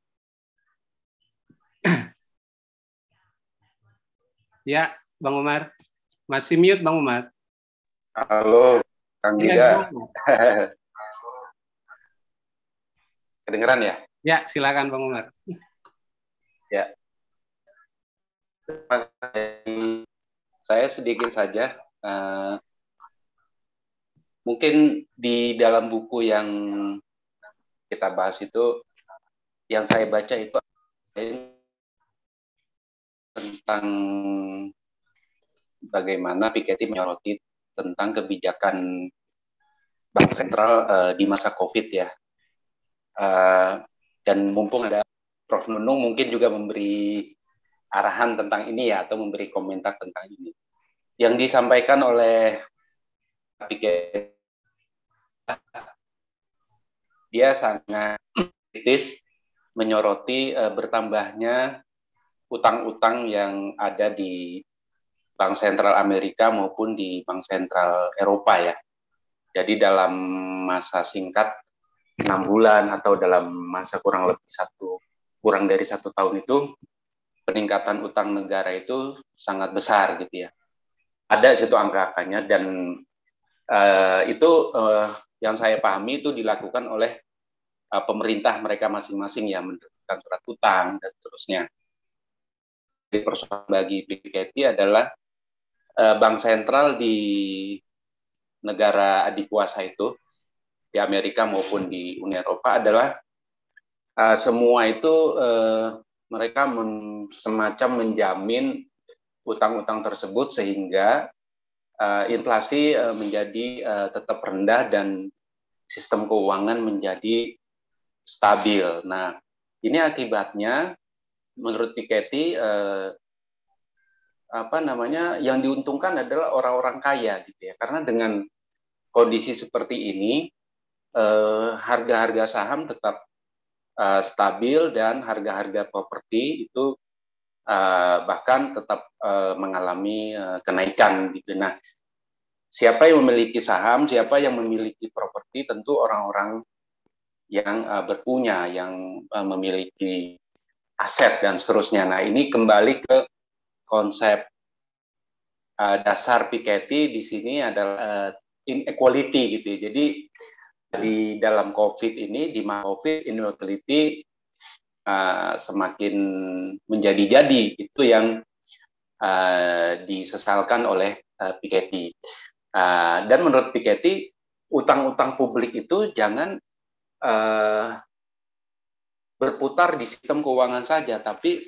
Ya, Bang Umar. Masih mute Bang Umar. Halo Kang Dida. Ya. Kedengeran ya? Ya, silakan Bang Umar. Ya, saya sedikit saja. Mungkin di dalam buku yang kita bahas itu, yang saya baca itu tentang bagaimana Piketty menyoroti tentang kebijakan bank sentral di masa COVID ya. Dan mumpung ada Prof. Nunung mungkin juga memberi arahan tentang ini ya, atau memberi komentar tentang ini. Yang disampaikan oleh Piketty, dia sangat kritis menyoroti bertambahnya utang-utang yang ada di Bank Sentral Amerika maupun di Bank Sentral Eropa ya. Jadi dalam masa singkat 6 bulan atau dalam masa kurang dari satu tahun itu, peningkatan utang negara itu sangat besar gitu ya. Ada situ angka-angkanya, dan itu yang saya pahami itu dilakukan oleh pemerintah mereka masing-masing ya, menerbitkan surat utang dan seterusnya. Jadi persoalan bagi Piketty adalah bank sentral di negara adik kuasa itu, di Amerika maupun di Uni Eropa, adalah semua itu mereka semacam menjamin utang-utang tersebut sehingga inflasi menjadi tetap rendah dan sistem keuangan menjadi stabil. Nah, ini akibatnya menurut Piketty yang diuntungkan adalah orang-orang kaya gitu ya. Karena dengan kondisi seperti ini harga-harga saham tetap stabil dan harga-harga properti itu bahkan tetap mengalami kenaikan gitu. Nah, siapa yang memiliki saham, siapa yang memiliki properti, tentu orang-orang yang berpunya, yang memiliki aset dan seterusnya. Nah, ini kembali ke konsep dasar Piketty di sini adalah inequality gitu ya. Jadi di dalam COVID ini, di masa COVID inequality semakin menjadi-jadi, itu yang disesalkan oleh Piketty. Dan menurut Piketty, utang-utang publik itu jangan berputar di sistem keuangan saja, tapi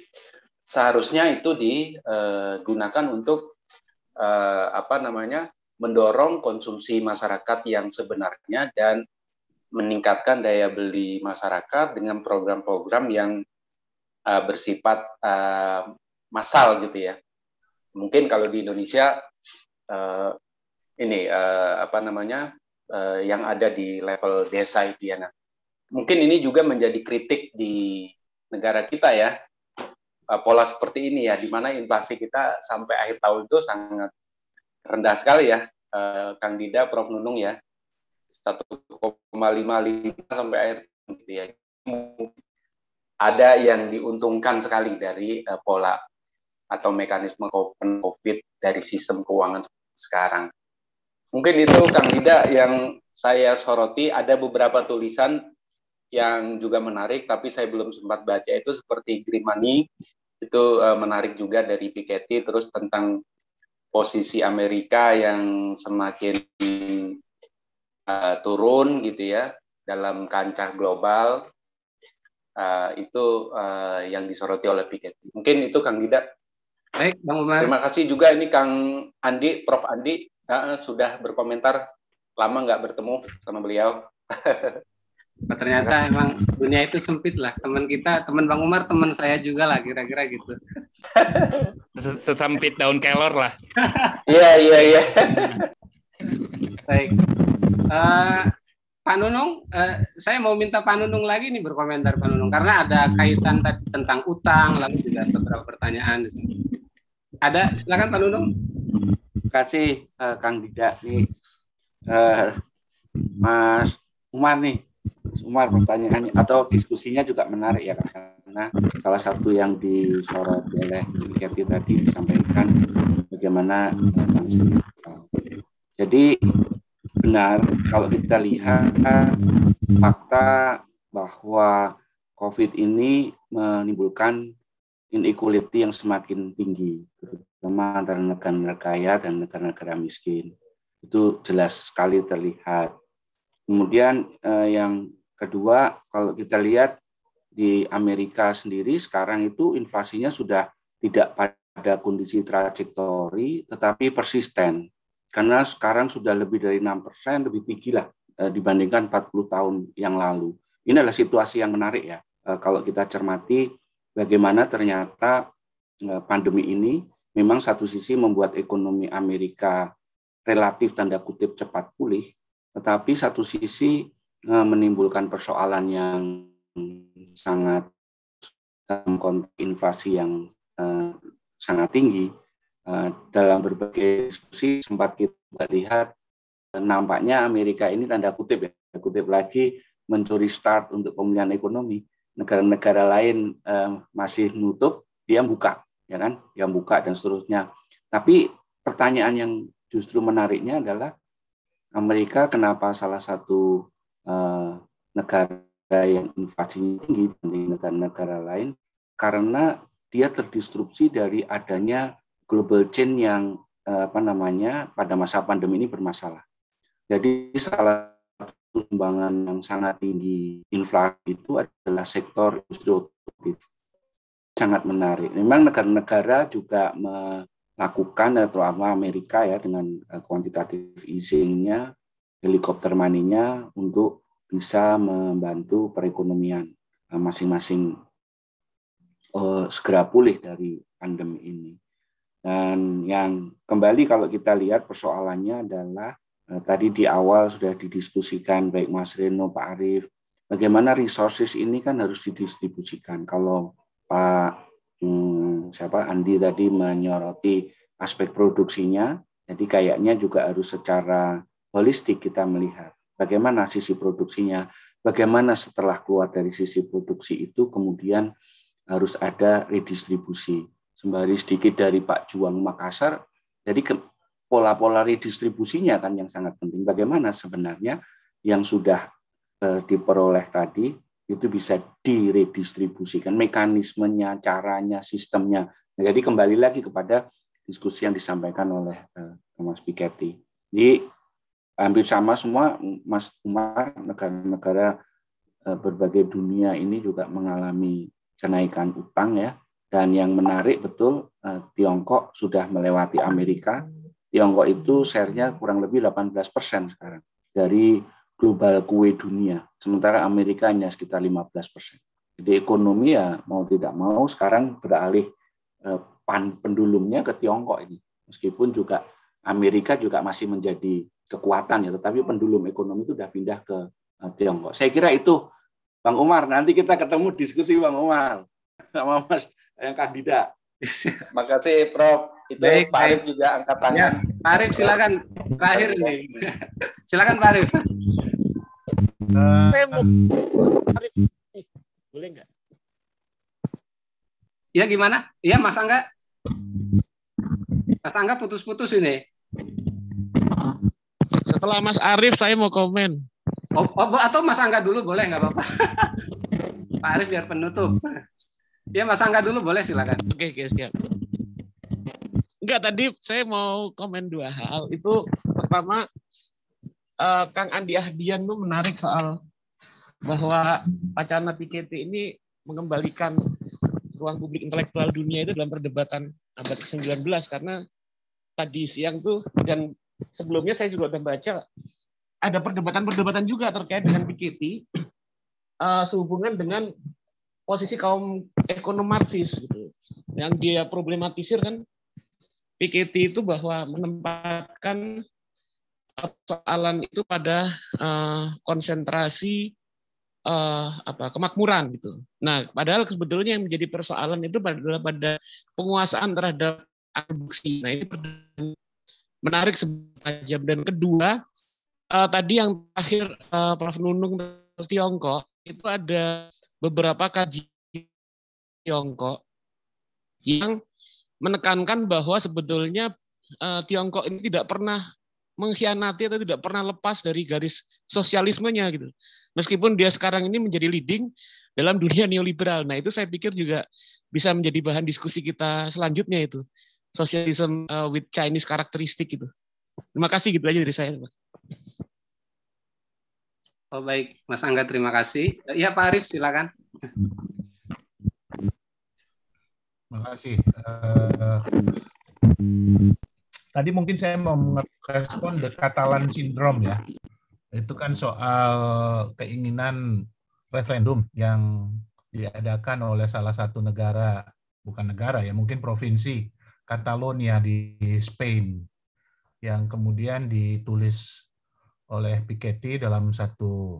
seharusnya itu digunakan untuk mendorong konsumsi masyarakat yang sebenarnya dan meningkatkan daya beli masyarakat dengan program-program yang bersifat massal gitu ya. Mungkin kalau di Indonesia yang ada di level desa itu ya. Nah, mungkin ini juga menjadi kritik di negara kita ya, pola seperti ini ya, di mana inflasi kita sampai akhir tahun itu sangat rendah sekali ya, Kang Dida, Prof Nunung ya, 1,55 sampai akhir gitu ya. Ada yang diuntungkan sekali dari pola atau mekanisme COVID dari sistem keuangan sekarang. Mungkin itu Kang Dida yang saya soroti. Ada beberapa tulisan yang juga menarik, tapi saya belum sempat baca, itu seperti Green Money, itu menarik juga dari Piketty, terus tentang posisi Amerika yang semakin turun gitu ya dalam kancah global, itu yang disoroti oleh Piketty. Mungkin itu Kang Dida. Baik, Bang Umar. Terima kasih juga ini Kang Andi, Prof Andi sudah berkomentar, lama nggak bertemu sama beliau. Ternyata emang dunia itu sempit lah, teman kita, teman Bang Umar, teman saya juga lah, kira-kira gitu. Sesempit daun kelor lah. Iya. Baik. Pak Nunung, saya mau minta Pak Nunung lagi nih berkomentar, Pak Nunung, karena ada kaitan tadi tentang utang, lalu juga beberapa pertanyaan. Ada, silakan Pak Nunung. Terima kasih Kang Dida nih, Mas Umar nih. Mas Umar, pertanyaannya atau diskusinya juga menarik ya, karena salah satu yang disorot oleh Piketty tadi disampaikan bagaimana jadi benar kalau kita lihat fakta bahwa COVID ini menimbulkan inequality yang semakin tinggi, terutama antara negara-negara kaya dan negara-negara miskin. Itu jelas sekali terlihat. Kemudian yang kedua, kalau kita lihat di Amerika sendiri sekarang itu inflasinya sudah tidak pada kondisi trajektori, tetapi persisten. Karena sekarang sudah lebih dari 6%, lebih tinggi lah dibandingkan 40 tahun yang lalu. Ini adalah situasi yang menarik ya. Kalau kita cermati bagaimana ternyata pandemi ini memang satu sisi membuat ekonomi Amerika relatif tanda kutip cepat pulih, tetapi satu sisi menimbulkan persoalan yang sangat dalam konteks inflasi yang sangat tinggi. Dalam berbagai diskusi sempat kita lihat nampaknya Amerika ini tanda kutip ya, kutip lagi mencuri start untuk pemulihan ekonomi. Negara-negara lain masih nutup, dia buka, ya kan? Yang buka dan seterusnya. Tapi pertanyaan yang justru menariknya adalah Amerika kenapa salah satu negara yang inflasinya tinggi dibanding negara-negara lain? Karena dia terdisrupsi dari adanya global chain yang pada masa pandemi ini bermasalah. Jadi salah satu sumbangan yang sangat tinggi inflasi itu adalah sektor industri otomotif. Sangat menarik. Memang negara-negara juga melakukan terutama Amerika ya dengan quantitative easing-nya, helikopter money-nya untuk bisa membantu perekonomian masing-masing segera pulih dari pandemi ini. Dan yang kembali kalau kita lihat persoalannya adalah tadi di awal sudah didiskusikan baik Mas Reno, Pak Arief, bagaimana resources ini kan harus didistribusikan. Kalau Pak Andi tadi menyoroti aspek produksinya, jadi kayaknya juga harus secara holistik kita melihat bagaimana sisi produksinya, bagaimana setelah keluar dari sisi produksi itu kemudian harus ada redistribusi. Sembari sedikit dari Pak Juang Makassar, jadi pola-pola redistribusinya kan yang sangat penting. Bagaimana sebenarnya yang sudah diperoleh tadi itu bisa diredistribusikan, mekanismenya, caranya, sistemnya. Nah, jadi kembali lagi kepada diskusi yang disampaikan oleh Thomas Piketty. Jadi hampir sama semua, Mas Umar, negara-negara berbagai dunia ini juga mengalami kenaikan utang ya. Dan yang menarik betul Tiongkok sudah melewati Amerika. Tiongkok itu share-nya kurang lebih 18% sekarang dari global kue dunia. Sementara Amerika hanya sekitar 15%. Jadi ekonomi ya mau tidak mau sekarang beralih pendulumnya ke Tiongkok ini. Meskipun juga Amerika juga masih menjadi kekuatan ya, tetapi pendulum ekonomi itu sudah pindah ke Tiongkok. Saya kira itu, Bang Umar. Nanti kita ketemu diskusi Bang Umar sama Mas yang kandidat. Makasih Prof. Itu baik, Pak Arief juga angkat tangan. Ya, Pak Arief silakan terakhir nih. Silakan Pak Arief. Saya mau Arief. Boleh enggak? Ya gimana? Iya Mas Angga. Mas Angga putus-putus ini. Setelah Mas Arief saya mau komen. Oh, atau Mas Angga dulu boleh enggak apa-apa. Pak Arief biar penutup. Ya Mas Angga dulu boleh silakan. Oke, siap. Enggak, tadi saya mau komen dua hal. Itu pertama, Kang Andi Ahdian itu menarik soal bahwa wacana Piketty ini mengembalikan ruang publik intelektual dunia itu dalam perdebatan abad ke-19. Karena tadi siang tuh, dan sebelumnya saya juga udah baca, ada perdebatan-perdebatan juga terkait dengan Piketty sehubungan dengan posisi kaum ekonom Marxis gitu. Yang dia problematisir kan Piketty itu bahwa menempatkan persoalan itu pada konsentrasi kemakmuran gitu. Nah, padahal sebetulnya yang menjadi persoalan itu adalah pada penguasaan terhadap produksi. Nah, ini menarik sebenarnya. Dan kedua, tadi yang terakhir Prof. Nunung Tiongkok itu ada beberapa kajian Tiongkok yang menekankan bahwa sebetulnya Tiongkok ini tidak pernah mengkhianati atau tidak pernah lepas dari garis sosialismenya gitu. Meskipun dia sekarang ini menjadi leading dalam dunia neoliberal. Nah, itu saya pikir juga bisa menjadi bahan diskusi kita selanjutnya itu. Socialism with Chinese karakteristik gitu. Terima kasih, gitu aja dari saya. Oh, baik, Mas Angga terima kasih. Ya, Pak Arief silakan. Terima kasih. Tadi mungkin saya mau merespon the Catalan Syndrome ya. Itu kan soal keinginan referendum yang diadakan oleh salah satu negara, bukan negara ya, mungkin provinsi Catalonia di Spain, yang kemudian ditulis oleh Piketty dalam satu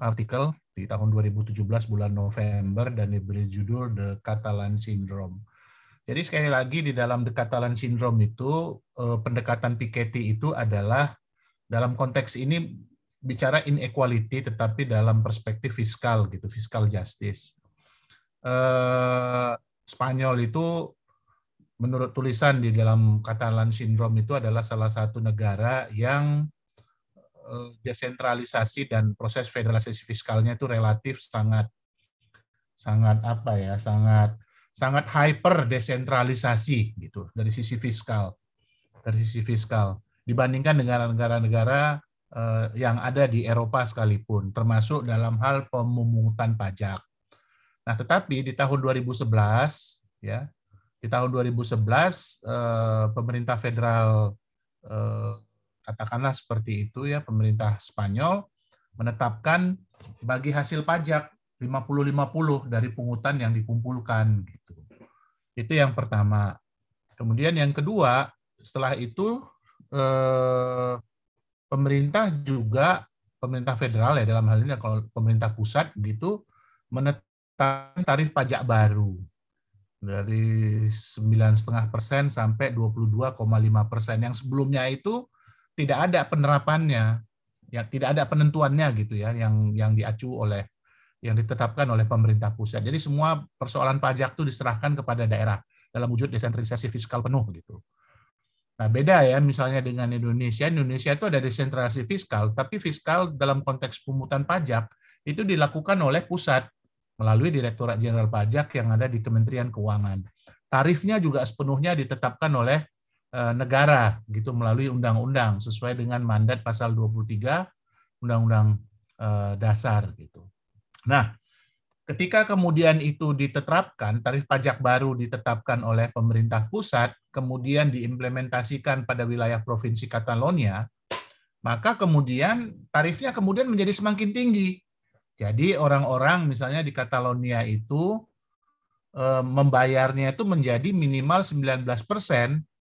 artikel di tahun 2017 bulan November dan diberi judul The Catalan Syndrome. Jadi sekali lagi di dalam The Catalan Syndrome itu pendekatan Piketty itu adalah dalam konteks ini bicara inequality tetapi dalam perspektif fiskal gitu, fiscal justice. Spanyol itu menurut tulisan di dalam Catalan Syndrome itu adalah salah satu negara yang desentralisasi dan proses federalisasi fiskalnya itu relatif sangat hyper desentralisasi gitu dari sisi fiskal dibandingkan dengan negara-negara yang ada di Eropa sekalipun, termasuk dalam hal pemungutan pajak. Nah, tetapi di tahun 2011 ya, pemerintah federal katakanlah seperti itu ya, pemerintah Spanyol menetapkan bagi hasil pajak 50-50 dari pungutan yang dikumpulkan gitu. Itu yang pertama. Kemudian yang kedua, setelah itu pemerintah federal ya dalam hal ini kalau pemerintah pusat gitu menetapkan tarif pajak baru dari 9,5% sampai 22,5% yang sebelumnya itu tidak ada penerapannya, ya tidak ada penentuannya gitu ya, yang ditetapkan oleh pemerintah pusat. Jadi semua persoalan pajak itu diserahkan kepada daerah dalam wujud desentralisasi fiskal penuh gitu. Nah, beda ya misalnya dengan Indonesia. Indonesia itu ada desentralisasi fiskal, tapi fiskal dalam konteks pungutan pajak itu dilakukan oleh pusat melalui Direktorat Jenderal Pajak yang ada di Kementerian Keuangan. Tarifnya juga sepenuhnya ditetapkan oleh negara gitu melalui undang-undang sesuai dengan mandat pasal 23 Undang-Undang Dasar gitu. Nah, ketika kemudian itu ditetapkan, tarif pajak baru ditetapkan oleh pemerintah pusat, kemudian diimplementasikan pada wilayah Provinsi Catalonia, maka kemudian tarifnya kemudian menjadi semakin tinggi. Jadi orang-orang misalnya di Catalonia itu membayarnya itu menjadi minimal 19%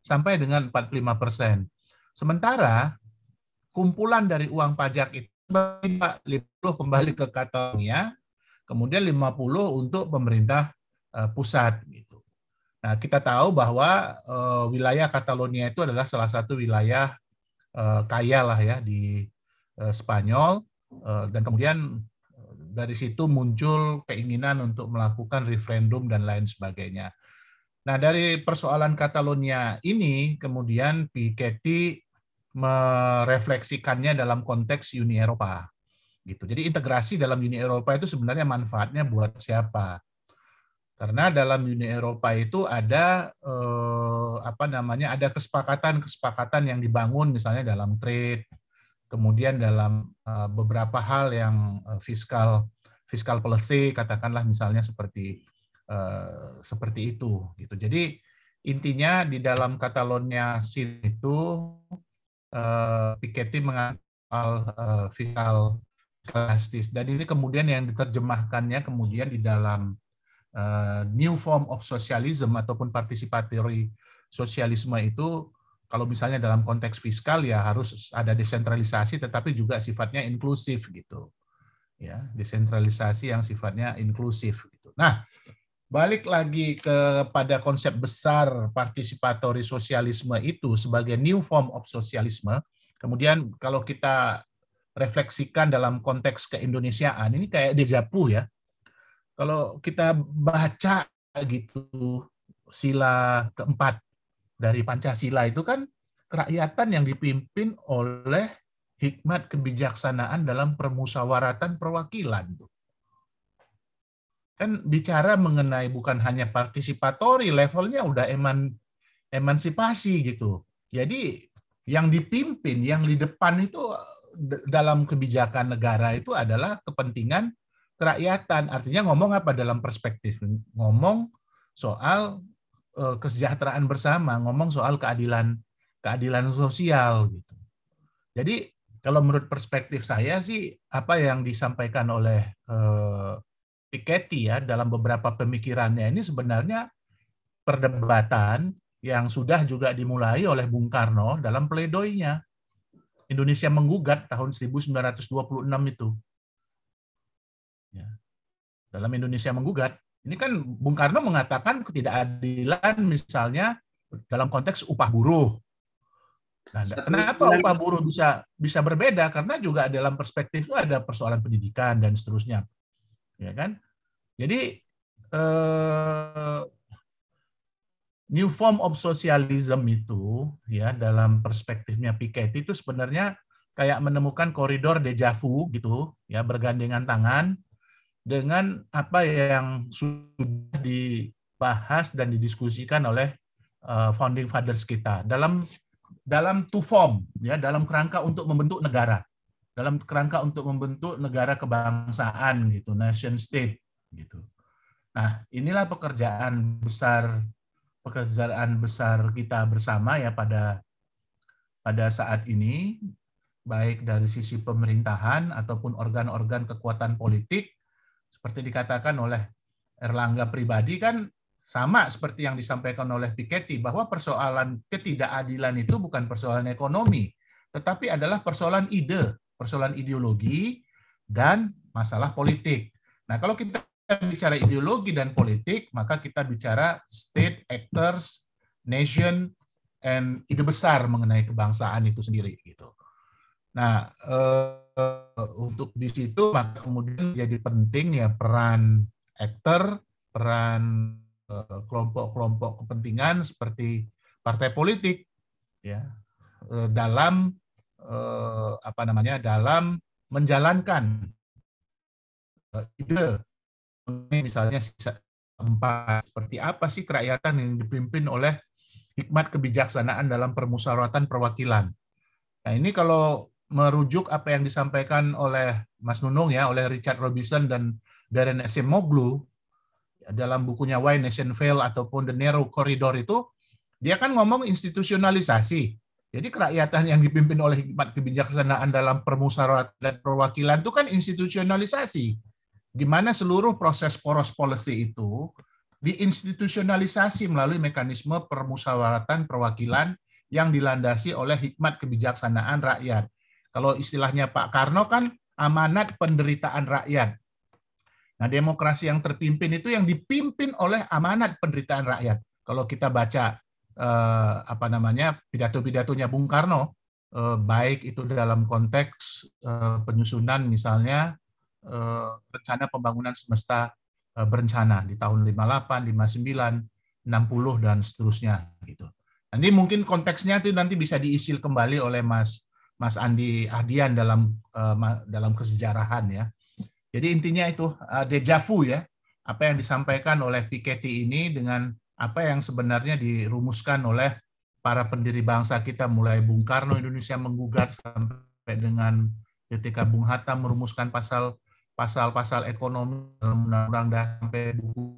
sampai dengan 45%. Sementara kumpulan dari uang pajak itu 50 kembali ke Catalonia, kemudian 50 untuk pemerintah pusat gitu. Nah, kita tahu bahwa wilayah Catalonia itu adalah salah satu wilayah kaya lah ya di Spanyol, dan kemudian dari situ muncul keinginan untuk melakukan referendum dan lain sebagainya. Nah, dari persoalan Catalonia ini kemudian Piketty merefleksikannya dalam konteks Uni Eropa. Gitu. Jadi integrasi dalam Uni Eropa itu sebenarnya manfaatnya buat siapa? Karena dalam Uni Eropa itu ada ada kesepakatan-kesepakatan yang dibangun misalnya dalam trade, kemudian dalam beberapa hal yang fiskal policy katakanlah misalnya seperti itu gitu. Jadi intinya di dalam Catalonia sini itu Piketty mengatakan fiskal elastis, dan ini kemudian yang diterjemahkannya kemudian di dalam new form of socialism ataupun participatory sosialisme itu kalau misalnya dalam konteks fiskal ya harus ada desentralisasi tetapi juga sifatnya inklusif gitu ya, desentralisasi yang sifatnya inklusif gitu. Nah, balik lagi kepada konsep besar participatory sosialisme itu sebagai new form of sosialisme, kemudian kalau kita refleksikan dalam konteks keindonesiaan, ini kayak deja vu ya. Kalau kita baca gitu sila keempat dari Pancasila itu kan kerakyatan yang dipimpin oleh hikmat kebijaksanaan dalam permusyawaratan perwakilan. Kan bicara mengenai bukan hanya partisipatori, levelnya udah emansipasi gitu. Jadi yang dipimpin, yang di depan itu dalam kebijakan negara itu adalah kepentingan kerakyatan. Artinya ngomong apa dalam perspektif? Ngomong soal kesejahteraan bersama, ngomong soal keadilan sosial gitu. Jadi kalau menurut perspektif saya sih apa yang disampaikan oleh Piketty ya dalam beberapa pemikirannya ini sebenarnya perdebatan yang sudah juga dimulai oleh Bung Karno dalam pledoinya Indonesia menggugat tahun 1926 itu. Ya. Dalam Indonesia menggugat, ini kan Bung Karno mengatakan ketidakadilan misalnya dalam konteks upah buruh. Nah, kenapa upah buruh bisa berbeda? Karena juga dalam perspektif itu ada persoalan pendidikan dan seterusnya. Ya kan? Jadi new form of socialism itu ya dalam perspektifnya Piketty itu sebenarnya kayak menemukan koridor deja vu gitu ya, bergandengan tangan dengan apa yang sudah dibahas dan didiskusikan oleh founding fathers kita dalam two form ya, dalam kerangka untuk membentuk negara, dalam kerangka untuk membentuk negara kebangsaan gitu, nation state gitu. Nah, inilah pekerjaan besar kita bersama ya pada saat ini, baik dari sisi pemerintahan ataupun organ-organ kekuatan politik, seperti dikatakan oleh Erlangga pribadi kan sama seperti yang disampaikan oleh Piketty bahwa persoalan ketidakadilan itu bukan persoalan ekonomi, tetapi adalah persoalan ide, persoalan ideologi dan masalah politik. Nah, kalau kita bicara ideologi dan politik, maka kita bicara state, actors, nation, and ide besar mengenai kebangsaan itu sendiri gitu. Nah, untuk di situ maka kemudian jadi penting ya peran aktor, peran kelompok-kelompok kepentingan seperti partai politik, ya, dalam dalam menjalankan ide, misalnya empat, seperti apa sih kerakyatan yang dipimpin oleh hikmat kebijaksanaan dalam permusyawaratan perwakilan. Nah, ini kalau merujuk apa yang disampaikan oleh Mas Nunung ya, oleh Richard Robinson dan Darren Acemoglu dalam bukunya Why Nation Fail ataupun The Narrow Corridor, itu dia kan ngomong institusionalisasi. Jadi kerakyatan yang dipimpin oleh hikmat kebijaksanaan dalam permusyawaratan dan perwakilan itu kan institusionalisasi, di mana seluruh proses poros policy itu diinstitusionalisasi melalui mekanisme permusyawaratan perwakilan yang dilandasi oleh hikmat kebijaksanaan rakyat. Kalau istilahnya Pak Karno kan amanat penderitaan rakyat. Nah, demokrasi yang terpimpin itu yang dipimpin oleh amanat penderitaan rakyat. Kalau kita baca pidato-pidatonya Bung Karno, baik itu dalam konteks penyusunan misalnya rencana pembangunan semesta berencana di tahun 58, 59, 60 dan seterusnya gitu. Nanti mungkin konteksnya itu nanti bisa diisi kembali oleh Mas Andi Ahdian dalam kesejarahan ya. Jadi intinya itu deja vu ya, apa yang disampaikan oleh Piketty ini dengan apa yang sebenarnya dirumuskan oleh para pendiri bangsa kita, mulai Bung Karno Indonesia menggugat sampai dengan ketika Bung Hatta merumuskan pasal-pasal ekonomi dalam undang-undang dasar, sampai buku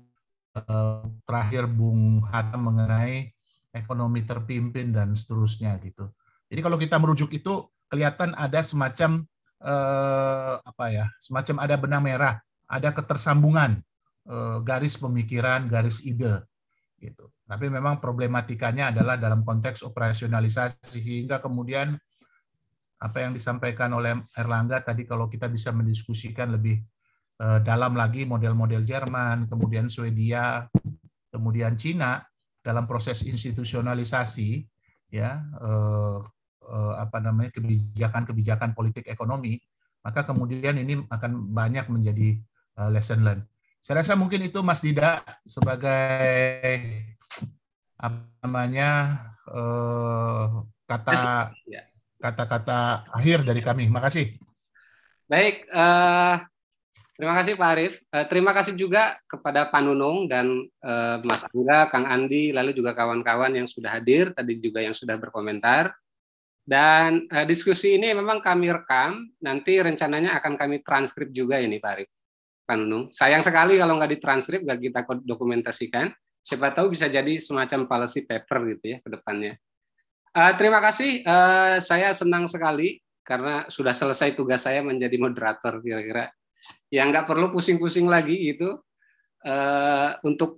terakhir Bung Hatta mengenai ekonomi terpimpin dan seterusnya gitu. Jadi kalau kita merujuk itu kelihatan ada semacam semacam ada benang merah, ada ketersambungan garis pemikiran, garis ide. Gitu. Tapi memang problematikanya adalah dalam konteks operasionalisasi, hingga kemudian apa yang disampaikan oleh Erlangga tadi, kalau kita bisa mendiskusikan lebih dalam lagi model-model Jerman, kemudian Swedia, kemudian Cina dalam proses institusionalisasi ya kebijakan-kebijakan politik ekonomi, maka kemudian ini akan banyak menjadi lesson learned. Saya rasa mungkin itu Mas Dida sebagai kata-kata akhir dari kami. Makasih. Baik, terima kasih Pak Arief. Terima kasih juga kepada Pak Nunung dan Mas Angga, Kang Andi, lalu juga kawan-kawan yang sudah hadir, tadi juga yang sudah berkomentar. Dan diskusi ini memang kami rekam, nanti rencananya akan kami transkrip juga ini Pak Arief. Pak Nunung. Sayang sekali kalau nggak ditranskrip, nggak kita dokumentasikan. Siapa tahu bisa jadi semacam policy paper gitu ya ke depannya. Terima kasih. Saya senang sekali karena sudah selesai tugas saya menjadi moderator kira-kira. Ya nggak perlu pusing-pusing lagi gitu untuk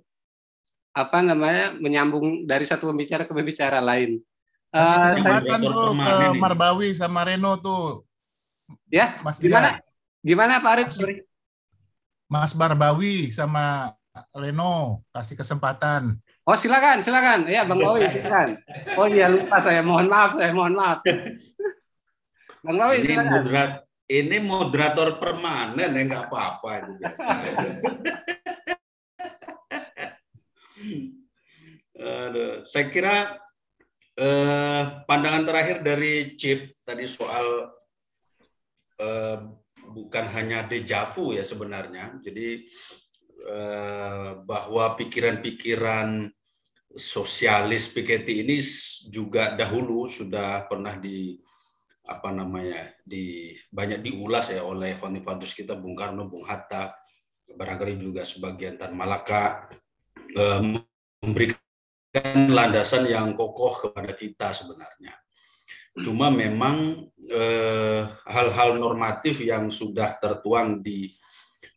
menyambung dari satu pembicara ke pembicara lain. Saya tuh ke Marbawi sama Reno tuh. Ya, Mas gimana? Gimana Pak Arief? Sorry. Mas Barbawi sama Leno kasih kesempatan. Oh silakan. Ya Bang Bawi silakan. Oh iya lupa saya, mohon maaf. Bang Bawi silakan. Ini moderator permanen ya, nggak apa-apa itu biasa. Saya kira pandangan terakhir dari Chip tadi soal bukan hanya deja vu ya sebenarnya. Jadi bahwa pikiran-pikiran sosialis Piketty ini juga dahulu sudah pernah banyak diulas ya oleh founders kita, Bung Karno, Bung Hatta, barangkali juga sebagian Tan Malaka, memberikan landasan yang kokoh kepada kita sebenarnya. Cuma memang hal-hal normatif yang sudah tertuang di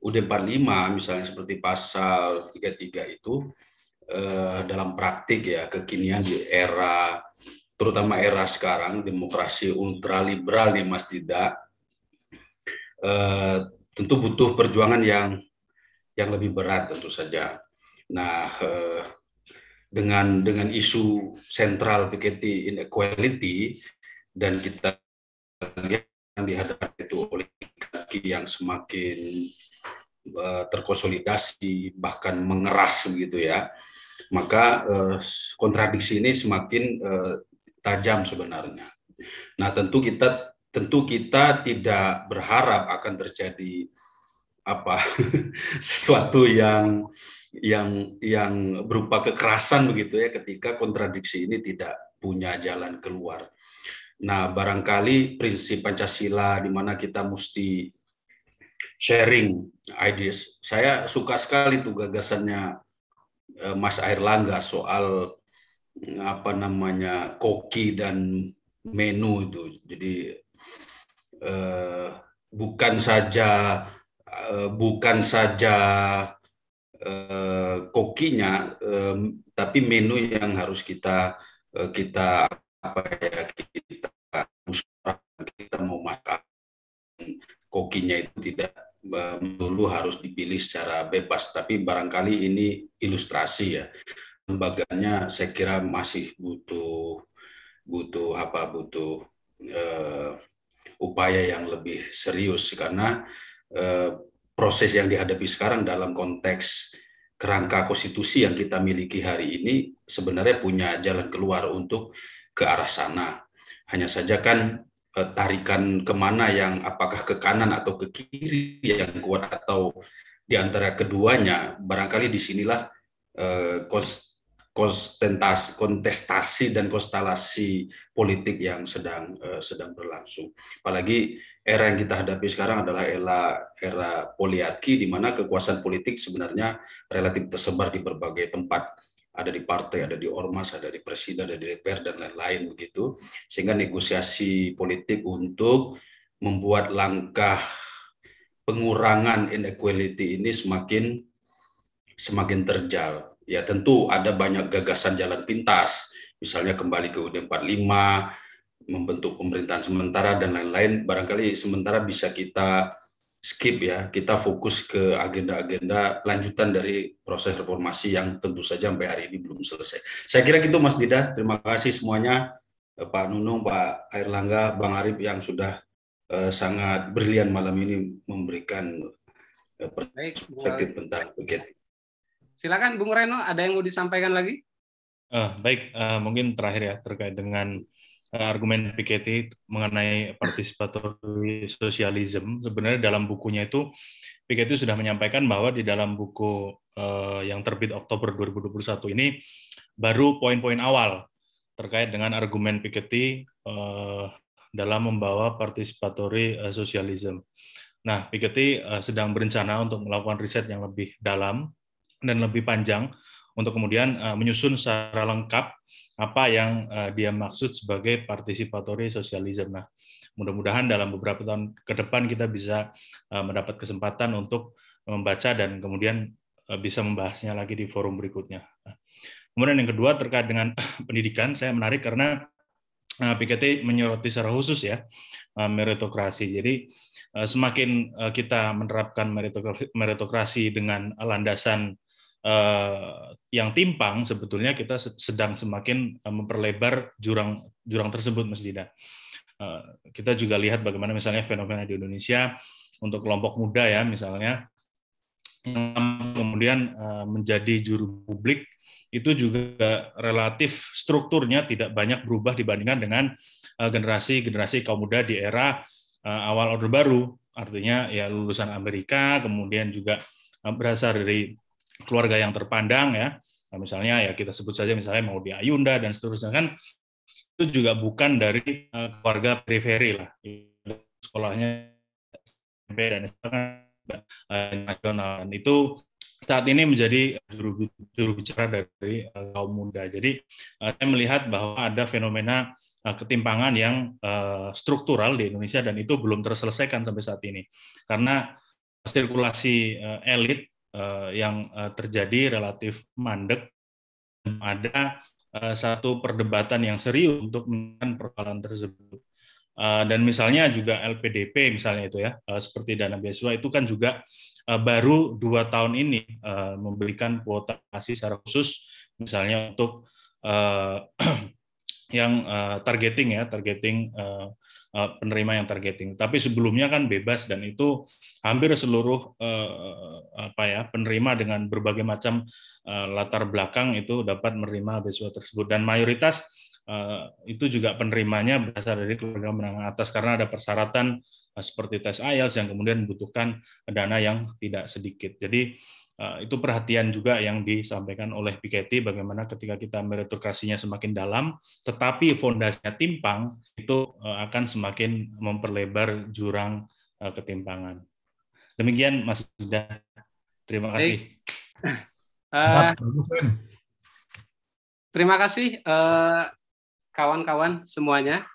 UUD 45 misalnya seperti pasal 33 itu dalam praktik ya kekinian di era, terutama era sekarang, demokrasi ultraliberal nih Mas Dida, tentu butuh perjuangan yang lebih berat tentu saja. Nah, dengan isu sentral Piketty inequality, dan kita lihat dihadapi itu oligarki yang semakin terkonsolidasi bahkan mengeras gitu ya, maka kontradiksi ini semakin tajam sebenarnya. Nah, tentu kita tidak berharap akan terjadi apa sesuatu yang berupa kekerasan begitu ya ketika kontradiksi ini tidak punya jalan keluar. Nah, barangkali prinsip Pancasila di mana kita mesti sharing ideas. Saya suka sekali tuh gagasannya Mas Airlangga soal apa namanya koki dan menu itu. Jadi bukan saja kokinya, tapi menu yang harus kita mau makan. Kokinya itu tidak dulu harus dipilih secara bebas, tapi barangkali ini ilustrasi ya. Lembaganya saya kira masih butuh upaya yang lebih serius karena proses yang dihadapi sekarang dalam konteks kerangka konstitusi yang kita miliki hari ini sebenarnya punya jalan keluar untuk ke arah sana. Hanya saja kan tarikan kemana yang apakah ke kanan atau ke kiri yang kuat atau di antara keduanya, barangkali disinilah kontestasi dan konstelasi politik yang sedang berlangsung. Apalagi era yang kita hadapi sekarang adalah era poliarki di mana kekuasaan politik sebenarnya relatif tersebar di berbagai tempat. Ada di partai, ada di ormas, ada di presiden, ada di DPR, dan lain-lain begitu. Sehingga negosiasi politik untuk membuat langkah pengurangan inequality ini semakin terjal. Ya tentu ada banyak gagasan jalan pintas, misalnya kembali ke UUD 45, membentuk pemerintahan sementara dan lain-lain. Barangkali sementara bisa kita skip ya, kita fokus ke agenda-agenda lanjutan dari proses reformasi yang tentu saja sampai hari ini belum selesai. Saya kira gitu Mas Dida, terima kasih semuanya Pak Nunung, Pak Airlangga, Bang Arif yang sudah sangat brilian malam ini memberikan perspektif tentang Piketty. Silakan Bung Reno, ada yang mau disampaikan lagi? Baik, mungkin terakhir ya terkait dengan argumen Piketty mengenai participatory socialism. Sebenarnya dalam bukunya itu Piketty sudah menyampaikan bahwa di dalam buku yang terbit Oktober 2021 ini baru poin-poin awal terkait dengan argumen Piketty dalam membawa participatory socialism. Nah, Piketty sedang berencana untuk melakukan riset yang lebih dalam dan lebih panjang untuk kemudian menyusun secara lengkap apa yang dia maksud sebagai participatory socialism. Nah, mudah-mudahan dalam beberapa tahun ke depan kita bisa mendapat kesempatan untuk membaca dan kemudian bisa membahasnya lagi di forum berikutnya. Kemudian yang kedua terkait dengan pendidikan, saya menarik karena Piketty menyoroti secara khusus ya meritokrasi. Jadi semakin kita menerapkan meritokrasi dengan landasan yang timpang, sebetulnya kita sedang semakin memperlebar jurang tersebut, Mas Dida. Kita juga lihat bagaimana misalnya fenomena di Indonesia untuk kelompok muda ya misalnya, yang kemudian menjadi juru publik itu juga relatif strukturnya tidak banyak berubah dibandingkan dengan generasi kaum muda di era awal Orde Baru, artinya ya lulusan Amerika, kemudian juga berasal dari keluarga yang terpandang ya, nah, misalnya ya kita sebut saja misalnya mau di Ayunda dan seterusnya kan itu juga bukan dari keluarga periferi lah, sekolahnya SMP dan nasional itu saat ini menjadi juru bicara dari kaum muda. Jadi saya melihat bahwa ada fenomena ketimpangan yang struktural di Indonesia dan itu belum terselesaikan sampai saat ini. Karena sirkulasi elit yang terjadi relatif mandek, ada satu perdebatan yang serius untuk menekan persoalan tersebut. Dan misalnya juga LPDP misalnya itu ya, seperti dana beasiswa itu kan juga baru 2 tahun ini memberikan kuota secara khusus misalnya untuk yang penerima yang targeting. Tapi sebelumnya kan bebas dan itu hampir seluruh penerima dengan berbagai macam latar belakang itu dapat menerima beasiswa tersebut dan mayoritas itu juga penerimanya berasal dari keluarga menengah atas karena ada persyaratan seperti tes IELTS yang kemudian membutuhkan dana yang tidak sedikit. Jadi itu perhatian juga yang disampaikan oleh Piketty, bagaimana ketika kita meritokrasinya semakin dalam, tetapi fondasinya timpang, itu akan semakin memperlebar jurang ketimpangan. Demikian Mas Yuda. Terima kasih. Terima kasih kawan-kawan semuanya,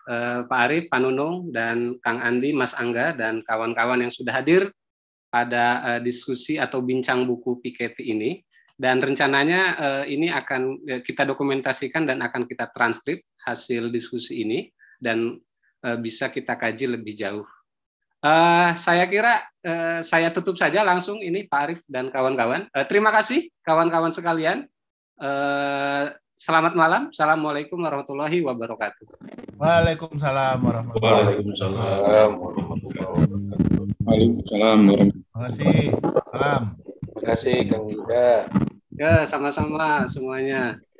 Pak Arief, Pak Nunung, dan Kang Andi, Mas Angga, dan kawan-kawan yang sudah hadir pada diskusi atau bincang buku Piketty ini, dan rencananya ini akan kita dokumentasikan dan akan kita transkrip hasil diskusi ini dan bisa kita kaji lebih jauh. Saya kira saya tutup saja langsung ini Pak Arief dan kawan-kawan. Terima kasih kawan-kawan sekalian. Selamat malam. Assalamualaikum warahmatullahi wabarakatuh. Waalaikumsalam warahmatullahi wabarakatuh. Waalaikumsalam. Terima kasih. Salam. Terima kasih Kang Yuda. Ya, sama-sama semuanya.